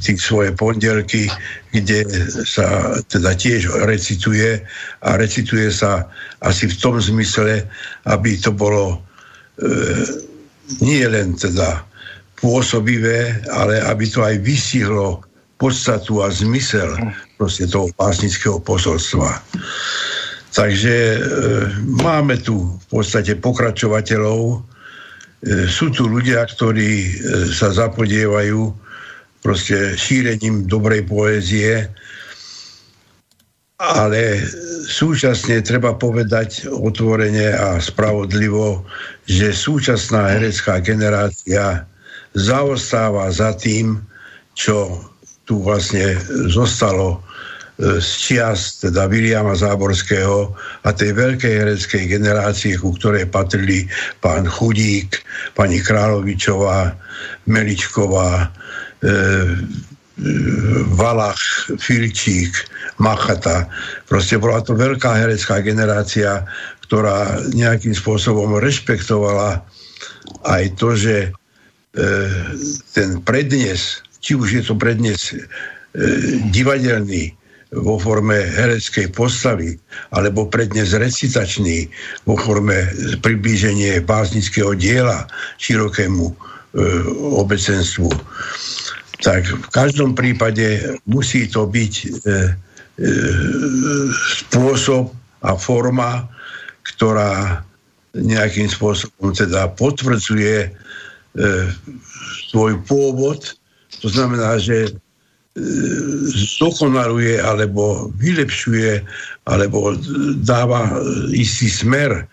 tých svoje pondelky, kde sa teda tiež recituje a recituje sa asi v tom zmysle, aby to bolo nie len teda pôsobivé, ale aby to aj vystihlo podstatu a zmysel proste toho básnického posolstva. Takže máme tu v podstate pokračovateľov. Sú tu ľudia, ktorí sa zapodievajú proste šírením dobrej poézie, ale súčasne treba povedať otvorene a spravodlivo, že súčasná herecká generácia zaostáva za tým, čo tu vlastne zostalo z čias teda Viliama Záborského a tej veľkej hereckej generácie, ku ktorej patrili pán Chudík, pani Kráľovičová, Meličková, Valach, Filčík, Machata. Proste bola to veľká herecká generácia, ktorá nejakým spôsobom rešpektovala aj to, že ten prednes, či už je to prednes divadelný vo forme hereckej postavy, alebo prednes recitačný vo forme priblíženie básnického diela širokému obecenstvu. Tak v každom prípade musí to byť spôsob a forma, ktorá nejakým spôsobom teda potvrdzuje svoj pôvod. To znamená, že zdokonaluje alebo vylepšuje alebo dáva istý smer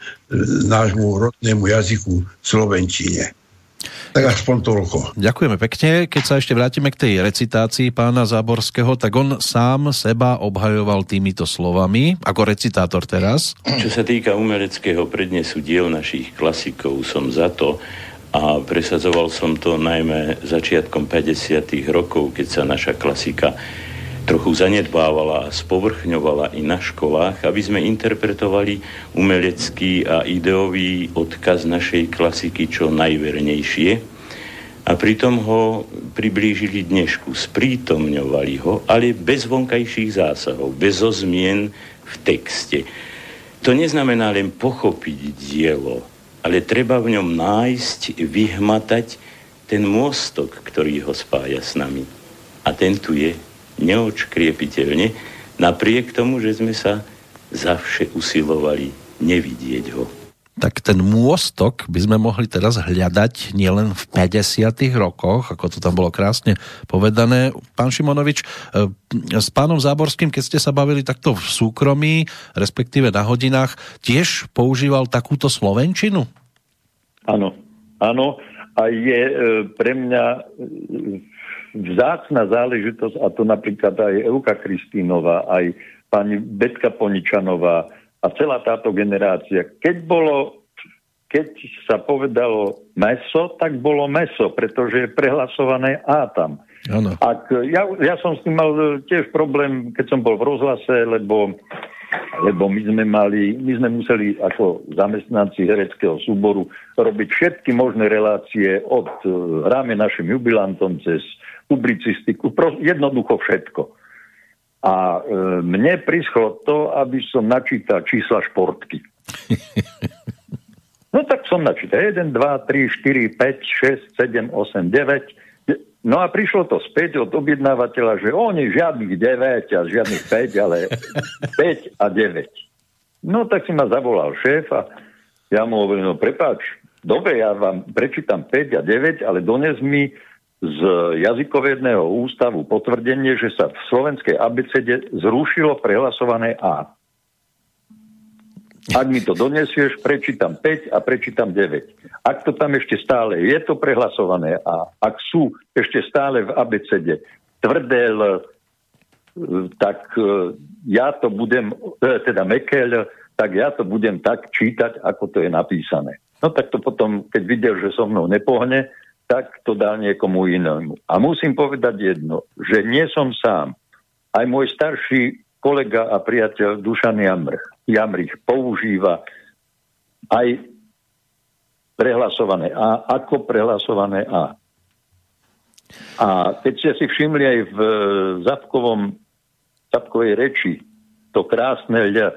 nášmu rodnému jazyku slovenčine. Tak aspoň toľko. Ďakujeme pekne. Keď sa ešte vrátime k tej recitácii pána Záborského, tak on sám seba obhajoval týmito slovami, ako recitátor teraz. Čo sa týka umeleckého prednesu diel našich klasikov, som za to a presadzoval som to najmä začiatkom 50. rokov, keď sa naša klasika trochu zanedbávala a spovrchňovala i na školách, aby sme interpretovali umelecký a ideový odkaz našej klasiky čo najvernejšie a pritom ho priblížili dnešku, sprítomňovali ho, ale bez vonkajších zásahov, bez zmien v texte. To neznamená len pochopiť dielo, ale treba v ňom nájsť, vyhmatať ten mostok, ktorý ho spája s nami. A ten tu je neočkriepiteľne, napriek tomu, že sme sa zavše usilovali nevidieť ho. Tak ten môstok by sme mohli teraz hľadať nielen v 50. rokoch, ako to tam bolo krásne povedané. Pán Šimonovič, s pánom Záborským, keď ste sa bavili takto v súkromí, respektíve na hodinách, tiež používal takúto slovenčinu? Áno, áno. A je pre mňa vzácna záležitosť, a to napríklad aj Euka Kristínová, aj pani Betka Poničanová a celá táto generácia. Keď sa povedalo meso, tak bolo meso, pretože je prehlasované A tam. Ano. Ja som s tým mal tiež problém, keď som bol v rozhlase, lebo my sme museli ako zamestnanci hereckého súboru robiť všetky možné relácie od Hráme našim jubilantom cez publicistiku, jednoducho všetko. A mne prišlo to, aby som načítal čísla športky. No tak som načítal 1, 2, 3, 4, 5, 6, 7, 8, 9. No a prišlo to späť od objednávateľa, že oni žiadnych 9 a žiadnych 5, ale 5 a 9. No tak si ma zavolal šéf a ja mu hovorím, no prepáč, dobre, ja vám prečítam 5 a 9, ale dones mi z jazykovedného ústavu potvrdenie, že sa v slovenskej abecede zrušilo prehlasované A. Ak mi to donesieš, prečítam 5 a prečítam 9. Ak to tam ešte stále je to prehlasované A, ak sú ešte stále v abecede tvrdé L, tak ja to budem, teda Mekeľ, tak ja to budem tak čítať, ako to je napísané. No tak to potom, keď videl, že so mnou nepohne, tak to dá niekomu inému. A musím povedať jedno, že nie som sám. Aj môj starší kolega a priateľ Dušan Jamrich používa aj prehlasované A ako prehlasované A. A keď ste si všimli aj v Zapkovej reči, to krásne ľa,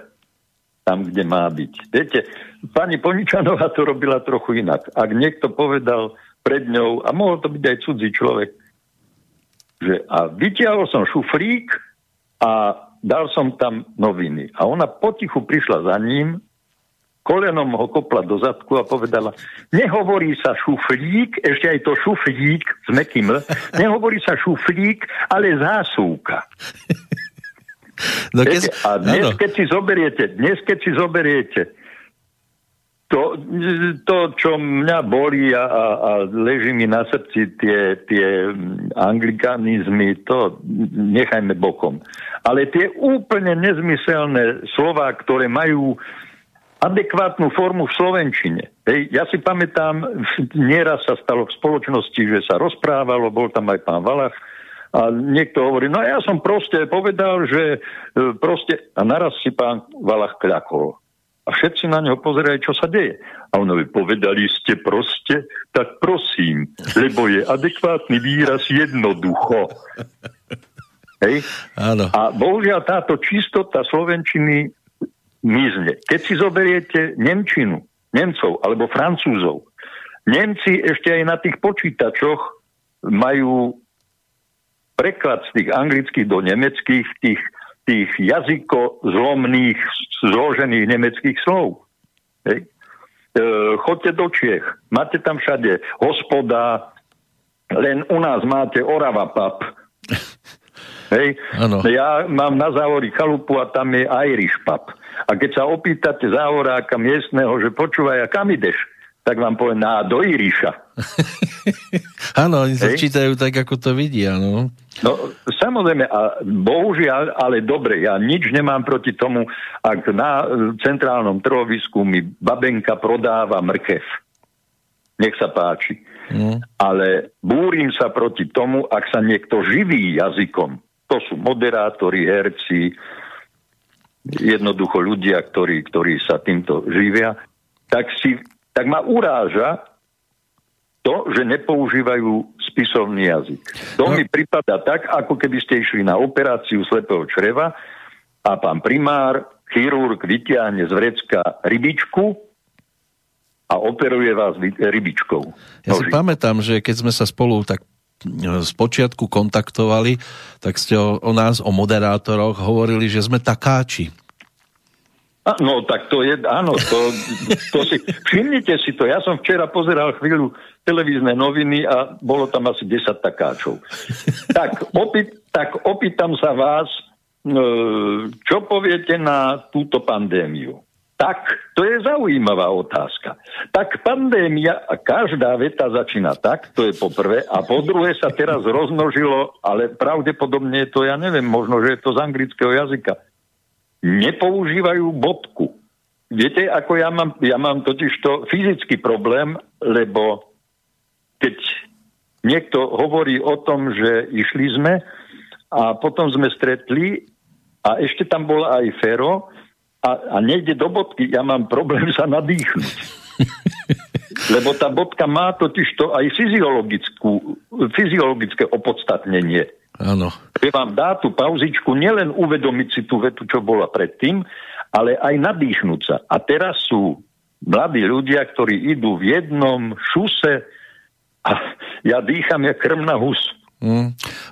tam, kde má byť. Viete, pani Poničanová to robila trochu inak. Ak niekto povedal pred ňou, a mohol to byť aj cudzí človek, že a vytiahol som šufrík a dal som tam noviny. A ona potichu prišla za ním, kolenom ho kopla do zadku a povedala, nehovorí sa šuflík, ešte aj to šuflík s mäkkým L, nehovorí sa šuflík, ale zásuvka. No keď... A dnes, keď si zoberiete, to, čo mňa bolí a leží mi na srdci, tie anglikanizmy, to nechajme bokom. Ale tie úplne nezmyselné slová, ktoré majú adekvátnu formu v slovenčine. Hej, ja si pamätám, nieraz sa stalo v spoločnosti, že sa rozprávalo, bol tam aj pán Valach, a niekto hovorí, no ja som proste povedal, že proste... A naraz si pán Valach kľakol. A všetci na neho pozerajú, čo sa deje. A on by povedali ste proste, tak prosím, lebo je adekvátny výraz jednoducho. Hej? Áno. A bohužiaľ táto čistota slovenčiny mizne. Keď si zoberiete nemčinu, Nemcov alebo Francúzov, Nemci ešte aj na tých počítačoch majú preklad z tých anglických do nemeckých tých jazykozlomných, zložených nemeckých slov. Hej. Choďte do Čiech, máte tam všade hospoda, len u nás máte Orava pub. Hej. Ja mám na Závori chalupu a tam je Irish pub. A keď sa opýtate Závoráka miestneho, že počúvaj, a kam ideš? Tak vám poviem, do Iriša. Áno, oni sa čítajú tak, ako to vidia, no. No, samozrejme, a bohužiaľ, ale dobre, ja nič nemám proti tomu, ak na centrálnom trhovisku mi babenka prodáva mrkev. Nech sa páči. Ale búrim sa proti tomu, ak sa niekto živí jazykom. To sú moderátori, herci, jednoducho ľudia, ktorí sa týmto živia, tak ma uráža to, že nepoužívajú spisovný jazyk. To mi pripadá tak, ako keby ste išli na operáciu slepého čreva a pán primár, chirurg vytiahne z vrecka rybičku a operuje vás rybičkou. Ja si pamätám, že keď sme sa spolu tak spočiatku kontaktovali, tak ste o nás, o moderátoroch hovorili, že sme takáči. No, tak to je, áno, to si, všimnite si to, ja som včera pozeral chvíľu televízne noviny a bolo tam asi 10 takáčov. Tak opýtam sa vás, čo poviete na túto pandémiu? Tak, to je zaujímavá otázka. Tak pandémia, a každá veta začína tak, to je po prvé, a po druhé sa teraz rozmnožilo, ale pravdepodobne to, ja neviem, možno, že je to z anglického jazyka. Nepoužívajú bodku. Viete, ako ja mám totižto fyzický problém, lebo keď niekto hovorí o tom, že išli sme a potom sme stretli a ešte tam bol aj Fero a nejde do bodky, ja mám problém sa nadýchnuť. Lebo tá bodka má totižto aj fyziologické opodstatnenie. Áno. Že vám dá tú pauzičku nielen uvedomiť si tú vetu, čo bola predtým, ale aj nadýchnúť sa. A teraz sú mladí ľudia, ktorí idú v jednom šuse a ja dýcham jak krm na hus.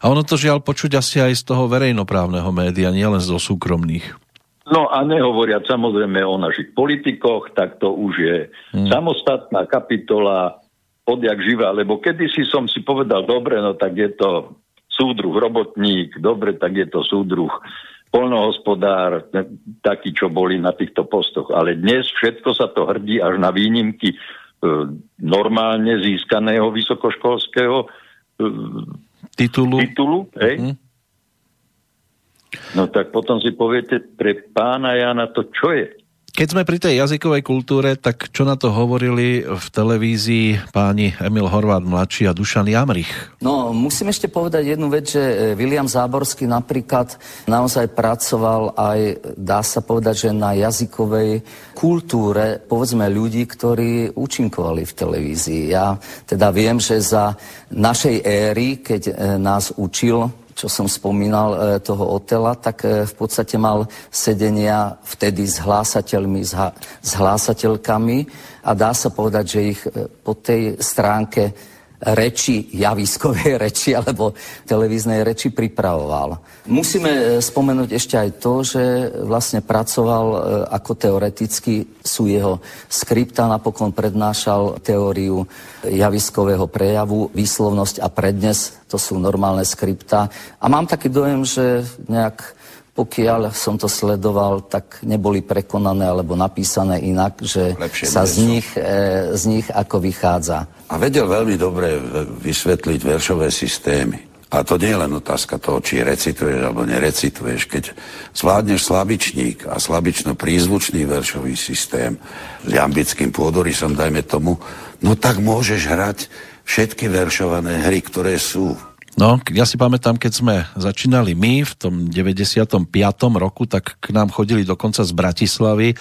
A ono to žiaľ počuť asi aj z toho verejnoprávneho média, nielen zo súkromných. No a nehovoriac samozrejme o našich politikoch, tak to už je samostatná kapitola odjak živá, lebo kedysi som si povedal, dobre, no tak je to súdruh robotník, dobre, tak je to súdruh poľnohospodár, takí, čo boli na týchto postoch. Ale dnes všetko sa to hrdí až na výnimky normálne získaného vysokoškolského titulu. No tak potom si poviete pre pána Jana to čo je. Keď sme pri tej jazykovej kultúre, tak čo na to hovorili v televízii páni Emil Horváth Mladší a Dušan Jamrich? No, musím ešte povedať jednu vec, že Viliam Záborský napríklad naozaj pracoval aj, dá sa povedať, že na jazykovej kultúre, povedzme, ľudí, ktorí účinkovali v televízii. Ja teda viem, že za našej éry, keď nás učil, čo som spomínal, toho Otela, tak v podstate mal sedenia vtedy s hlásateľmi, s hlásateľkami a dá sa povedať, že ich po tej stránke reči, javiskovej reči alebo televíznej reči pripravoval. Musíme spomenúť ešte aj to, že vlastne pracoval ako teoreticky, sú jeho skripta, napokon prednášal teóriu javiskového prejavu, výslovnosť a prednes, to sú normálne skripta. A mám taký dojem, že nejak pokiaľ som to sledoval, tak neboli prekonané alebo napísané inak, že lepšie sa z nich ako vychádza. A vedel veľmi dobre vysvetliť veršové systémy. A to nie je len otázka toho, či recituješ alebo nerecituješ. Keď zvládneš slabičník a slabično-prízvučný veršový systém s jambickým pôdorysom, dajme tomu, no tak môžeš hrať všetky veršované hry, ktoré sú. No, ja si pamätám, keď sme začínali my v tom 95. roku, tak k nám chodili dokonca z Bratislavy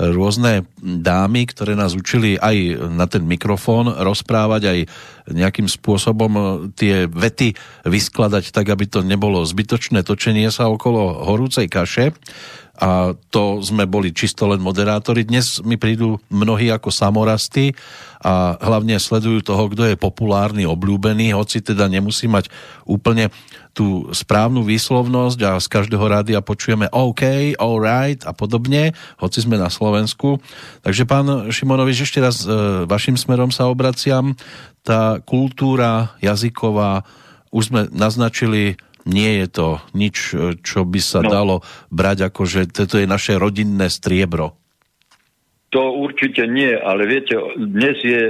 rôzne dámy, ktoré nás učili aj na ten mikrofón rozprávať, aj nejakým spôsobom tie vety vyskladať tak, aby to nebolo zbytočné točenie sa okolo horúcej kaše. A to sme boli čisto len moderátori. Dnes mi prídu mnohí ako samorasty a hlavne sledujú toho, kto je populárny, obľúbený, hoci teda nemusí mať úplne tú správnu výslovnosť a z každého rádia počujeme OK, alright a podobne, hoci sme na Slovensku. Takže pán Šimonovič, ešte raz vašim smerom sa obraciam. Tá kultúra jazyková, už sme naznačili, nie je to nič, čo by sa dalo brať ako, že toto je naše rodinné striebro. To určite nie, ale viete, dnes je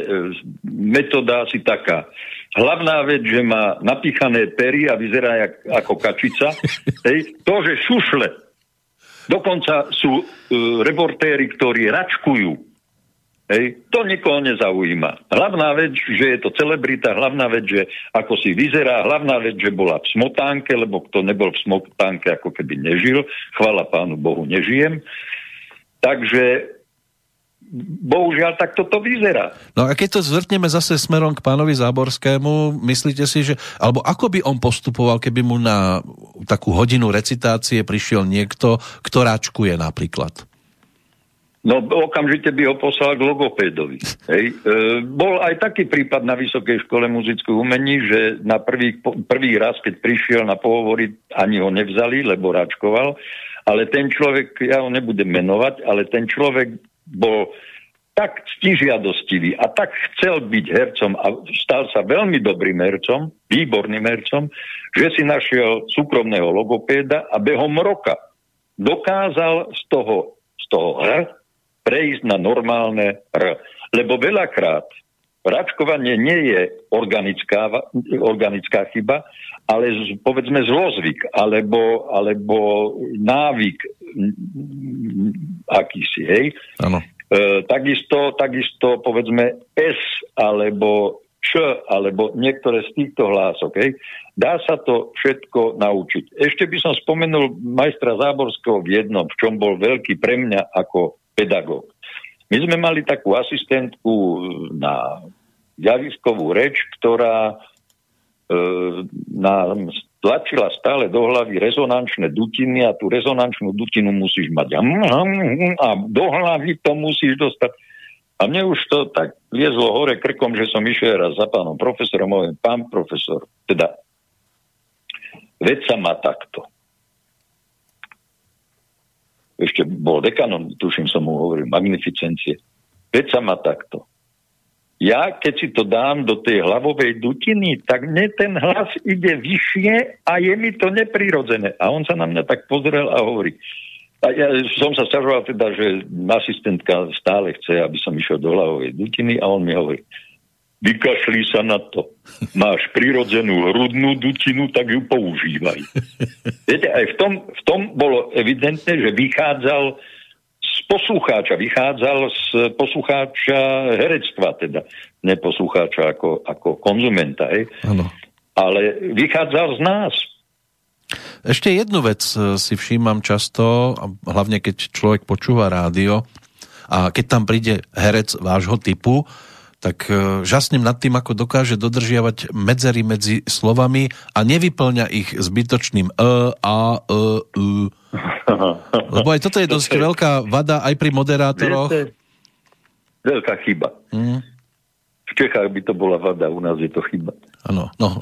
metóda asi taká. Hlavná vec, že má napíchané pery a vyzerá ako kačica. To, že šušle. Dokonca sú reportéri, ktorí račkujú. To nikoho nezaujíma. Hlavná vec, že je to celebrita, hlavná vec, že ako si vyzerá, hlavná vec, že bola v smotánke, lebo kto nebol v smotánke, ako keby nežil. Chvála Pánu Bohu, nežijem. Takže bohužiaľ, tak toto vyzerá. No a keď to zvrtneme zase smerom k pánovi Záborskému, myslíte si, že alebo ako by on postupoval, keby mu na takú hodinu recitácie prišiel niekto, kto račkuje napríklad? No okamžite by ho poslal k logopédovi. Bol aj taký prípad na Vysokej škole muzických umení, že na prvý raz, keď prišiel na pohovory, ani ho nevzali, lebo račkoval. Ale ten človek, ja ho nebudem menovať, ale ten človek bol tak ctižiadostivý a tak chcel byť hercom a stal sa veľmi dobrým hercom, výborným hercom, že si našiel súkromného logopéda a behom roka dokázal z toho R prejsť na normálne R. Lebo veľakrát račkovanie nie je organická chyba, ale povedzme zlozvyk alebo návyk akýsi, hej. Áno. Takisto povedzme S alebo Č alebo niektoré z týchto hlások, hej. Dá sa to všetko naučiť. Ešte by som spomenul majstra Záborského v jednom, v čom bol veľký pre mňa ako pedagóg. My sme mali takú asistentku na javiskovú reč, ktorá nám tlačila stále do hlavy rezonančné dutiny a tú rezonančnú dutinu musíš mať a do hlavy to musíš dostať. A mne už to tak liezlo hore krkom, že som išiel raz za pánom profesorom, hovorím, pán profesor, teda vec sa má takto. Ešte bol dekanom, tuším, som mu hovoril, magnificencie. Vec sa má takto. Ja, keď si to dám do tej hlavovej dutiny, tak mne ten hlas ide vyššie a je mi to neprirodzené. A on sa na mňa tak pozrel a hovorí. A ja som sa sťažoval teda, že asistentka stále chce, aby som išiel do hlavovej dutiny a on mi hovorí, Vykašli sa na to. Máš prirodzenú hrudnú dutinu, tak ju používaj. Viete, aj v tom bolo evidentné, že vychádzal z poslucháča, herectva teda, ne poslucháča ako konzumenta, ale vychádzal z nás. Ešte jednu vec si všímam často, hlavne keď človek počúva rádio a keď tam príde herec vášho typu, tak žasnem nad tým, ako dokáže dodržiavať medzery medzi slovami a nevyplňa ich zbytočným a. Lebo aj toto je dosť veľká vada aj pri moderátoroch. Viete, veľká chyba. V Čechách by to bola vada, u nás je to chyba. Áno, no.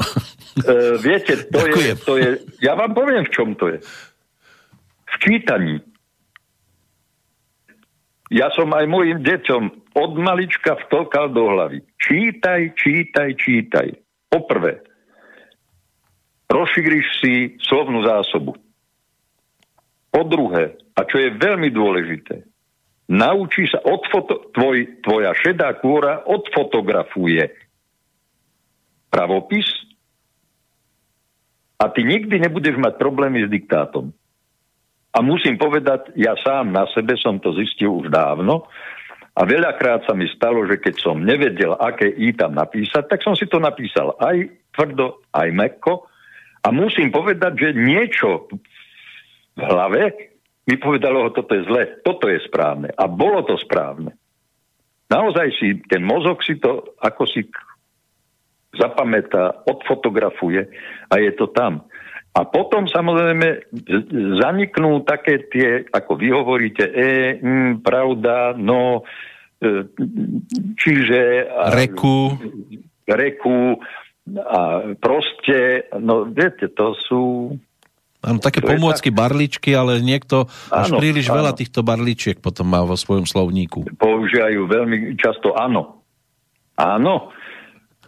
Viete, to je... Ja vám poviem, v čom to je. V čítaní. Ja som aj mojim deťom od malička vtĺkal do hlavy. Čítaj. Poprvé, rozšíriš si slovnú zásobu. Po druhé, a čo je veľmi dôležité, naučí sa, tvoja šedá kôra odfotografuje pravopis a ty nikdy nebudeš mať problémy s diktátom. A musím povedať, ja sám na sebe som to zistil už dávno a veľakrát sa mi stalo, že keď som nevedel, aké i tam napísať, tak som si to napísal aj tvrdo, aj mäkko. A musím povedať, že niečo v hlave mi povedalo, toto je zle, toto je správne. A bolo to správne. Naozaj ten mozog si to ako si zapamätá, odfotografuje a je to tam. A potom samozrejme zaniknú také tie, ako vy hovoríte, pravda, no, čiže... Reku a proste, no viete, to sú... Áno, také pomôcky barličky, ale niekto až príliš veľa týchto barličiek potom má vo svojom slovníku. Používajú veľmi často áno.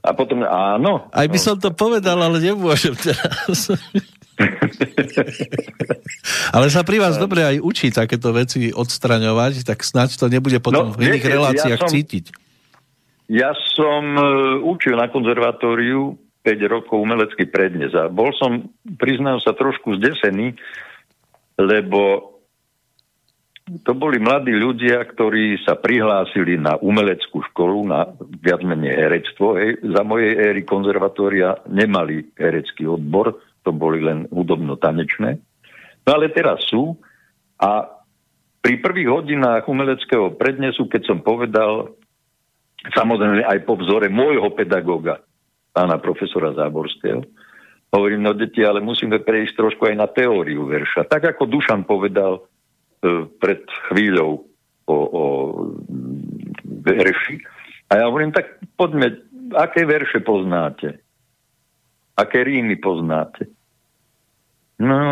A potom áno. Aj by som to povedal, ale nemôžem teraz. Ale sa pri vás dobre aj učí takéto veci odstraňovať, tak snáď to nebude potom v iných reláciách cítiť. Ja som učil na konzervatóriu 5 rokov umelecký prednes a bol som, priznám sa, trošku zdesený, lebo to boli mladí ľudia, ktorí sa prihlásili na umeleckú školu, na viac menej herectvo. Za mojej éry konzervatória nemali herecký odbor, to boli len hudobno-tanečné. No ale teraz sú a pri prvých hodinách umeleckého prednesu, keď som povedal, samozrejme aj po vzore môjho pedagoga, pána profesora Záborského, hovorím, no deti, ale musíme prejsť trošku aj na teóriu verša. Tak ako Dušan povedal pred chvíľou o verši. A ja hovorím, tak poďme, aké verše poznáte? Aké rímy poznáte? No,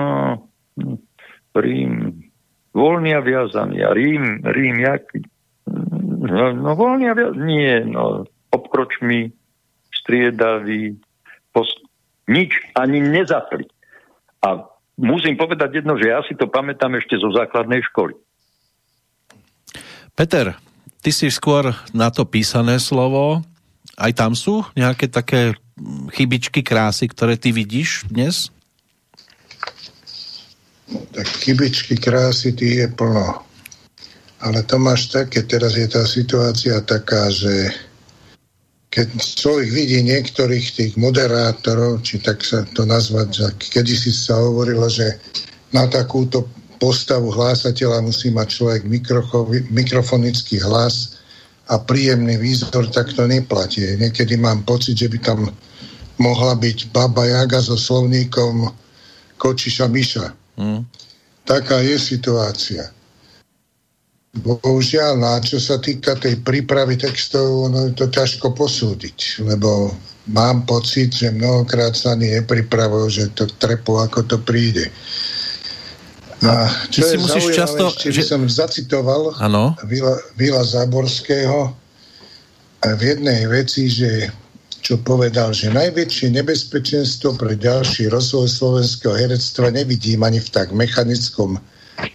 rím, voľný a viazaný. A rím jaký? No, voľný a viazaný. Nie, no, obkročmi, striedavý, nič ani nezapli. A musím povedať jedno, že ja si to pamätám ešte zo základnej školy. Peter, ty si skôr na to písané slovo. Aj tam sú nejaké také chybičky, krásy, ktoré ty vidíš dnes? Tak chybičky, krásy, ty je plno. Ale to máš také, teraz je tá situácia taká, že keď človek vidí niektorých tých moderátorov, či tak sa to nazvať, kedysi sa hovorilo, že na takúto postavu hlásateľa musí mať človek mikrofonický hlas a príjemný výzor, tak to neplatí. Niekedy mám pocit, že by tam mohla byť Baba Jaga so slovníkom Kočiša Miša. Taká je situácia. Bohužiaľ, no a čo sa týka tej prípravy textov, no je to ťažko posúdiť, lebo mám pocit, že mnohokrát sa ani nepripravujú, že to trepu, ako to príde. A čo je zaujímavé, často, že som zacitoval Vila Záborského v jednej veci, že čo povedal, že najväčšie nebezpečenstvo pre ďalší rozvoj slovenského herectva nevidím ani v tak mechanickom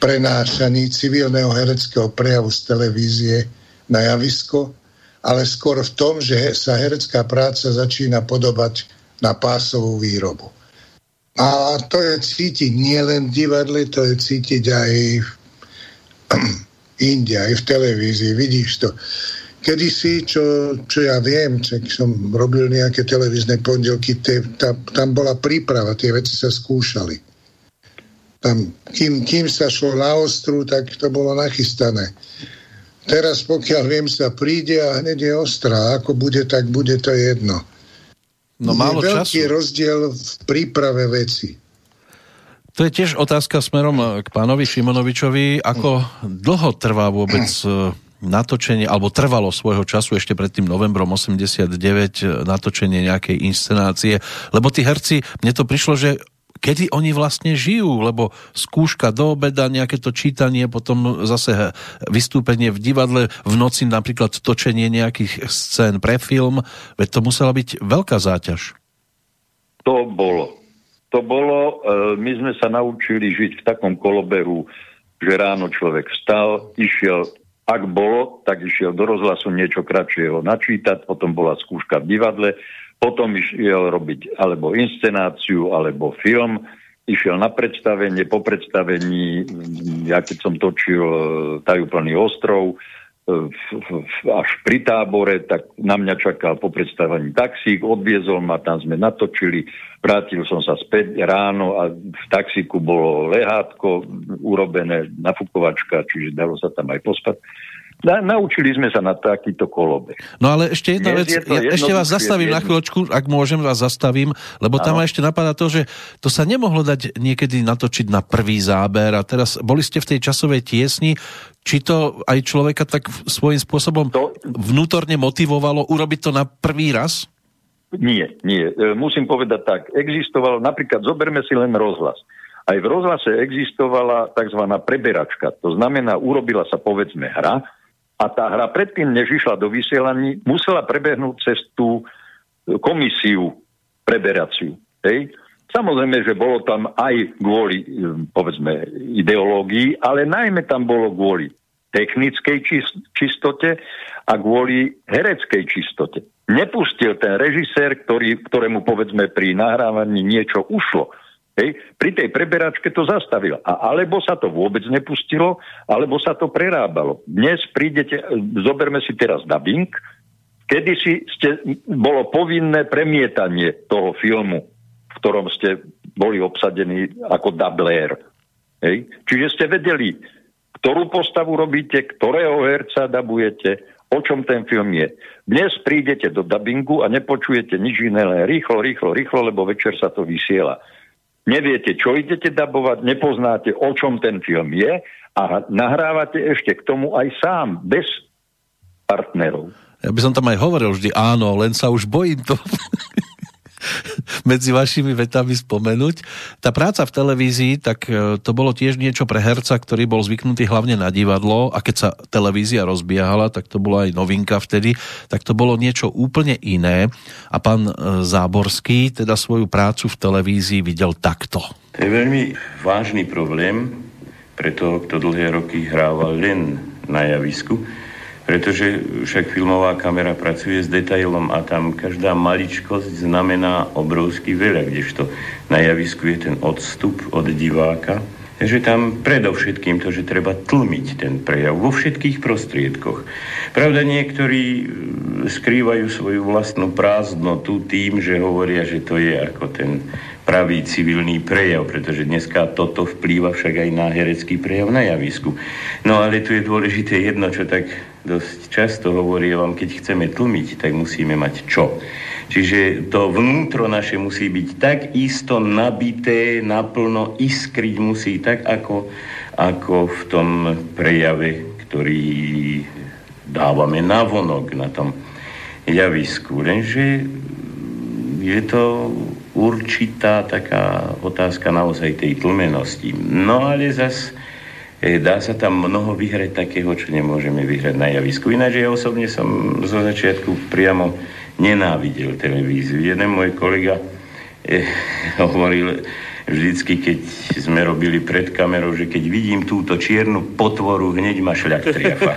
prenášaní civilného hereckého prejavu z televízie na javisko, ale skôr v tom, že sa herecká práca začína podobať na pásovú výrobu. A to je cítiť nielen v divadle, to je cítiť aj inde, aj v televízii. Vidíš to. Kedysi, čo ja viem, keď som robil nejaké televízne pondelky, tam bola príprava, tie veci sa skúšali. Tam, kým sa šlo na ostru, tak to bolo nachystané. Teraz, pokiaľ viem, sa príde a hneď je ostrá. Ako bude, tak bude, to jedno. No, málo je veľký času. Rozdiel v príprave veci. To je tiež otázka smerom k pánovi Šimonovičovi. Ako dlho trvá vôbec natočenie, alebo trvalo svojho času ešte pred tým novembrom 89 natočenie nejakej inscenácie? Lebo tí herci, mne to prišlo, že kedy oni vlastne žijú, lebo skúška do obeda, nejaké to čítanie, potom zase vystúpenie v divadle, v noci napríklad točenie nejakých scén pre film, veď to musela byť veľká záťaž. To bolo, my sme sa naučili žiť v takom kolobehu, že ráno človek vstal, išiel, ak bolo, tak išiel do rozhlasu niečo kratšieho načítať, potom bola skúška v divadle, potom išiel robiť alebo inscenáciu, alebo film. Išiel na predstavenie, po predstavení, ja keď som točil Tajúplný ostrov, až pri tábore, tak na mňa čakal po predstavení taxík, odviezol ma, tam sme natočili, vrátil som sa späť ráno a v taxíku bolo lehátko urobené, nafukovačka, čiže dalo sa tam aj pospať. Naučili sme sa na takýto kolobek. No ale ešte jedna vec, ešte vás zastavím na chvíľočku, ak môžem, vás zastavím, lebo tam ma ešte napadá to, že to sa nemohlo dať niekedy natočiť na prvý záber a teraz boli ste v tej časovej tiesni, či to aj človeka tak svojím spôsobom vnútorne motivovalo urobiť to na prvý raz? Nie. Musím povedať tak, existovalo, napríklad zoberme si len rozhlas. Aj v rozhlase existovala tzv. Preberačka, to znamená, urobila sa povedzme hra, a tá hra predtým, než išla do vysielaní, musela prebehnúť cez tú komisiu preberaciu. Hej? Samozrejme, že bolo tam aj kvôli, povedzme, ideológii, ale najmä tam bolo kvôli technickej čistote a kvôli hereckej čistote. Nepustil ten režisér, ktorému, povedzme, pri nahrávaní niečo ušlo. Hej? Pri tej preberačke to zastavil. A alebo sa to vôbec nepustilo, alebo sa to prerábalo. Dnes prídete, zoberme si teraz dabing, kedysi bolo povinné premietanie toho filmu, v ktorom ste boli obsadení ako dublér. Hej? Čiže ste vedeli, ktorú postavu robíte, ktorého herca dabujete, o čom ten film je. Dnes prídete do dabingu a nepočujete nič iné, len rýchlo, lebo večer sa to vysiela. Neviete, čo idete dabovať, nepoznáte, o čom ten film je a nahrávate ešte k tomu aj sám, bez partnerov. Ja by som tam aj hovoril vždy, áno, len sa už bojím to medzi vašimi vetami spomenúť. Tá práca v televízii, tak to bolo tiež niečo pre herca, ktorý bol zvyknutý hlavne na divadlo a keď sa televízia rozbiehala, tak to bola aj novinka vtedy, tak to bolo niečo úplne iné a pán Záborský teda svoju prácu v televízii videl takto. To je veľmi vážny problém pre toho, kto dlhé roky hrával len na javisku, pretože však filmová kamera pracuje s detailom a tam každá maličkosť znamená obrovský veľa, kdežto na javisku je ten odstup od diváka. Takže tam predovšetkým to, že treba tlmiť ten prejav vo všetkých prostriedkoch. Pravda, niektorí skrývajú svoju vlastnú prázdnotu tým, že hovoria, že to je ako ten pravý civilný prejav, pretože dneska toto vplýva však aj na herecký prejav na javisku. No ale tu je dôležité jedno, čo tak dosť často hovorí vám, keď chceme tlmiť, tak musíme mať čo. Čiže to vnútro naše musí byť tak isto nabité, naplno iskriť musí, tak ako v tom prejave, ktorý dávame navonok na tom javisku. Lenže je to určitá taká otázka naozaj tej tlmenosti. No ale zas dá sa tam mnoho vyhrať takého, čo nemôžeme vyhrať na javisku. Ináč ja osobne som zo začiatku priamo nenávidel televíziu. Jeden môj kolega hovoril vždycky, keď sme robili pred kamerou, že keď vidím túto čiernu potvoru, hneď ma šľak triafa.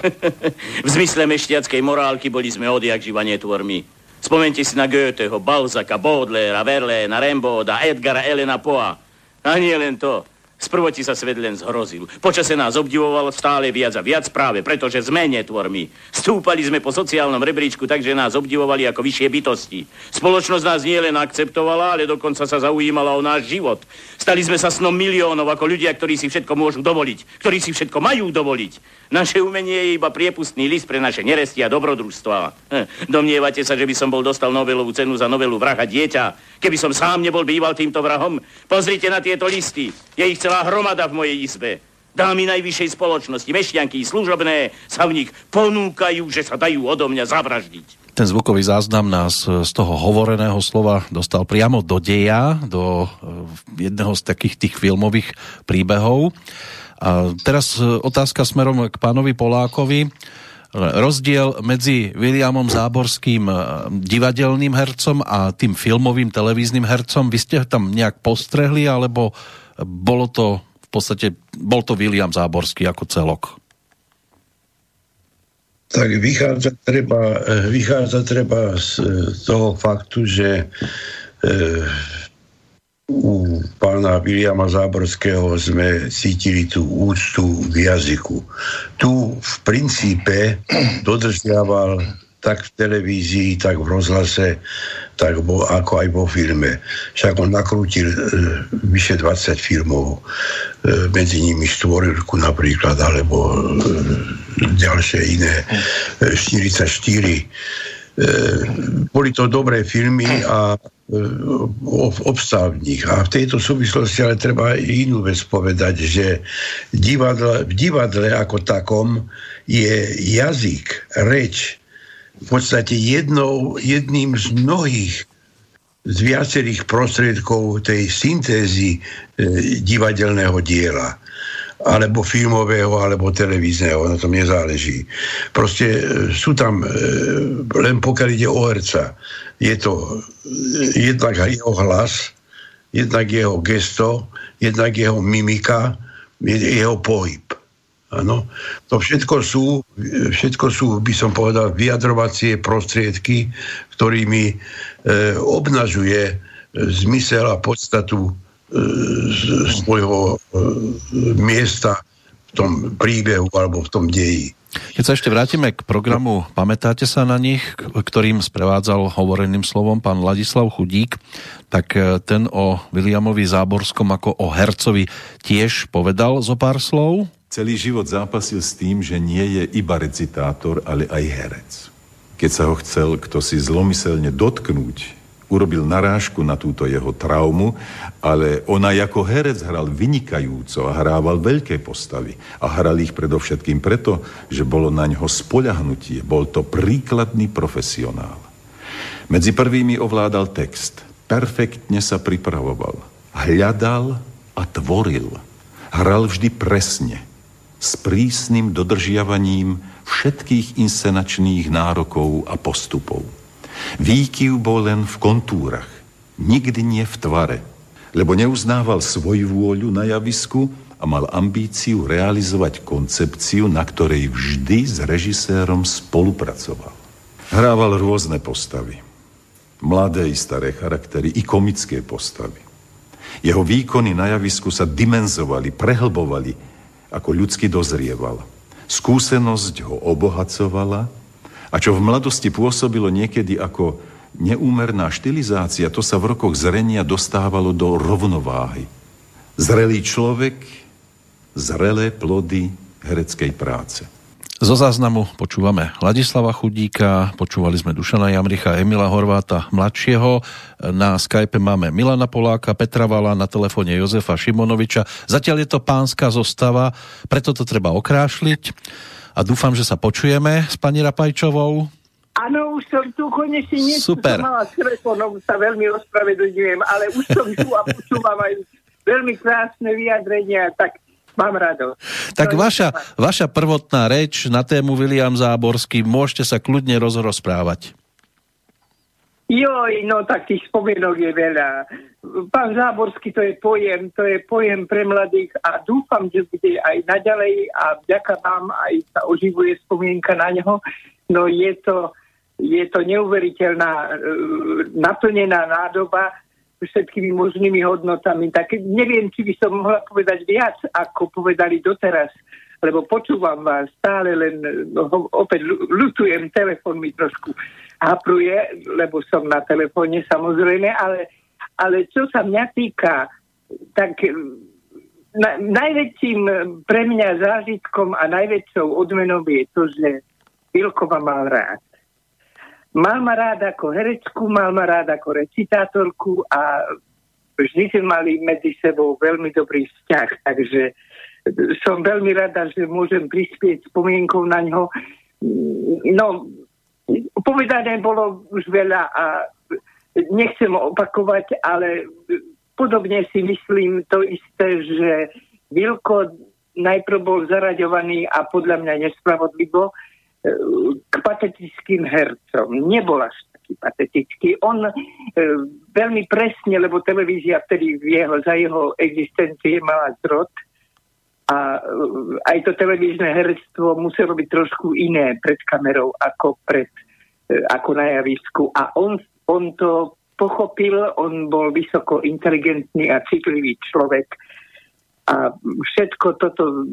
V zmysle mešťackej morálky boli sme odjakživa netvormi. Spomente si na Goetheho, Balzaka, Baudelaira, Verlaina, Rambauda, Edgara Allana Poea. A nie len to. Sprvoti sa svet len zhrozil. Počase nás obdivovalo stále viac a viac práve, pretože sme netvormi. Stúpali sme po sociálnom rebríčku, takže nás obdivovali ako vyššie bytosti. Spoločnosť nás nie len akceptovala, ale dokonca sa zaujímala o náš život. Stali sme sa snom miliónov ako ľudia, ktorí si všetko môžu dovoliť, ktorí si všetko majú dovoliť. Naše umenie je iba priepustný list pre naše neresti a dobrodružstvá. Domnievate sa, že by som bol dostal Nobelovú cenu za novelu Vraha dieťa, keby som sám nebol býval týmto vrahom? Pozrite na tieto listy. Je ich celá hromada v mojej izbe. Dámy najvyššej spoločnosti, mešťanky, služobné sa v nich ponúkajú, že sa dajú odo mňa zavraždiť. Ten zvukový záznam nás z toho hovoreného slova dostal priamo do deja, do jedného z takých tých filmových príbehov. A teraz otázka smerom k pánovi Polákovi. Rozdiel medzi Viliamom Záborským, divadelným hercom, a tým filmovým, televíznym hercom, vy ste tam nejak postrehli, alebo bolo to v podstate, bol to Viliam Záborský ako celok? Tak vychádza treba z toho faktu, že u pána Viliama Záborského sme cítili tú úctu v jazyku. Tu v princípe dodržiaval tak v televízii, tak v rozhlase, tak ako aj vo filme. Však on nakrútil vyše 20 filmov, medzi nimi Štvorilku napríklad, alebo ďalšie iné, 44. Boli to dobré filmy a obstál v nich. A v tejto súvislosti ale treba inú vec povedať, že v divadle ako takom je jazyk, reč v podstate jedným z mnohých, z viacerých prostriedkov tej syntézy divadelného diela, alebo filmového, alebo televízneho, na tom nezáleží. Proste sú tam, len pokiaľ ide o herca, je to jednak jeho hlas, jednak jeho gesto, jednak jeho mimika, jeho pohyb. Áno. To všetko sú, by som povedal, vyjadrovacie prostriedky, ktorými obnažuje zmysel a podstatu svojho miesta v tom príbehu alebo v tom deji. Keď sa ešte vrátime k programu, pamätáte sa na nich, ktorým sprevádzal hovoreným slovom pán Ladislav Chudík, tak ten o Viliamovi Záborskom ako o hercovi tiež povedal zo pár slov? Celý život zápasil s tým, že nie je iba recitátor, ale aj herec. Keď sa ho chcel kto si zlomyselne dotknúť, urobil narážku na túto jeho traumu, ale ona ako herec hral vynikajúco a hrával veľké postavy. A hral ich predovšetkým preto, že bolo na ňoho spoľahnutie. Bol to príkladný profesionál. Medzi prvými ovládal text. Perfektne sa pripravoval. Hľadal a tvoril. Hral vždy presne. S prísnym dodržiavaním všetkých inscenačných nárokov a postupov. Výkyv bol len v kontúrach, nikdy nie v tvare, lebo neuznával svoju vôľu na javisku a mal ambíciu realizovať koncepciu, na ktorej vždy s režisérom spolupracoval. Hrával rôzne postavy, mladé i staré charaktery, i komické postavy. Jeho výkony na javisku sa dimenzovali, prehlbovali, ako ľudsky dozrieval. Skúsenosť ho obohacovala, a čo v mladosti pôsobilo niekedy ako neúmerná štilizácia, to sa v rokoch zrenia dostávalo do rovnováhy. Zrelý človek, zrelé plody hereckej práce. Zo záznamu počúvame Ladislava Chudíka, počúvali sme Dušana Jamricha, Emila Horváta mladšieho. Na Skype máme Milana Poláka, Petra Vala, na telefóne Jozefa Šimonoviča. Zatiaľ je to pánska zostava, preto to treba okrášliť. A dúfam, že sa počujeme s pani Rapajčovou. Áno, už som tu, konečne niečo som mala skreslenou, sa veľmi ospravedlňujem, ale už som tu a počúvam aj veľmi krásne vyjadrenia, tak mám radosť. Tak vaša prvotná reč na tému Viliam Záborský, môžete sa kľudne rozprávať. Joj, no takých spomienok je veľa. Pán Záborský, to je pojem pre mladých a dúfam, že bude aj naďalej a vďaka vám aj sa oživuje spomienka na neho. No je to neuveriteľná, naplnená nádoba všetkými možnými hodnotami. Tak neviem, či by som mohla povedať viac, ako povedali doteraz, lebo počúvam vás stále, len opäť ľutujem, telefon mi trošku hapruje, lebo som na telefóne samozrejme, ale čo sa mňa týka, tak najväčším pre mňa zážitkom a najväčšou odmenou je to, že Vilko ma mal rád. Mal ma rád ako herečku, mal ma rád ako recitátorku a vždy sme mali medzi sebou veľmi dobrý vzťah, takže som veľmi rada, že môžem prispieť spomienkou na ňo. No, povedané bolo už veľa a nechcem opakovať, ale podobne si myslím to isté, že Vilko najprv bol zaraďovaný a podľa mňa nespravodlivo k patetickým hercom. Nebol až taký patetický. On veľmi presne, lebo televízia vtedy za jeho existencie mala zrod, a aj to televízne herectvo muselo byť trošku iné pred kamerou ako na javisku. A on to pochopil, on bol vysoko inteligentný a citlivý človek. A všetko toto,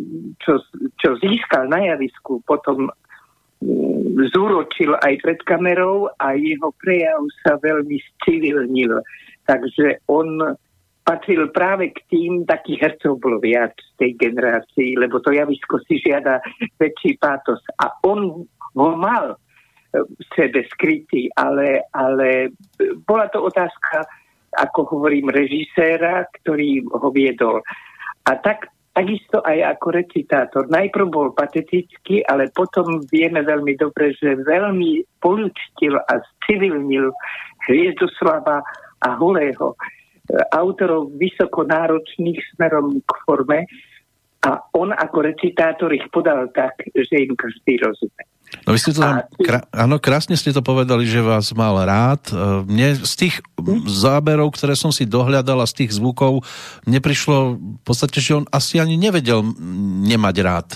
čo získal na javisku, potom zúročil aj pred kamerou a jeho prejav sa veľmi civilnil. Takže on patril práve k tým, takých hercov bolo viac v tej generácii, lebo to javisko si žiada väčší pátos. A on ho mal v sebe skrytý, ale bola to otázka, ako hovorím, režiséra, ktorý ho viedol. A takisto aj ako recitátor. Najprv bol patetický, ale potom vieme veľmi dobre, že veľmi poľučtil a civilnil Hviezdoslava a Holého, autorov vysokonáročných smerom k forme, a on ako recitátor ich podal tak, že im každý rozumie. No vy ste to krásne ste to povedali, že vás mal rád. Mne z tých záberov, ktoré som si dohľadal, a z tých zvukov, mne prišlo v podstate, že on asi ani nevedel nemať rád.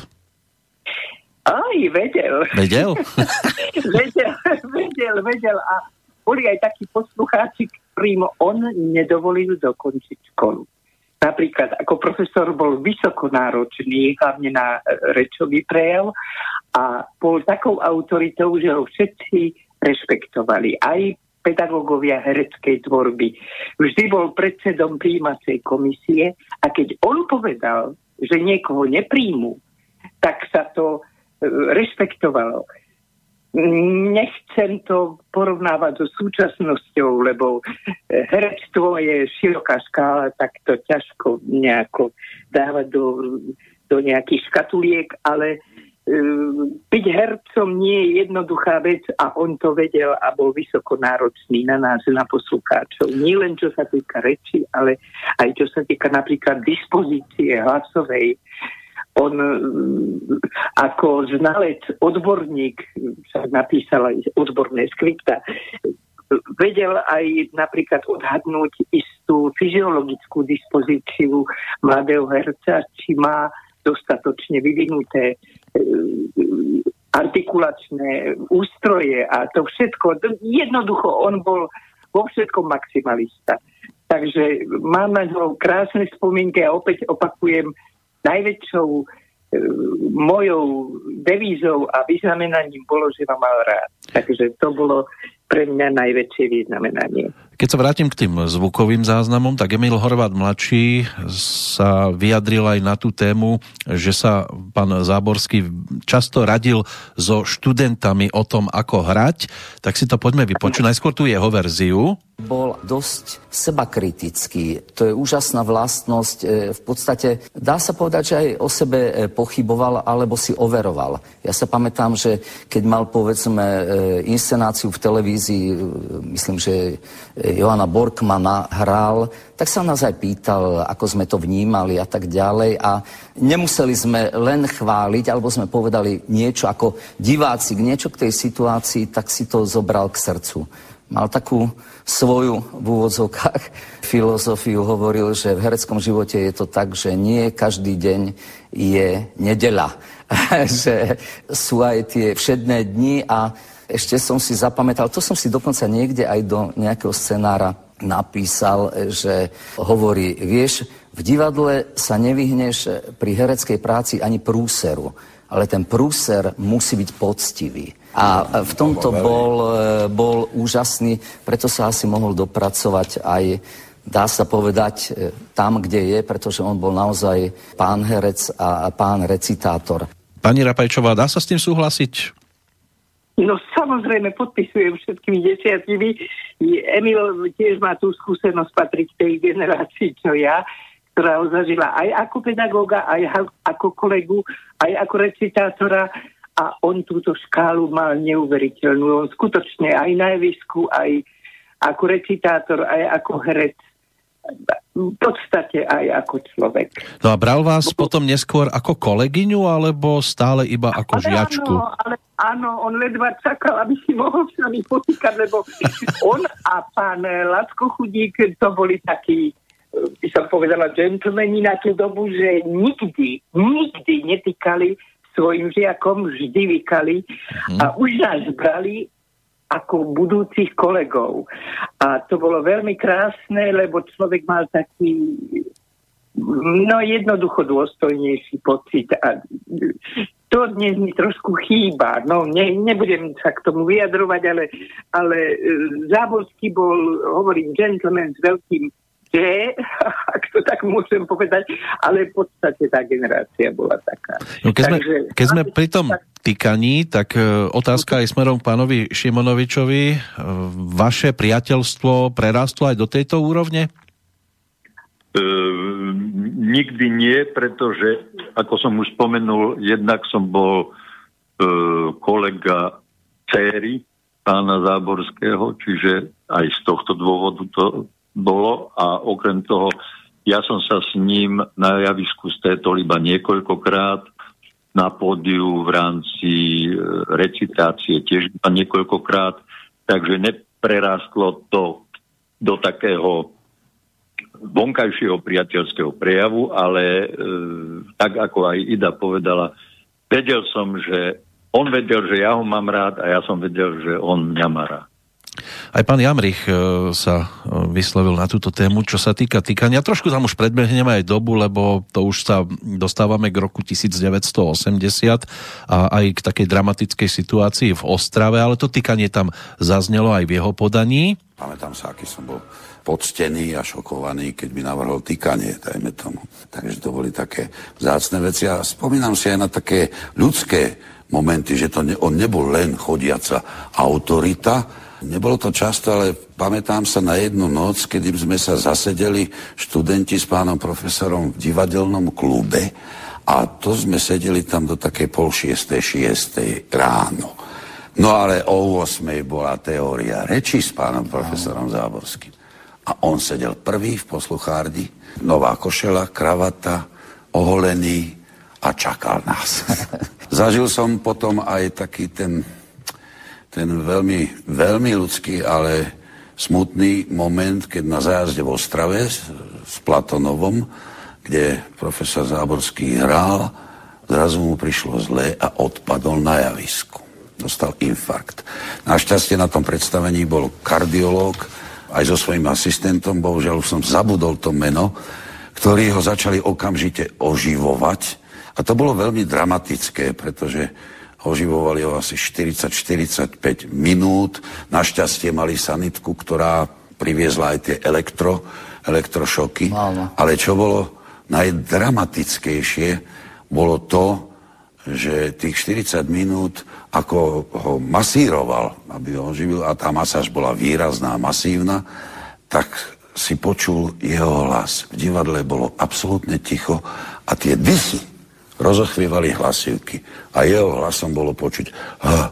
Aj, vedel. Vedel? vedel a boli aj takí poslucháči, ktorým on nedovolil dokončiť školu. Napríklad ako profesor bol vysokonáročný, hlavne na rečový prejav, a bol takou autoritou, že ho všetci rešpektovali. Aj pedagógovia hereckej tvorby. Vždy bol predsedom prijímacej komisie a keď on povedal, že niekoho nepríjmu, tak sa to rešpektovalo. Nechcem to porovnávať so súčasnosťou, lebo herectvo je široká škála, tak to ťažko nejako dávať do nejakých škatuliek, ale byť hercom nie je jednoduchá vec a on to vedel a bol vysoko náročný na nás, na poslucháčov. Nie len čo sa týka reči, ale aj čo sa týka napríklad dispozície hlasovej. On ako znalec, odborník, však napísal aj odborné skripta, vedel aj napríklad odhadnúť istú fyziologickú dispozíciu mladého herca, či má dostatočne vyvinuté artikulačné ústroje a to všetko. Jednoducho, on bol vo všetkom maximalista. Takže mám na ňo krásne spomienky a opäť opakujem, najväčšou mojou devízou a vyznamenaním bolo, že ma mal rád. Takže to bolo pre mňa najväčšie vyznamenanie. Keď sa vrátim k tým zvukovým záznamom, tak Emil Horváth mladší sa vyjadril aj na tú tému, že sa pán Záborský často radil so študentami o tom, ako hrať. Tak si to poďme vypočuť. Najskôr tu jeho verziu. Bol dosť sebakritický. To je úžasná vlastnosť. V podstate dá sa povedať, že aj o sebe pochyboval alebo si overoval. Ja sa pamätám, že keď mal povedzme inscenáciu v televízii, myslím, že Johana Borkmana hral, tak sa nás aj pýtal, ako sme to vnímali a tak ďalej. A nemuseli sme len chváliť, alebo sme povedali niečo ako diváci k tej situácii, tak si to zobral k srdcu. mal takú svoju v úvodzovkách filozofiu, hovoril, že v hereckom živote je to tak, že nie každý deň je nedeľa, že sú aj tie všedné dni a ešte som si zapamätal, to som si dokonca niekde aj do nejakého scenára napísal, že hovorí, vieš, v divadle sa nevyhneš pri hereckej práci ani prúseru, ale ten prúser musí byť poctivý. A v tomto bol úžasný, preto sa asi mohol dopracovať aj, dá sa povedať, tam, kde je, pretože on bol naozaj pán herec a pán recitátor. Pani Rapajčová, dá sa s tým súhlasiť? No samozrejme, podpisujem všetkými desiatimi. Emil tiež má tú skúsenosť patriť tej generácii, čo ja, ktorá ho zažila aj ako pedagóga, aj ako kolegu, aj ako recitátora a on túto škálu mal neuveriteľnú. On skutočne aj na javisku, aj ako recitátor, aj ako herec, v podstate aj ako človek. No a bral vás potom neskôr ako kolegyňu, alebo stále iba ako žiačku? Áno, on ledva čakal, aby si mohol sa mi potýkať, lebo on a pán Lacko Chudík, to boli takí, by som povedala, džentlmeni na tú dobu, že nikdy netýkali svojim žiakom, vždy vykali a už nás brali ako budúcich kolegov. A to bolo veľmi krásne, lebo človek mal taký jednoducho dôstojnejší pocit a to dnes mi trošku chýba. Nebudem sa k tomu vyjadrovať, ale Záborský bol, hovorím, gentleman s veľkým G, ak to tak môžem povedať, ale v podstate tá generácia bola taká. No keď sme pri tom týkaní, tak otázka aj smerom k pánovi Šimonovičovi. Vaše priateľstvo prerástlo aj do tejto úrovne? Nikdy nie, pretože, ako som už spomenul, jednak som bol kolega céry pána Záborského, čiže aj z tohto dôvodu to bolo a okrem toho ja som sa s ním na javisku stretol iba niekoľkokrát, na pódiu v rámci recitácie tiež iba niekoľkokrát, takže neprerástlo to do takého vonkajšieho priateľského prejavu, ale tak ako aj Ida povedala, vedel som, že on vedel, že ja ho mám rád a ja som vedel, že on mňa má rád. Aj pán Jamrich sa vyslovil na túto tému, čo sa týka týkania. Trošku tam už predbehneme aj dobu, lebo to už sa dostávame k roku 1980 a aj k takej dramatickej situácii v Ostrave, ale to týkanie tam zaznelo aj v jeho podaní. Pamätám sa, aký som bol poctený a šokovaný, keď mi navrhol týkanie, dajme tomu. Takže to boli také vzácne veci a spomínam si aj na také ľudské momenty, že to on nebol len chodiaca autorita. Nebolo to často, ale pamätám sa na jednu noc, kedy sme sa zasedeli študenti s pánom profesorom v divadelnom klube a to sme sedeli tam do takej 5:30, 6:00 ráno. No ale o 8:00 bola teória reči s pánom profesorom Záborským. A on sedel prvý v posluchárdi, nová košela, kravata, oholený a čakal nás. Zažil som potom aj taký ten veľmi, veľmi ľudský, ale smutný moment, keď na zájazde v Ostrave s Platonovom, kde profesor Záborský hral, zrazu mu prišlo zle a odpadol na javisku. Dostal infarkt. Našťastie na tom predstavení bol kardiológ, aj so svojím asistentom, bohužiaľ už som zabudol to meno, ktorí ho začali okamžite oživovať. A to bolo veľmi dramatické, pretože oživovali ho asi 40-45 minút. Našťastie mali sanitku, ktorá priviezla aj tie elektrošoky. Málo. Ale čo bolo najdramatickejšie, bolo to, že tých 40 minút, ako ho masíroval, aby ho oživil, a tá masáž bola výrazná, masívna, tak si počul jeho hlas. V divadle bolo absolútne ticho a tie dychy rozochvievali hlasivky a jeho hlasom bolo počuť ha.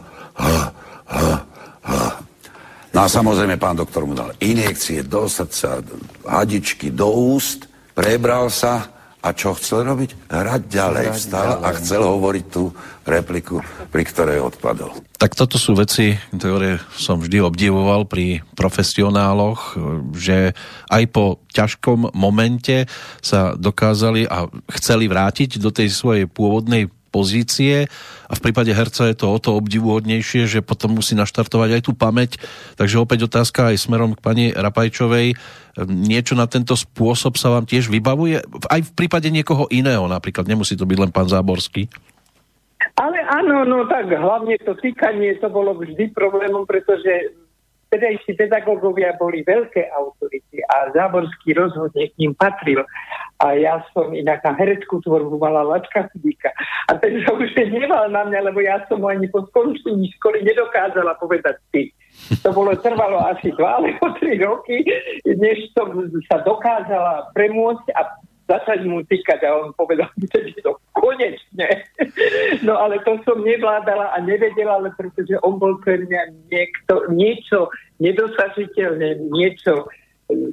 No a samozrejme pán doktor mu dal injekcie do srdca, hadičky do úst, prebral sa A čo chcel robiť? Hrať ďalej. Vstal a chcel hovoriť tú repliku, pri ktorej odpadol. Tak toto sú veci, ktoré som vždy obdivoval pri profesionáloch, že aj po ťažkom momente sa dokázali a chceli vrátiť do tej svojej pôvodnej pozície a v prípade herca je to o to obdivuhodnejšie, že potom musí naštartovať aj tú pamäť. Takže opäť otázka aj smerom k pani Rapajčovej. Niečo na tento spôsob sa vám tiež vybavuje? Aj v prípade niekoho iného napríklad. Nemusí to byť len pán Záborský. Ale áno, no tak hlavne to týkanie, to bolo vždy problémom, pretože vtedajší pedagógovia boli veľké autority a Záborský rozhodne k ním patril. A ja som inak na hereckú tvorbu mala Ladislava Chudíka. A ten sa už hneval na mňa, lebo ja som mu ani po skončení školy nedokázala povedať ty. To bolo trvalo asi 2 alebo 3 roky, než som sa dokázala premôcť a začali mu týkať a on povedal, že to konečne. No ale to som nevládala a nevedela, ale pretože on bol pre mňa niečo nedosažiteľné, niečo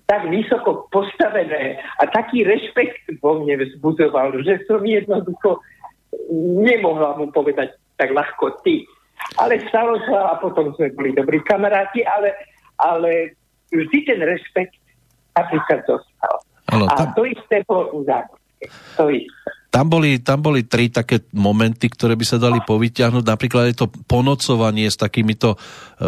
tak vysoko postavené a taký rešpekt vo mne vzbudzoval, že som jednoducho nemohla mu povedať tak ľahko ty. Ale stalo sa a potom sme boli dobrí kamaráti, ale vždy ten rešpekt napríklad zostal. Ano, tam... A to isté bolo u Záborského. Tam boli 3 také momenty, ktoré by sa dali povyťahnuť. Napríklad je to ponocovanie s takýmito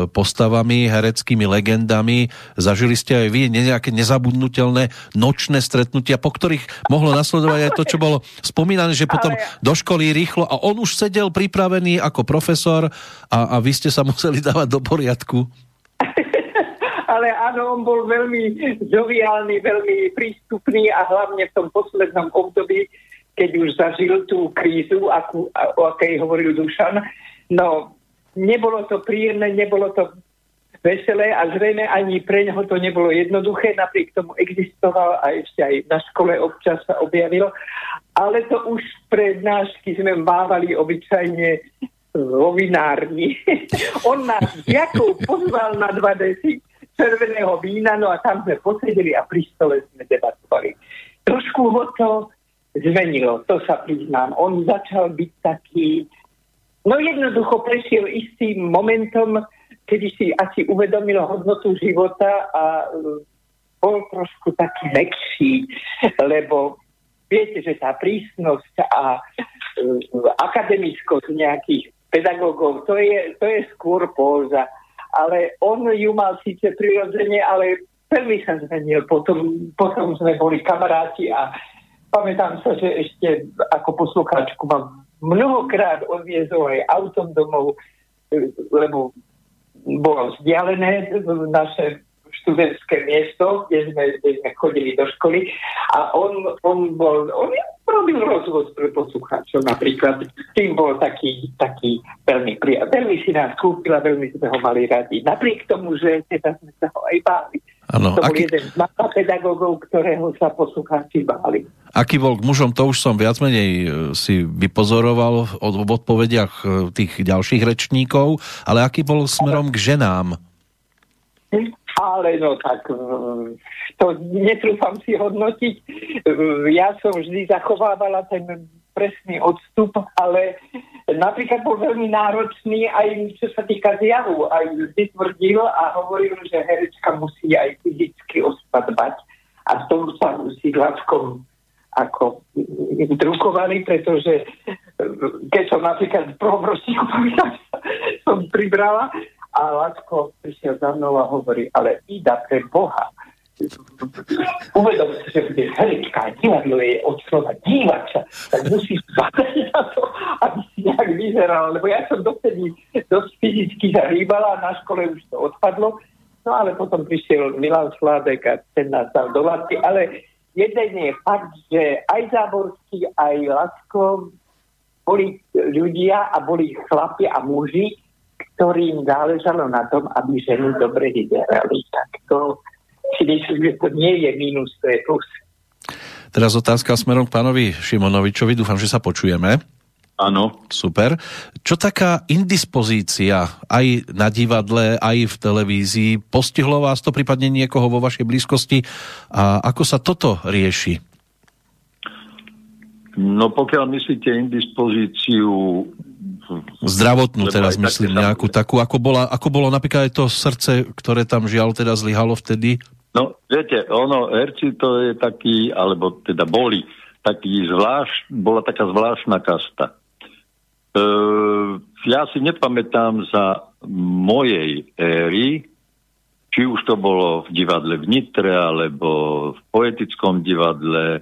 postavami, hereckými legendami. Zažili ste aj vy nejaké nezabudnutelné nočné stretnutia, po ktorých mohlo nasledovať aj to, čo bolo spomínané, že potom do školy rýchlo a on už sedel pripravený ako profesor a vy ste sa museli dávať do poriadku. Ale áno, on bol veľmi joviálny, veľmi prístupný a hlavne v tom poslednom období, keď už zažil tú krízu, o akej hovoril Dušan, no nebolo to príjemné, nebolo to veselé a zrejme ani pre neho to nebolo jednoduché, napriek tomu existoval a ešte aj na škole občas sa objavilo, ale to už prednášky sme mávali obyčajne vo vinárni. On nás Jakov pozval na 2 deci červeného vína, no a tam sme posedeli a pri stole sme debatovali. Trošku ho to zmenilo, to sa priznám. On začal byť taký, no jednoducho prešiel istým momentom, kedy si asi uvedomil hodnotu života a bol trošku taký mekší, lebo viete, že tá prísnosť a akademickosť nejakých pedagógov, to je skôr póza. Ale on ju mal síce prirodzene, ale veľmi sa zmenil. Potom sme boli kamaráti a pamätám sa, že ešte ako poslucháčku mám mnohokrát odviezol aj autom domov, lebo bolo vzdialené naše študentské miesto, kde sme chodili do školy a on robil rozvoz pre poslucháčov napríklad. Tým bol taký veľmi prijatý. Veľmi si nás kúpil a veľmi sme ho mali radi. Napriek tomu, že teda sme sa ho aj báli. Ano, to bol jeden z mála pedagógov, ktorého sa poslucháči báli. Aký bol k mužom, to už som viac menej si vypozoroval v odpovediach tých ďalších rečníkov, ale aký bol smerom k ženám? Ale no tak, to netrúfam si hodnotiť. Ja som vždy zachovávala ten presný odstup, ale napríklad bol veľmi náročný aj čo sa týka zjavu. Aj vždy tvrdil a hovoril, že herečka musí aj fyzicky ospadbať. A v tom sa si hladkom ako drukovali, pretože keď som napríklad v prvom ročníku som pribrala, a Lacko prišiel za mnou a hovorí, ale Ida, pre Boha, uvedom sa, že bude herečka, divadlo je od slova dívať sa, tak musíš zbadať na to, aby si nejak vyzeral. Lebo ja som dovtedy dosť fyzicky zahýbala, na škole už to odpadlo, no ale potom prišiel Milan Sládek a ten nás dal do Lacky. Ale jeden je fakt, že aj Záborský, aj Lacko boli ľudia a boli chlapi a muži, ktorým záležalo na tom, aby ženy dobre vyzerali. Tak to si myslím, že to nie je mínus, to je plus. Teraz otázka smerom k pánovi Šimonovičovi. Dúfam, že sa počujeme. Áno. Super. Čo taká indispozícia aj na divadle, aj v televízii? Postihlo vás to prípadne niekoho vo vašej blízkosti? A ako sa toto rieši? No pokiaľ myslíte indispozíciu... Zdravotnú teraz myslím, nejakú takú, ako bolo napríklad aj to srdce, ktoré tam žiaľ teda zlyhalo vtedy? No viete, ono, herci to je taký, alebo teda boli, bola taká zvláštna kasta. Ja si nepamätám za mojej éry, či už to bolo v divadle v Nitre, alebo v poetickom divadle,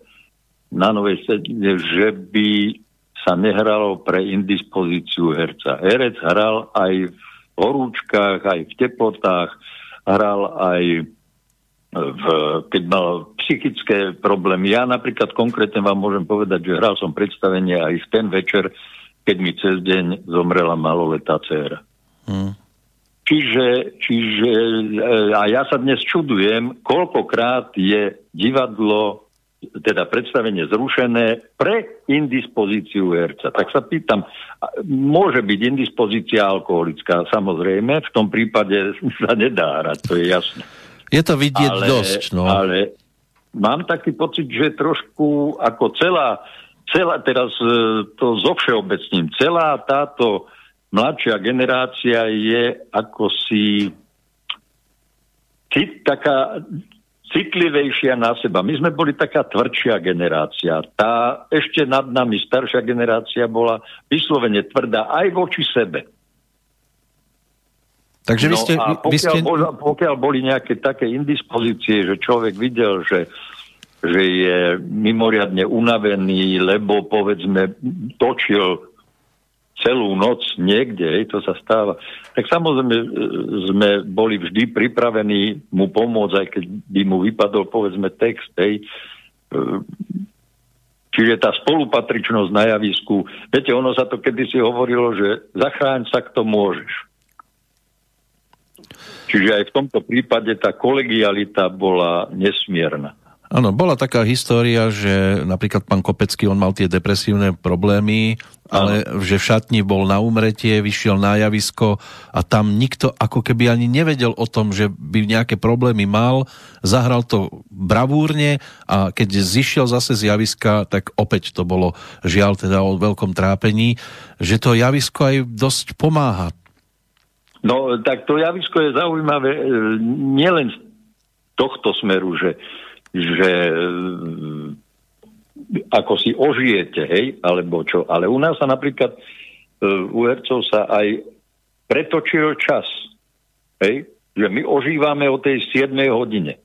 na Novej Sedine, že by sa nehralo pre indispozíciu herca. Herec hral aj v horúčkach, aj v teplotách, hral aj keď mal psychické problémy. Ja napríklad konkrétne vám môžem povedať, že hral som predstavenie aj v ten večer, keď mi cez deň zomrela maloletá dcéra. Čiže a ja sa dnes čudujem, koľkokrát je divadlo, teda predstavenie zrušené pre indispozíciu herca. Tak sa pýtam, môže byť indispozícia alkoholická? Samozrejme, v tom prípade sa nedá hrať, to je jasné. Je to vidieť dosť, no. Ale mám taký pocit, že trošku ako celá teraz to zo všeobecním, celá táto mladšia generácia je ako si taká citlivejšia na seba. My sme boli taká tvrdšia generácia. Tá ešte nad nami staršia generácia bola vyslovene tvrdá aj voči sebe. Takže pokiaľ boli nejaké také indispozície, že človek videl, že je mimoriadne unavený, lebo povedzme točil celú noc niekde, to sa stáva. Tak samozrejme sme boli vždy pripravení mu pomôcť, aj keď by mu vypadol, povedzme, text. Čiže tá spolupatričnosť na javisku. Viete, ono sa to kedysi hovorilo, že zachráň sa, kto môžeš. Čiže aj v tomto prípade tá kolegialita bola nesmierna. Áno, bola taká história, že napríklad pán Kopecký, on mal tie depresívne problémy, ale že v šatni bol na úmretie, vyšiel na javisko a tam nikto ako keby ani nevedel o tom, že by nejaké problémy mal, zahral to bravúrne a keď zišiel zase z javiska, tak opäť to bolo žiaľ teda o veľkom trápení, že to javisko aj dosť pomáha. No, tak to javisko je zaujímavé nielen z tohto smeru, že ako si ožijete, alebo čo. Ale u nás sa napríklad u hercov sa aj pretočil čas. Že my ožívame o tej 7. hodine,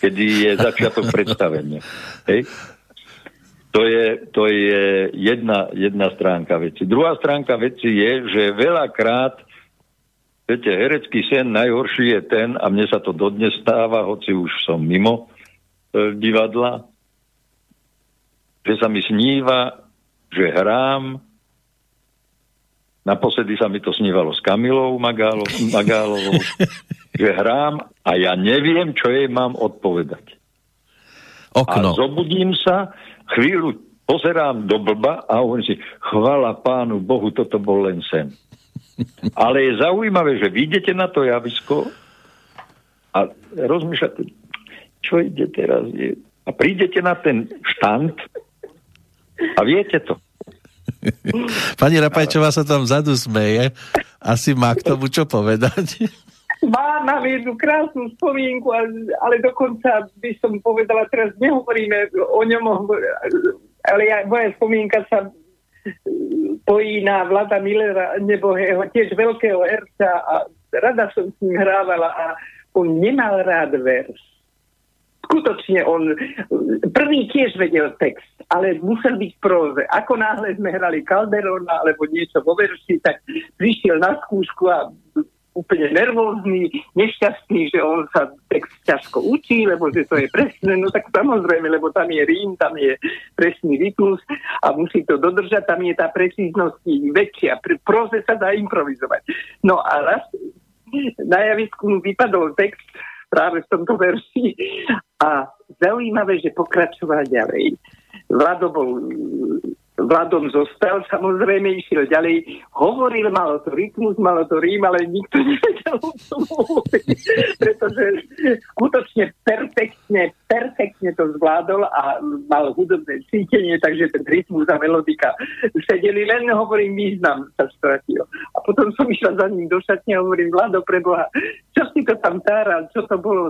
kedy je začiatok predstavenia. To je jedna stránka veci. Druhá stránka veci je, že veľakrát viete, herecký sen najhorší je ten, a mne sa to dodnes stáva, hoci už som mimo divadla, že sa mi sníva, že hrám. Naposledy sa mi to snívalo s Kamilou Magálovou, že hrám a ja neviem, čo jej mám odpovedať. Okno. A zobudím sa, chvíľu pozerám do blba a hovorím si, chvala Pánu Bohu, toto bol len sen. Ale je zaujímavé, že vy idete na to javisko a rozmýšľate, čo ide teraz. A prídete na ten štand a viete to. Pani Rapajčová sa tam vzadu smeje. Asi má k tomu čo povedať. Mám jednu krásnu spomienku, ale dokonca by som povedala, teraz nehovoríme o ňom, ale moja spomienka sa pojí na Vlada Millera, nebohého, tiež veľkého herca a rada som s ním hrávala a on nemal rád verš. Skutočne on prvý tiež vedel text, ale musel byť v próze. Ako náhle sme hrali Calderona alebo niečo vo verši, tak prišiel na skúšku a úplne nervózny, nešťastný, že on sa text ťažko učí, lebo že to je presné, no tak samozrejme, lebo tam je rím, tam je presný rytmus a musí to dodržať, tam je tá precíznosť väčšia, proze sa dá improvizovať. No a raz na javisku mu vypadol text práve v tomto verši a zaujímavé, že pokračoval ďalej. Vlado bol Vladom zostal, samozrejme išiel ďalej, hovoril, malo to rytmus, malo to rým, ale nikto nevedel o tom hovoriť, pretože skutočne perfektne to zvládol a mal hudobné cítenie, takže ten rytmus a melodika sedeli, len hovorím, význam sa stratil. A potom som išla za ním do šatne a hovorím, Vlado, preboha, čo si to tam táral, čo to bol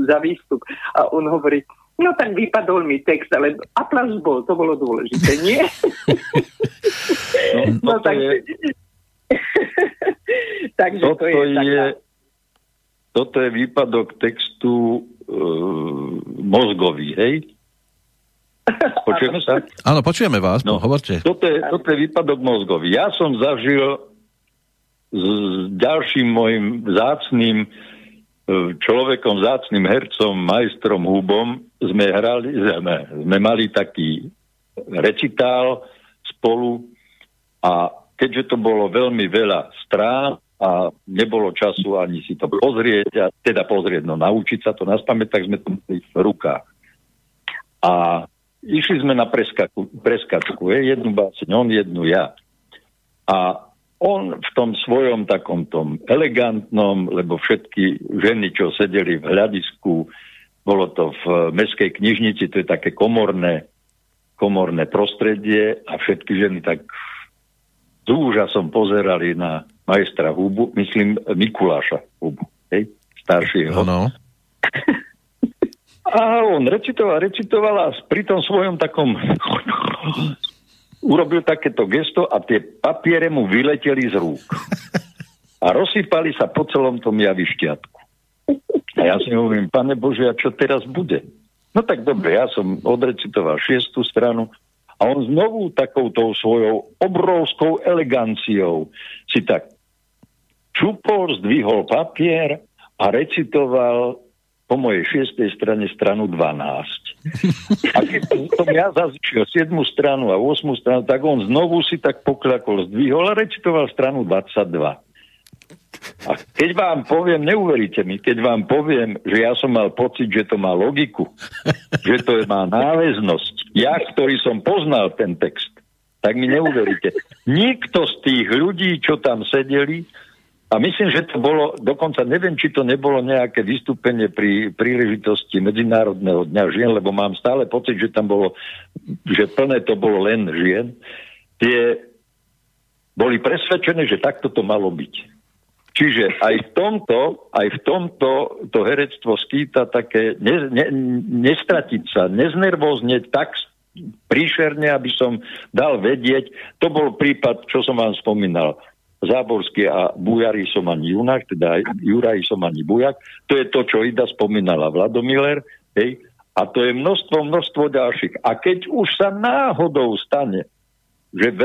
za výstup? A on hovorí, no tak vypadol mi text, ale aplaz bol, to bolo dôležité, nie? No takže... takže to je taká... Toto je výpadok textu mozgový, hej? Počujeme sa? Áno, počujeme vás, no, hovorte. Toto je výpadok mozgový. Ja som zažil s ďalším mojim vzácnym človekom, vzácnym hercom, majstrom Hubom, sme mali taký recitál spolu a keďže to bolo veľmi veľa strán a nebolo času ani si to pozrieť, naučiť sa to naspamäť, tak sme to mali v rukách. A išli sme na preskačku, jednu báseň, on jednu ja. A on v tom svojom takom tom elegantnom, lebo všetky ženy, čo sedeli v hľadisku, bolo to v mestskej knižnici, to je také komorné prostredie a všetky ženy tak s úžasom pozerali na majstra Hubu, myslím Mikuláša Hubu, hej? Staršieho. Ano. A on recitoval a pri tom svojom takom... urobil takéto gesto a tie papiere mu vyleteli z rúk. A rozsypali sa po celom tom javišťatku. A ja si hovorím, Pane Bože, a čo teraz bude? No tak dobre, ja som odrecitoval 6. stranu a on znovu takouto svojou obrovskou eleganciou si tak čupol, zdvihol papier a recitoval po mojej 6. strane stranu 12. A keď som ja zazišiel 7. stranu a 8. stranu, tak on znovu si tak pokľakol, zdvihol a recitoval stranu 22. A keď vám poviem, neuveríte mi, keď vám poviem, že ja som mal pocit, že to má logiku, že to má náväznosť. Ja, ktorý som poznal ten text, tak mi neuveríte. Nikto z tých ľudí, čo tam sedeli, a myslím, že to bolo, dokonca neviem, či to nebolo nejaké vystúpenie pri príležitosti Medzinárodného dňa žien, lebo mám stále pocit, že tam bolo, že plné to bolo len žien. Tie boli presvedčené, že takto to malo byť. Čiže aj v tomto to herectvo skýta také nestratiť sa, neznervózneť tak príšerne, aby som dal vedieť. To bol prípad, čo som vám spomínal. Záborský a Bujari som ani Junák, teda Juraj som ani Bujak. To je to, čo Ida spomínala Vladomiller, hej? A to je množstvo ďalších. A keď už sa náhodou stane, že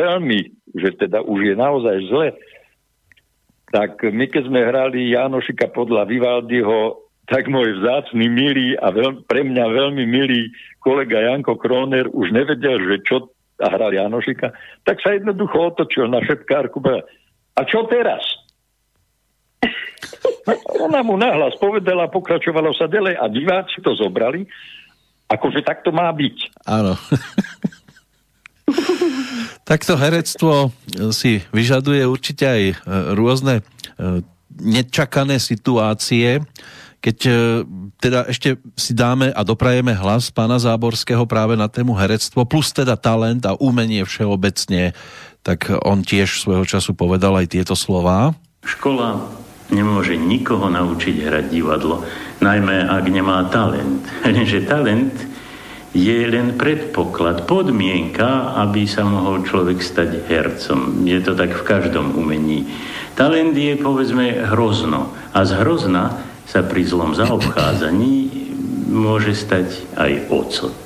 teda už je naozaj zle, tak my keď sme hrali Jánošika podľa Vivaldiho, tak môj vzácny, milý a pre mňa veľmi milý kolega Janko Kroner už nevedel, že čo a hral Jánošika, tak sa jednoducho otočil na šepkárku a čo teraz? Ona mu nahlas povedala, pokračovalo sa ďalej a diváci to zobrali, akože tak to má byť. Áno. Takto herectvo si vyžaduje určite aj rôzne nečakané situácie, keď teda ešte si dáme a doprajeme hlas pána Záborského práve na tému herectvo, plus teda talent a umenie všeobecne, tak on tiež svojho času povedal aj tieto slová. Škola nemôže nikoho naučiť hrať divadlo, najmä ak nemá talent. Lenže talent je len predpoklad, podmienka, aby sa mohol človek stať hercom. Je to tak v každom umení. Talent je, povedzme, hrozno. A z hrozna sa pri zlom zaobchádzaní môže stať aj ocot.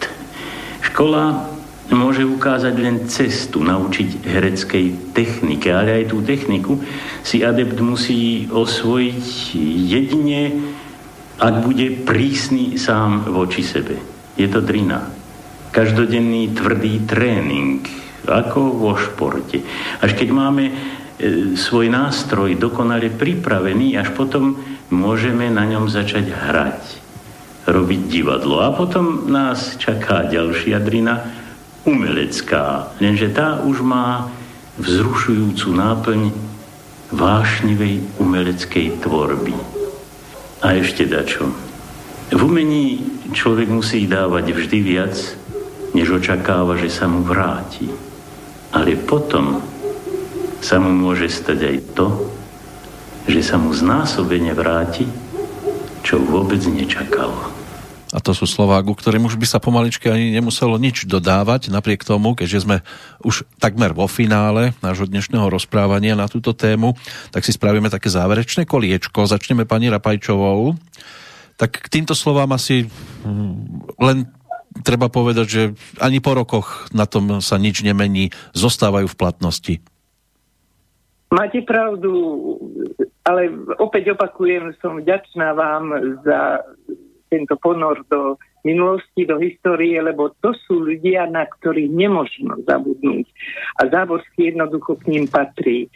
Škola môže ukázať len cestu, naučiť hereckej technike, ale aj tú techniku si adept musí osvojiť jedine, ak bude prísny sám voči sebe. Je to drina. Každodenný tvrdý tréning, ako vo športe. Až keď máme svoj nástroj dokonale pripravený, až potom môžeme na ňom začať hrať, robiť divadlo. A potom nás čaká ďalšia drina, umelecká, lenže tá už má vzrušujúcu náplň vášnivej umeleckej tvorby. A ešte dačo. V umení človek musí dávať vždy viac, než očakáva, že sa mu vráti. Ale potom sa mu môže stať aj to, že sa mu znásobene vráti, čo vôbec nečakalo. A to sú slová, ku ktorým už by sa pomaličky ani nemuselo nič dodávať, napriek tomu, keďže sme už takmer vo finále nášho dnešného rozprávania na túto tému, tak si spravíme také záverečné koliečko. Začneme pani Rapajčovou. Tak k týmto slovám asi len treba povedať, že ani po rokoch na tom sa nič nemení, zostávajú v platnosti. Máte pravdu, ale opäť opakujem, som vďačná vám za tento ponor do minulosti, do histórie, lebo to sú ľudia, na ktorých nemožno zabudnúť. A Záborský jednoducho k ním patrí.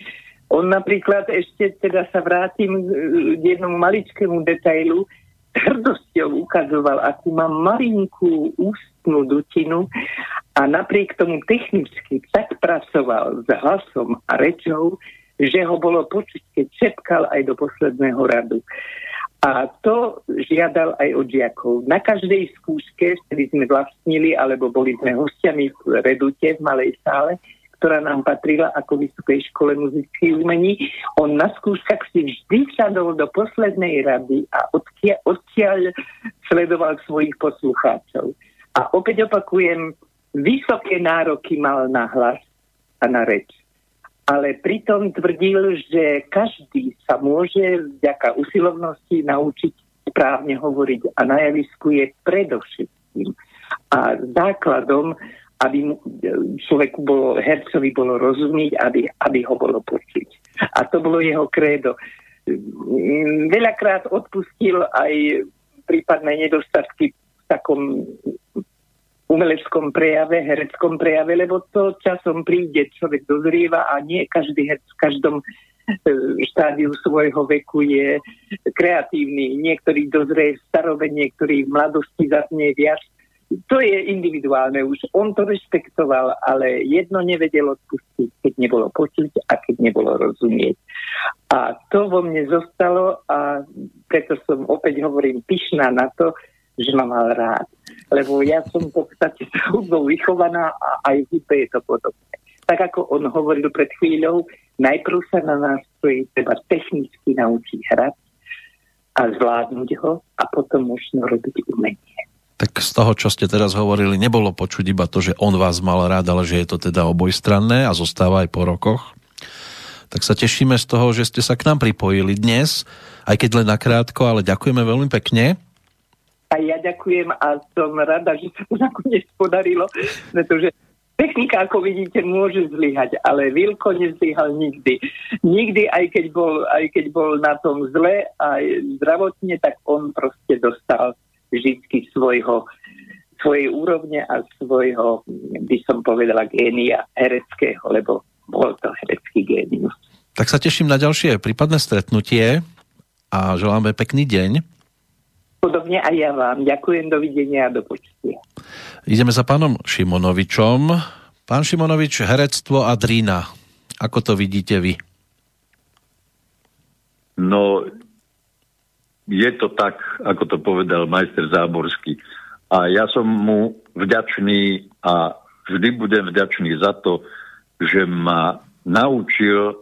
On napríklad, ešte teda sa vrátim k jednomu maličkému detailu, hrdosťou ukazoval, akú má malinkú ústnu dutinu a napriek tomu technicky tak pracoval s hlasom a rečou, že ho bolo počuť, keď čepkal aj do posledného radu. A to žiadal aj od žiakov. Na každej skúške, ktorý sme vlastnili, alebo boli sme hostiami v Redute, v malej sále, ktorá nám patrila ako Vysokej škole muzických umení, on na skúškach si vždy sadol do poslednej rady a odtiaľ sledoval svojich poslucháčov. A opäť opakujem, vysoké nároky mal na hlas a na reč. Ale pritom tvrdil, že každý sa môže vďaka usilovnosti naučiť správne hovoriť a na javisku je predovšetkým. A základom, aby človeku bolo, hercovi bolo rozumieť, aby ho bolo počuť. A to bolo jeho krédo. Veľakrát odpustil aj prípadné nedostatky v takom umeleckom prejave, hereckom prejave, lebo to časom príde, človek dozrieva a nie každý herc v každom štádiu svojho veku je kreatívny. Niektorý dozrie v starobe, niektorý v mladosti zatne viac. To je individuálne už. On to rešpektoval, ale jedno nevedel odpustiť, keď nebolo počuť a keď nebolo rozumieť. A to vo mne zostalo a preto som opäť hovorím pyšná na to, že ma mal rád. Lebo ja som v podstate s hudbou vychovaná a aj v hudbe je to podobné. Tak ako on hovoril pred chvíľou, najprv sa na nástroji treba technicky naučiť hrať a zvládnuť ho a potom možno robiť umenie. Tak z toho, čo ste teraz hovorili, nebolo počuť iba to, že on vás mal rád, ale že je to teda obojstranné a zostáva aj po rokoch. Tak sa tešíme z toho, že ste sa k nám pripojili dnes, aj keď len nakrátko, ale ďakujeme veľmi pekne. A ja ďakujem a som rada, že sa to nakoniec podarilo, pretože technika, ako vidíte, môže zlyhať, ale Vilko nezlyhal nikdy. Nikdy, aj keď bol na tom zle aj zdravotne, tak on proste dostal vždy svojej úrovne a svojho, by som povedala, génia hereckého, lebo bol to herecký génius. Tak sa teším na ďalšie prípadné stretnutie a želáme pekný deň. Podobne aj ja vám. Ďakujem, dovidenia a do počutia. Ideme za pánom Šimonovičom. Pán Šimonovič, herectvo a drína. Ako to vidíte vy? No, je to tak, ako to povedal majster Záborský. A ja som mu vďačný a vždy budem vďačný za to, že ma naučil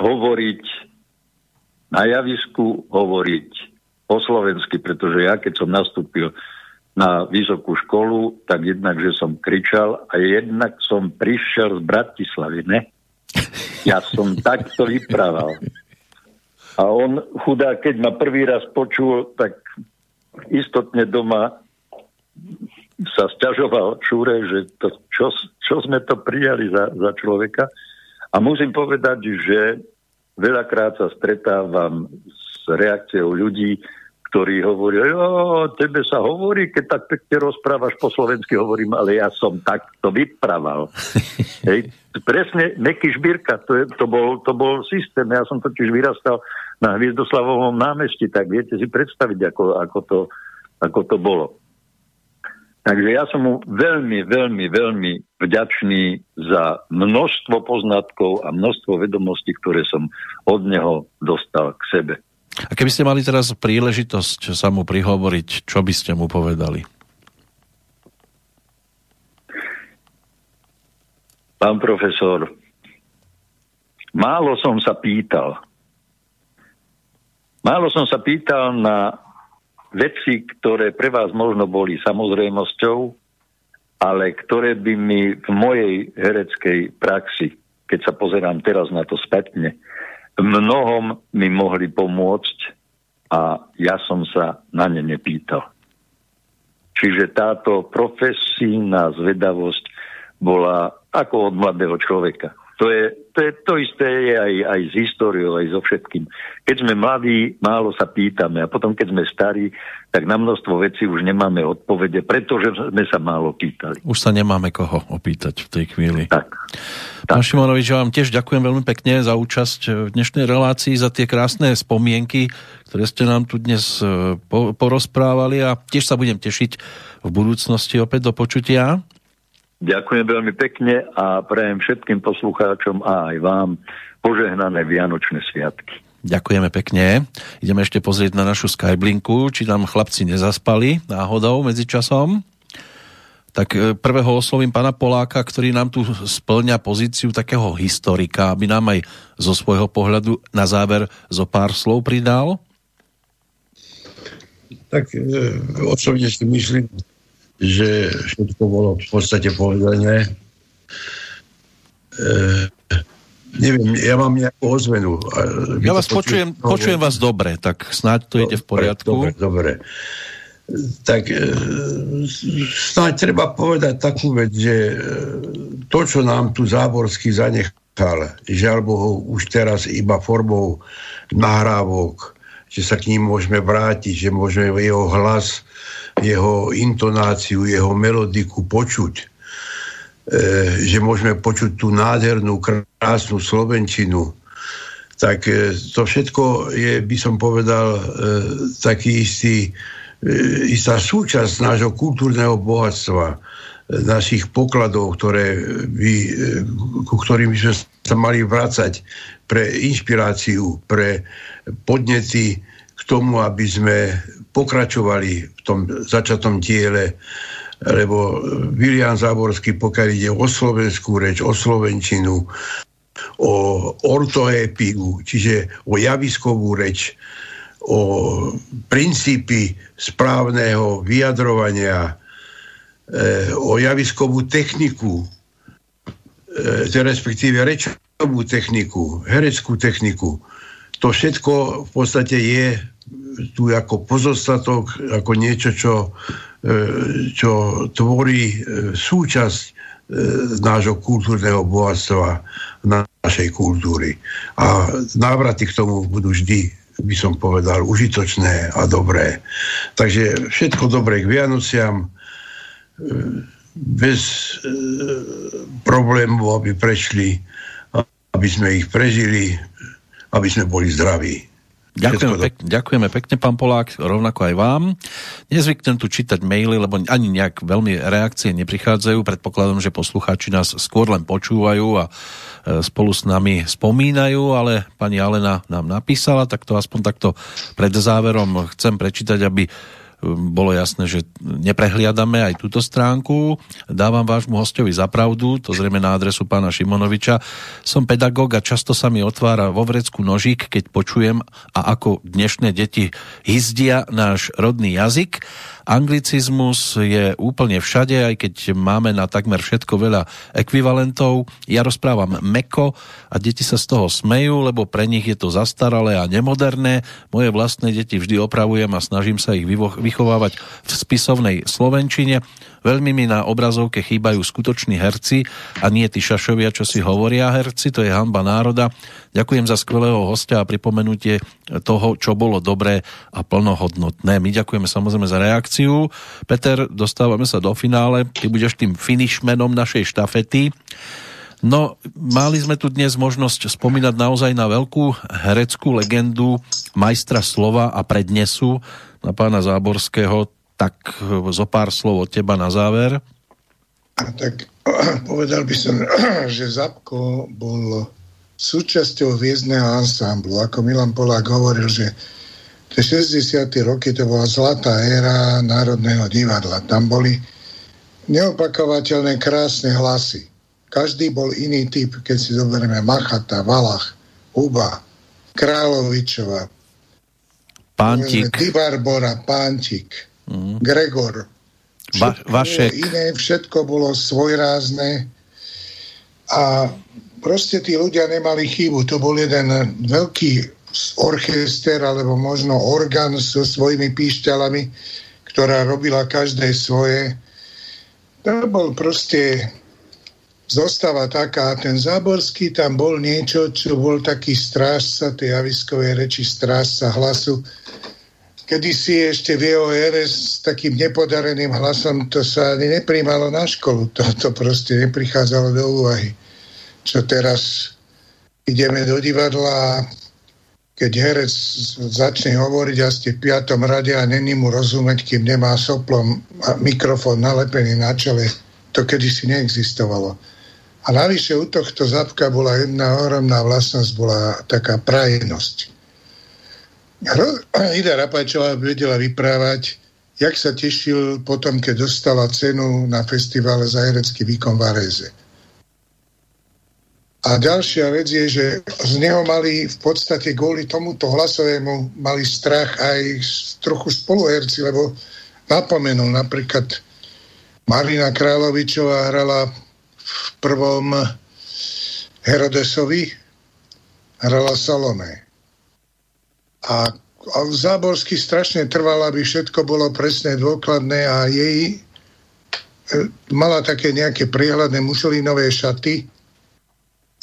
hovoriť na javisku, hovoriť po slovensky, pretože ja, keď som nastúpil na vysokú školu, tak jednak, že som kričal a jednak som prišiel z Bratislavy, ne? Ja som takto vyprával. A on, chudák, keď ma prvý raz počul, tak istotne doma sa sťažoval Šúre, že to, čo sme to prijali za človeka. A musím povedať, že veľakrát sa stretávam s reakciou ľudí, ktorí hovoria, jo, tebe sa hovorí, keď tak pekne rozprávaš po slovensky, hovorím, ale ja som takto vyprával. Hej, presne Meky Žbírka, to bol systém, ja som totiž vyrastal na Hviezdoslavovom námestí, tak viete si predstaviť, ako to bolo. Takže ja som mu veľmi, veľmi, veľmi vďačný za množstvo poznatkov a množstvo vedomostí, ktoré som od neho dostal k sebe. A keby ste mali teraz príležitosť sa mu prihovoriť, čo by ste mu povedali? Pán profesor, málo som sa pýtal na veci, ktoré pre vás možno boli samozrejmosťou, ale ktoré by mi v mojej hereckej praxi, keď sa pozerám teraz na to spätne, mnohom mi mohli pomôcť a ja som sa na ne nepýtal. Čiže táto profesijná zvedavosť bola ako od mladého človeka. To isté je aj s históriou, aj so všetkým. Keď sme mladí, málo sa pýtame a potom, keď sme starí, tak na množstvo vecí už nemáme odpovede, pretože sme sa málo pýtali. Už sa nemáme koho opýtať v tej chvíli. Tak. Pán Šimonovič, ja vám tiež ďakujem veľmi pekne za účasť v dnešnej relácii, za tie krásne spomienky, ktoré ste nám tu dnes porozprávali a tiež sa budem tešiť v budúcnosti opäť do počutia. Ďakujem veľmi pekne a prajem všetkým poslucháčom a aj vám požehnané vianočné sviatky. Ďakujeme pekne. Ideme ešte pozrieť na našu Skyblinku, či tam chlapci nezaspali náhodou medzičasom. Tak prvého oslovím pána Poláka, ktorý nám tu splňa pozíciu takého historika, aby nám aj zo svojho pohľadu na záver zo pár slov pridal. Tak osobne si myslím, že všetko bolo v podstate povedané. Neviem, ja mám nejakú ozvenu. Ja vás počujem vás dobre, tak snáď to ide v poriadku. Dobre. Tak snáď treba povedať takú vec, že to, čo nám tu Záborský zanechal, žiaľbohu už teraz iba formou nahrávok, že sa k ním môžeme vrátiť, že môžeme jeho hlas, jeho intonáciu, jeho melodiku počuť. Že môžeme počuť tú nádhernú, krásnu slovenčinu. Tak to všetko je, by som povedal, taký istá súčasť nášho kultúrneho bohatstva, našich pokladov, ku ktorým by sme sa mali vracať pre inšpiráciu, pre podnety k tomu, aby sme pokračovali v tom začatom diele, lebo Viliam Záborský, pokiaľ ide o slovenskú reč, o slovenčinu, o ortoépiu, čiže o javiskovú reč, o princípy správneho vyjadrovania, o javiskovú techniku, respektíve rečovú techniku, hereckú techniku. To všetko v podstate je tu ako pozostatok, ako niečo, čo tvorí súčasť nášho kultúrneho bohatstva, našej kultúry. A návraty k tomu budú vždy, by som povedal, užitočné a dobré. Takže všetko dobré k Vianociam, bez problémov, aby prešli, aby sme ich prežili, aby sme boli zdraví. Ďakujeme pekne, pán Polák, rovnako aj vám. Nezvyknem tu čítať maily, lebo ani nejak veľmi reakcie neprichádzajú. Predpokladám, že poslucháči nás skôr len počúvajú a spolu s nami spomínajú, ale pani Alena nám napísala, tak to aspoň takto pred záverom chcem prečítať, aby bolo jasné, že neprehliadame aj túto stránku. Dávam vášmu hostovi za pravdu, to zrejme na adresu pána Šimonoviča. Som pedagóg a často sa mi otvára vo vrecku nožík, keď počujem a ako dnešné deti hyzdia náš rodný jazyk. Anglicizmus je úplne všade, aj keď máme na takmer všetko veľa ekvivalentov. Ja rozprávam meko a deti sa z toho smejú, lebo pre nich je to zastaralé a nemoderné. Moje vlastné deti vždy opravujem a snažím sa ich vychovávať v spisovnej slovenčine. Veľmi mi na obrazovke chýbajú skutoční herci a nie tí šašovia, čo si hovoria herci, to je hanba národa. Ďakujem za skvelého hostia a pripomenutie toho, čo bolo dobré a plnohodnotné. My ďakujeme samozrejme za reakciu. Peter, dostávame sa do finále, ty budeš tým finishmanom našej štafety. No, mali sme tu dnes možnosť spomínať naozaj na veľkú hereckú legendu, majstra slova a prednesu, na pána Záborského. tak zo pár slov od teba na záver. Tak povedal by som, že Zabko bol súčasťou hviezdneho ansámblu. Ako Milan Polák hovoril, že tie 60. roky to bola zlatá éra Národného divadla. Tam boli neopakovateľné krásne hlasy. Každý bol iný typ, keď si zoberieme Machata, Valach, Huba, Kráľovičová, Pantík, Dibarbora, Pantík, Gregor. Vašek. Iné, všetko bolo svojrázne a proste tí ľudia nemali chybu. To bol jeden veľký orchester alebo možno orgán so svojimi píšťalami, ktorá robila každej svoje. To bol proste zostava taká. Ten Záborský tam bol niečo, čo bol taký strážca tej javiskovej reči, strážca hlasu. Kedysi ešte v jeho ére s takým nepodareným hlasom to sa ani nepríjmalo na školu. To proste neprichádzalo do úvahy. Čo teraz ideme do divadla a keď herec začne hovoriť a ste v 5. rade a není mu rozumieť, kým nemá soplom mikrofón nalepený na čele, to kedysi neexistovalo. A navyše u tohto Zabka bola jedna ohromná vlastnosť, bola taká prajenosť. Ida Rapajčová vedela vyprávať, jak sa tešil potom, keď dostala cenu na festivale za herecký výkon v Varese. A ďalšia vec je, že z neho mali v podstate kvôli tomuto hlasovému mali strach aj trochu spoluherci, lebo napomenul napríklad Marina Kráľovičová hrala v prvom Herodesovi, hrala Salome. A Záborský strašne trval, aby všetko bolo presne dôkladné a jej mala také nejaké priehľadné mušelinové šaty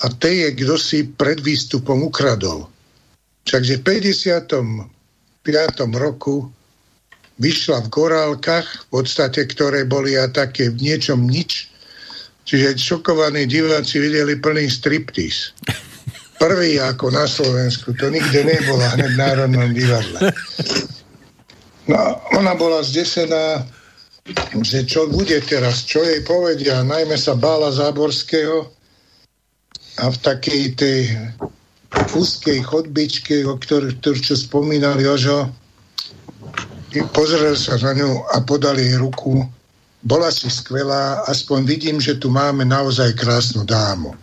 a tej je kdo si pred výstupom ukradol. Takže v 55. roku vyšla v Gorálkach, v podstate, ktoré boli a také v niečom nič. Čiže šokovaní diváci videli plný striptíz. Prvý ako na Slovensku, to nikde nebolo, hneď v Národnom divadle. No, ona bola zdesená, že čo bude teraz, čo jej povedia, najmä sa bála Záborského a v takej tej úzkej chodbičke, o ktorú čo spomínal Jožo, pozrel sa na ňu a podal jej ruku. Bola si skvelá, aspoň vidím, že tu máme naozaj krásnu dámu.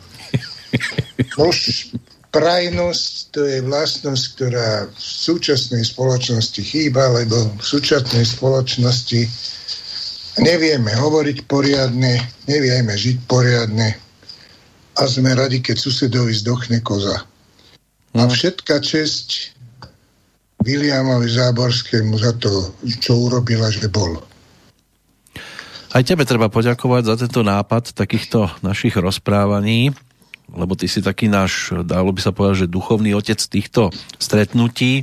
Nož, prajnosť, to je vlastnosť, ktorá v súčasnej spoločnosti chýba, lebo v súčasnej spoločnosti nevieme hovoriť poriadne, nevieme žiť poriadne a sme radi, keď susedovi zdochne koza. A všetka česť Viliamovi Záborskému za to, čo urobila, že bol. Aj tebe treba poďakovať za tento nápad takýchto našich rozprávaní, lebo ty si taký náš, dalo by sa povedať, že duchovný otec týchto stretnutí.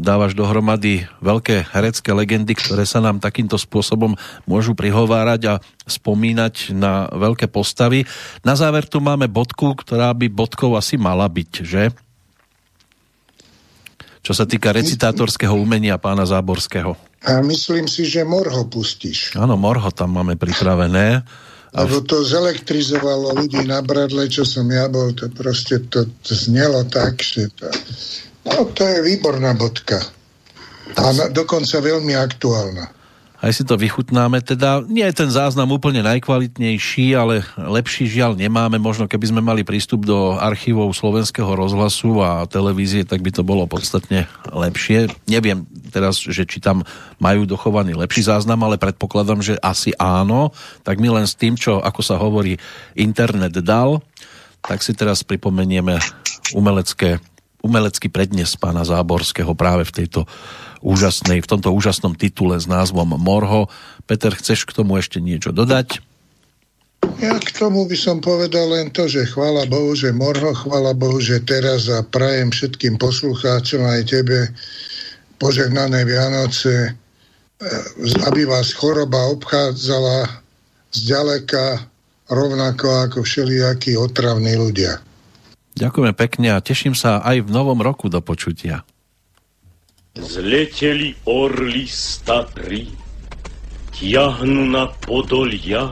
Dávaš dohromady veľké herecké legendy, ktoré sa nám takýmto spôsobom môžu prihovárať a spomínať na veľké postavy. Na záver tu máme bodku, ktorá by bodkou asi mala byť, že? Čo sa týka recitátorského umenia pána Záborského. A myslím si, že Morho pustíš. Áno, Morho tam máme pripravené. Lebo to zelektrizovalo ľudí na Bradle, čo som ja bol, to proste to znelo tak, že to... No, to je výborná bodka. A dokonca veľmi aktuálna. Aj si to vychutnáme, teda nie je ten záznam úplne najkvalitnejší, ale lepší žiaľ nemáme. Možno keby sme mali prístup do archívov Slovenského rozhlasu a televízie, tak by to bolo podstatne lepšie. Neviem teraz, že či tam majú dochovaný lepší záznam, ale predpokladám, že asi áno. Tak my len s tým, čo, ako sa hovorí, internet dal, tak si teraz pripomenieme umelecký prednes pána Záborského práve v tomto úžasnom titule s názvom Morho. Peter, chceš k tomu ešte niečo dodať? Ja k tomu by som povedal len to, že chvála Bohu, že Morho, chvála Bohu, že teraz a prajem všetkým poslucháčom aj tebe požehnané Vianoce, aby vás choroba obchádzala zďaleka rovnako ako všelijakí otravní ľudia. Ďakujeme pekne a teším sa aj v novom roku do počutia. Zleteli orly statri tiahnu na podolia,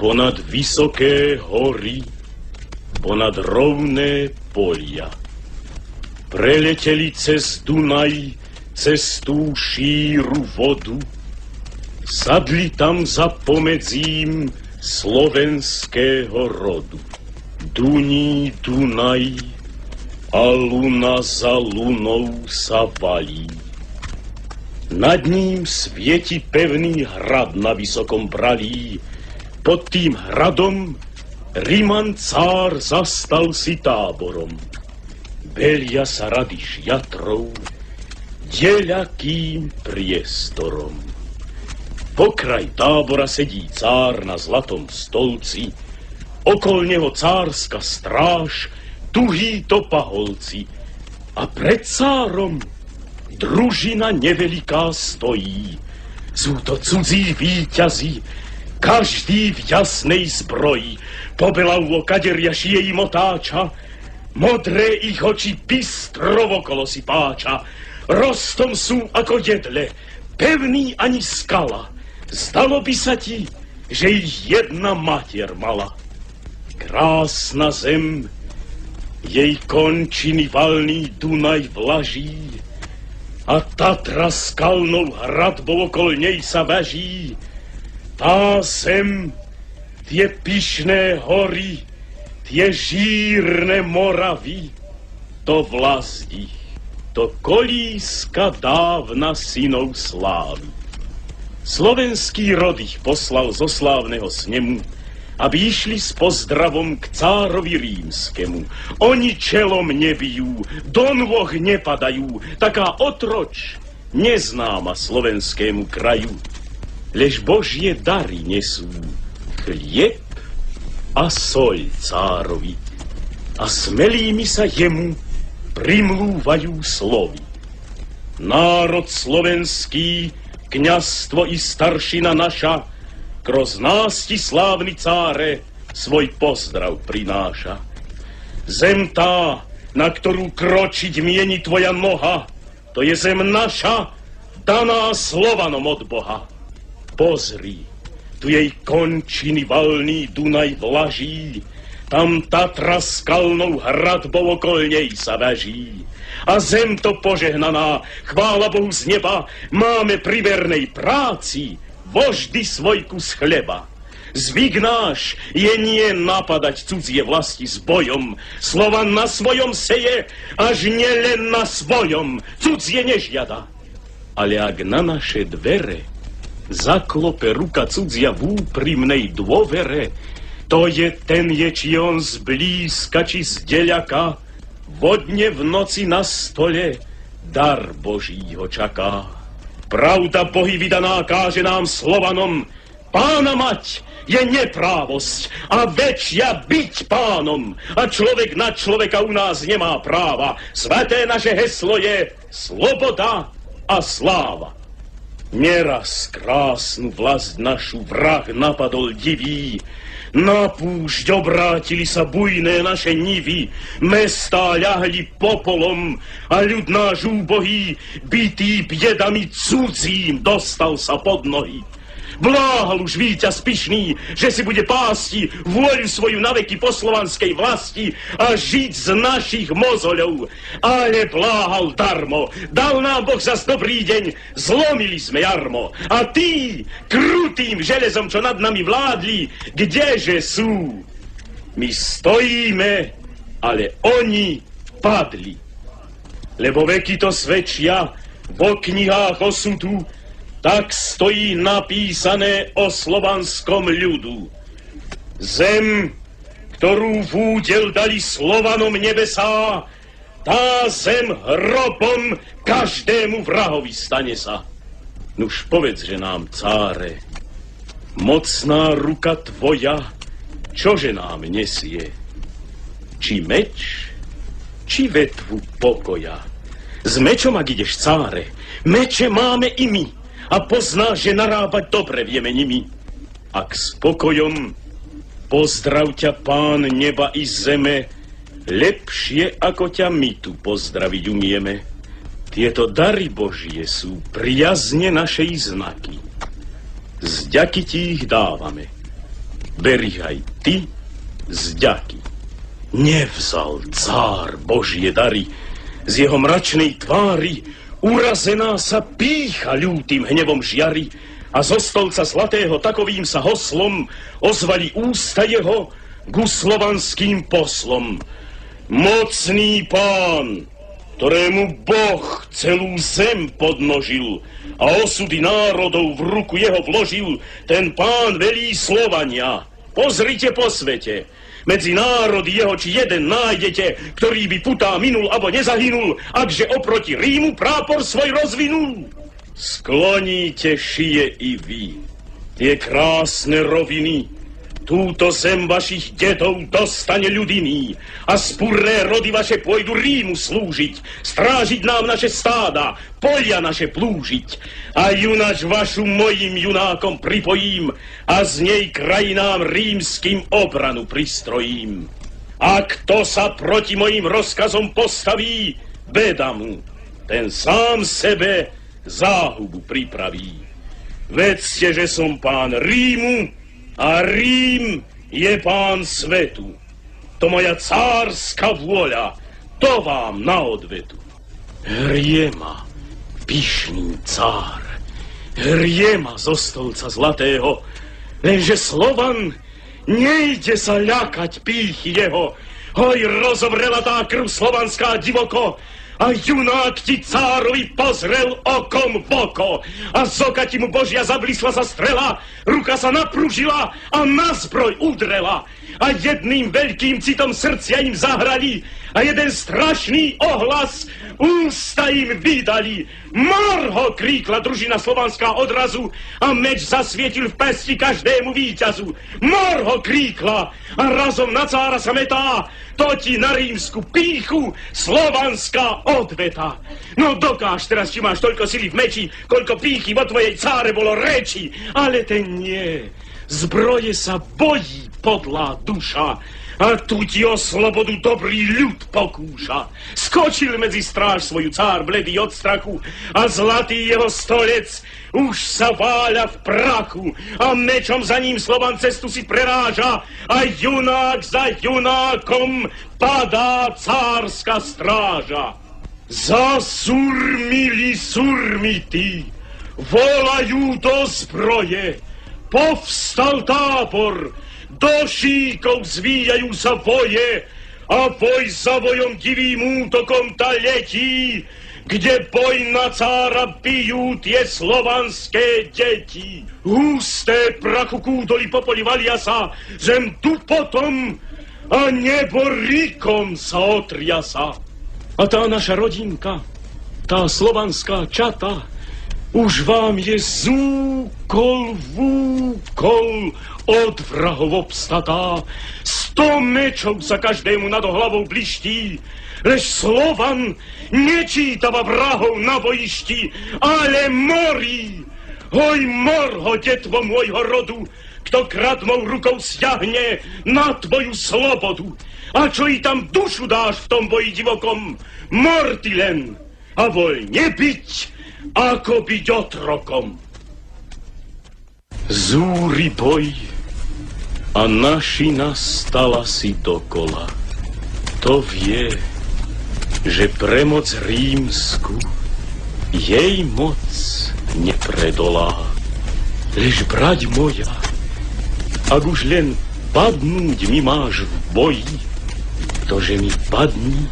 ponad vysoké hory, ponad rovné polia. Preleteli cez Dunaj, cez tú šíru vodu, sadli tam za pomedzím slovenského rodu. Duní Dunaj a luna za lunou sa valí. Nad ním svieti pevný hrad na vysokom pralí. Pod tým hradom Riman cár zastal si táborom. Belia sa rady šiatrov, deľakým priestorom. Pokraj tábora sedí cár na zlatom stolci, okol neho cárska stráž, tuhí to paholci. A pred cárom družina neveliká stojí. Sú to cudzí víťazi, každý v jasnej zbroji. Pobelavú kaderia šije im otáča, modré ich oči bystro okolo si páča. Rostom sú ako jedle, pevný ani skala. Zdalo by sa ti, že ich jedna matier mala. Krásna zem, jej končiny valný Dunaj vlaží a Tatra skalnou hradbou okolo nej sa váží. Tá zem, tie pyšné hory, tie žírne moravy, to vlast ich, to kolíska dávna synov slávy. Slovenský rod ich poslal zo slávneho snemu, aby išli s pozdravom k cárovi rímskemu. Oni čelom nebijú, do nôh nepadajú, taká otroč neznáma slovenskému kraju. Lež Božie dary nesú, chlieb a soľ cárovi, a smelými sa jemu primlúvajú slovy. Národ slovenský, kňazstvo i staršina naša, kroz nás ti slávny cáre svoj pozdrav prináša. Zem tá, na ktorú kročiť mieni tvoja noha, to je zem naša, daná Slovanom od Boha. Pozri, tu jej končiny valný Dunaj vlaží, tam Tatra skalnou hradbou okol nej sa váží. A zem to požehnaná, chvála Bohu z neba, máme pri vernej práci voždy svoj kus chleba. Zvyk náš je nie napadať cudzie vlasti s bojom. Slovan na svojom seje, až nielen na svojom. Cudzie nežiada. Ale ak na naše dvere zaklope ruka cudzia v úprimnej dôvere, to je ten je, či on zblízka, či zdeľaka, vodne v noci na stole dar Božího čaká. Pravda Bohy vydaná káže nám Slovanom, pána mať je neprávosť a väčšia byť pánom. A človek na človeka u nás nemá práva. Sveté naše heslo je sloboda a sláva. Neraz krásnu vlast našu vrah napadol divý. Na púšť obrátili sa bujné naše nivy, mestá ľahli popolom a ľud náš úbohý, bitý biedami cudzím, dostal sa pod nohy. Bláhal už víťaz pyšný, že si bude pásti vôľu svoju naveky po slovanskej vlasti a žiť z našich mozoľov. Ale bláhal darmo, dal nám Boh zas dobrý deň, zlomili sme jarmo. A tí, krutým železom, čo nad nami vládli, kdeže sú? My stojíme, ale oni padli. Lebo veky to svedčia vo knihách osudu, tak stojí napísané o slovanskom ľudu. Zem, ktorú v údel dali Slovanom nebesá, tá zem hrobom každému vrahovi stane sa. Nuž povedz, že nám, cáre, mocná ruka tvoja, čože nám nesie? Či meč, či vetvu pokoja? S mečom, ak ideš, cáre, meče máme i my. A pozná, že narábať dobre vieme nimi. A k spokojom pozdrav ťa pán neba i zeme, lepšie ako ťa my tu pozdraviť umieme. Tieto dary Božie sú priazne našej znaky. Zďaky ti ich dávame. Ber ich aj ty, zďaky. Nevzal cár Božie dary, z jeho mračnej tvári urazená sa pýcha ľútym hnevom žiari a zo stolca zlatého takovým sa hoslom ozvali ústa jeho ku slovanským poslom. Mocný pán, ktorému Boh celú zem podnožil a osudy národov v ruku jeho vložil, ten pán velí Slovania. Pozrite po svete. Medzi národy jeho či jeden nájdete, ktorý by putá minul abo nezahynul, akže oproti Rímu prápor svoj rozvinul. Skloníte šije i vy, tie krásne roviny, túto zem vašich detov dostane ľudiný a spurné rody vaše pôjdu Rímu slúžiť, strážiť nám naše stáda, polia naše plúžiť. A junač vašu mojim junákom pripojím a z nej krajinám rímským obranu pristrojím. A kto sa proti mojim rozkazom postaví, beda mu, ten sám sebe záhubu pripraví. Vedzte, že som pán Rímu, a Rím je pán svetu. To moja cárska vôľa, to vám na odvetu. Hrie ma, pyšný cár, hrie ma zo stolca zlatého, lenže Slovan nejde sa ľakať pýchy jeho. Hoj, rozovrela tá krv slovanská divoko, a junák ti cárovi pozrel okom v oko a z oka ti mu Božia zablísla sa strela, ruka sa napružila a na zbroj udrela a jedným veľkým citom srdcia im zahrali a jeden strašný ohlas ústa im vydali. Morho, kríkla družina slovanská odrazu a meč zasvietil v pesti každému víťazu. Morho, kríkla a razom na cára sa metá, to ti na rímsku pýchu slovanská odveta. No dokáž teraz, či máš toľko sily v meči, koľko pýchy vo tvojej cáre bolo reči. Ale ten nie, zbroje sa bojí podlá duša a tu ti o slobodu dobrý ľud pokúša. Skočil medzi stráž svoju cár bledý od strachu a zlatý jeho stolec už sa váľa v prachu a mečom za ním Slovan cestu si preráža a junák za junákom padá cárska stráža. Za surmili surmity, volajú do zbroje, povstal tábor, do šíkov zvíjajú sa voje a boj za vojom divým útokom ta letí, kde boj na cára bijú tie slovanské deti. Husté prachu kúdoli popoli valia sa, zem tu potom a nebo rikom sa otriasa. A tá naša rodinka, tá slovanská čata, už vám je zúkol vúkol od vrahov obstatá, 100 mečov sa každému nad hlavou bliští, lež Slovan nečítava vrahov na bojišti, ale morí. Hoj, Morho, detvo môjho rodu, kto kradmou rukou siahne na tvoju slobodu. A čo i tam dušu dáš v tom boji divokom, mor ty len a voľne byť, ako byť otrokom. Zúri boj a našina stala si dokola. To vie, že premoc rímsku jej moc nepredolá. Lež, brať moja, ak už len padnúť mi máš v boji, tože mi padni,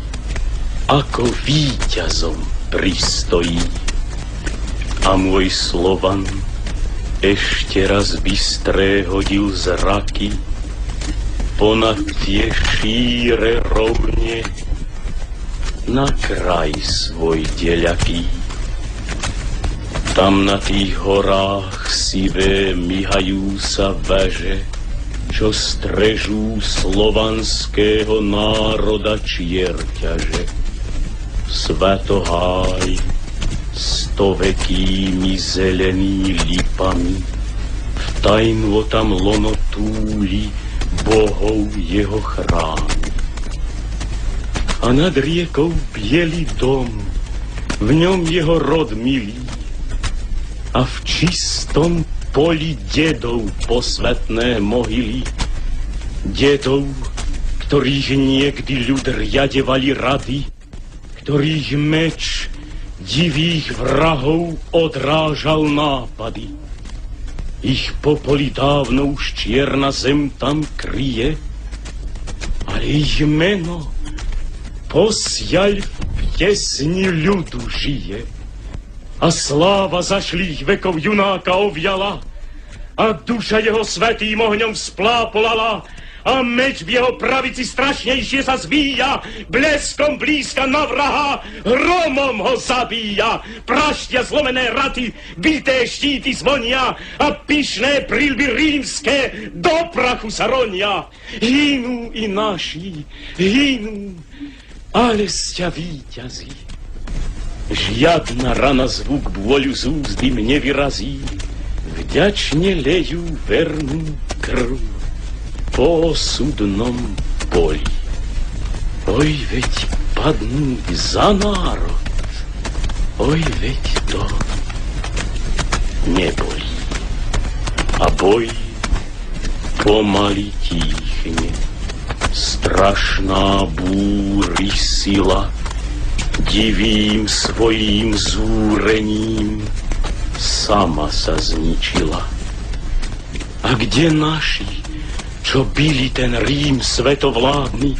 ako víťazom pristojí. A môj Slovan ešte raz bystré hodil zraky ponad tie šíre rovne na kraj svoj deľaký. Tam na tých horách sivé myhajú sa veže, čo strežú slovanského národa čierťaže. Svatoháj stovekými zelený lipami v tajnvo tam lono túli bohov jeho chrámy. A nad riekou bielý dom, v ňom jeho rod milý, a v čistom boli dedov posvetné mohyly, dedov, ktorých niekdy ľud riadevali rady, ktorých meč divých vrahov odrážal nápady. Ich popoli dávno už čierna zem tam kryje, ale ich meno posiaľ v piesni ľudu žije. A sláva zašlých vekov junáka oviala, a duša jeho svätým ohňom splápolala, a meč v jeho pravici strašnejšie sa zvíja, bleskom blízka na vraha, hromom ho zabíja. Praštia zlomené raty, bité štíty zvonia a pyšné príľby rímske do prachu sa ronia. Hynú i naši, hynú, ale sťa víťazí. Žiadna rana zvuk bôľu z úzdy mne vyrazí, vďačne lejú vernú krv po osudnom boli. Oj, veď padnúť za národ, oj, veď to nebolí. A boj pomaly tichne, strašná búry sila divým svojím zúrením sama sa zničila. A kde naši, čo byli ten Rím svetovládny,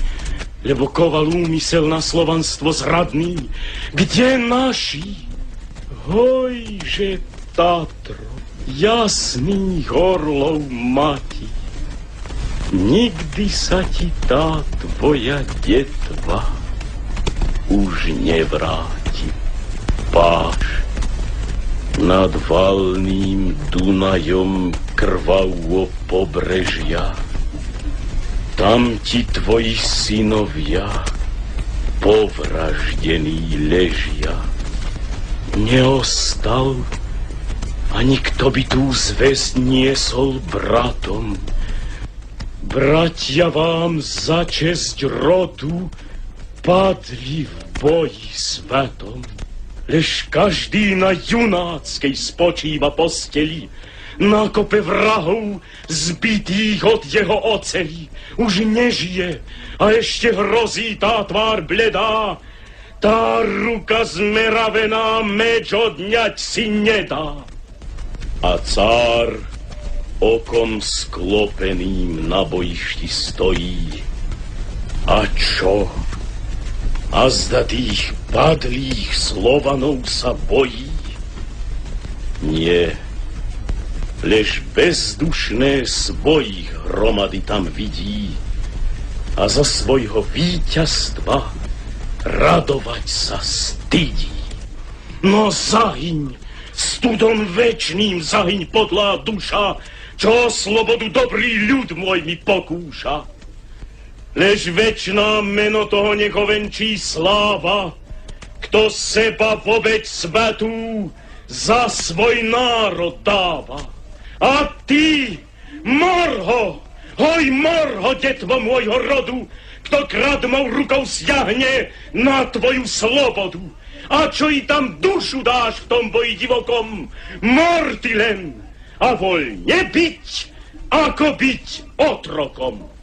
lebo koval úmysel na slovanstvo zradný? Kde naši? Hojže Tatro, jasných orlov mati, nikdy sa ti tá tvoja detva už nevráti. Páš nad valným Dunajom krvavo pobrežia, tam ti tvoji synovia povraždení ležia. Neostal ani kto by tú zvesť niesol bratom. Bratia vám za česť rodu padli v boji svetom, lež každý na junáckej spočíva posteli, na kope vrahov zbitých od jeho oceli. Už nežije a ešte hrozí tá tvár bledá, tá ruka zmeravená meč odňať si nedá. A cár okom sklopeným na bojišti stojí. A čo? A zda tých padlých Slovanov sa bojí? Nie, lež bezdušné svojich hromady tam vidí a za svojho víťazstva radovať sa stydí. No zahyň, studom večným zahyň podlá duša, čo slobodu dobrý ľud môj mi pokúša. Lež večná meno toho nech ovenčí sláva, kto seba v obeť svätú za svoj národ dáva. A ty, Morho, hoj Morho, detvo môjho rodu, kto kradmou rukou siahne na tvoju slobodu. A čo i tam dušu dáš v tom boji divokom, mor ty len a voľne byť, ako byť otrokom.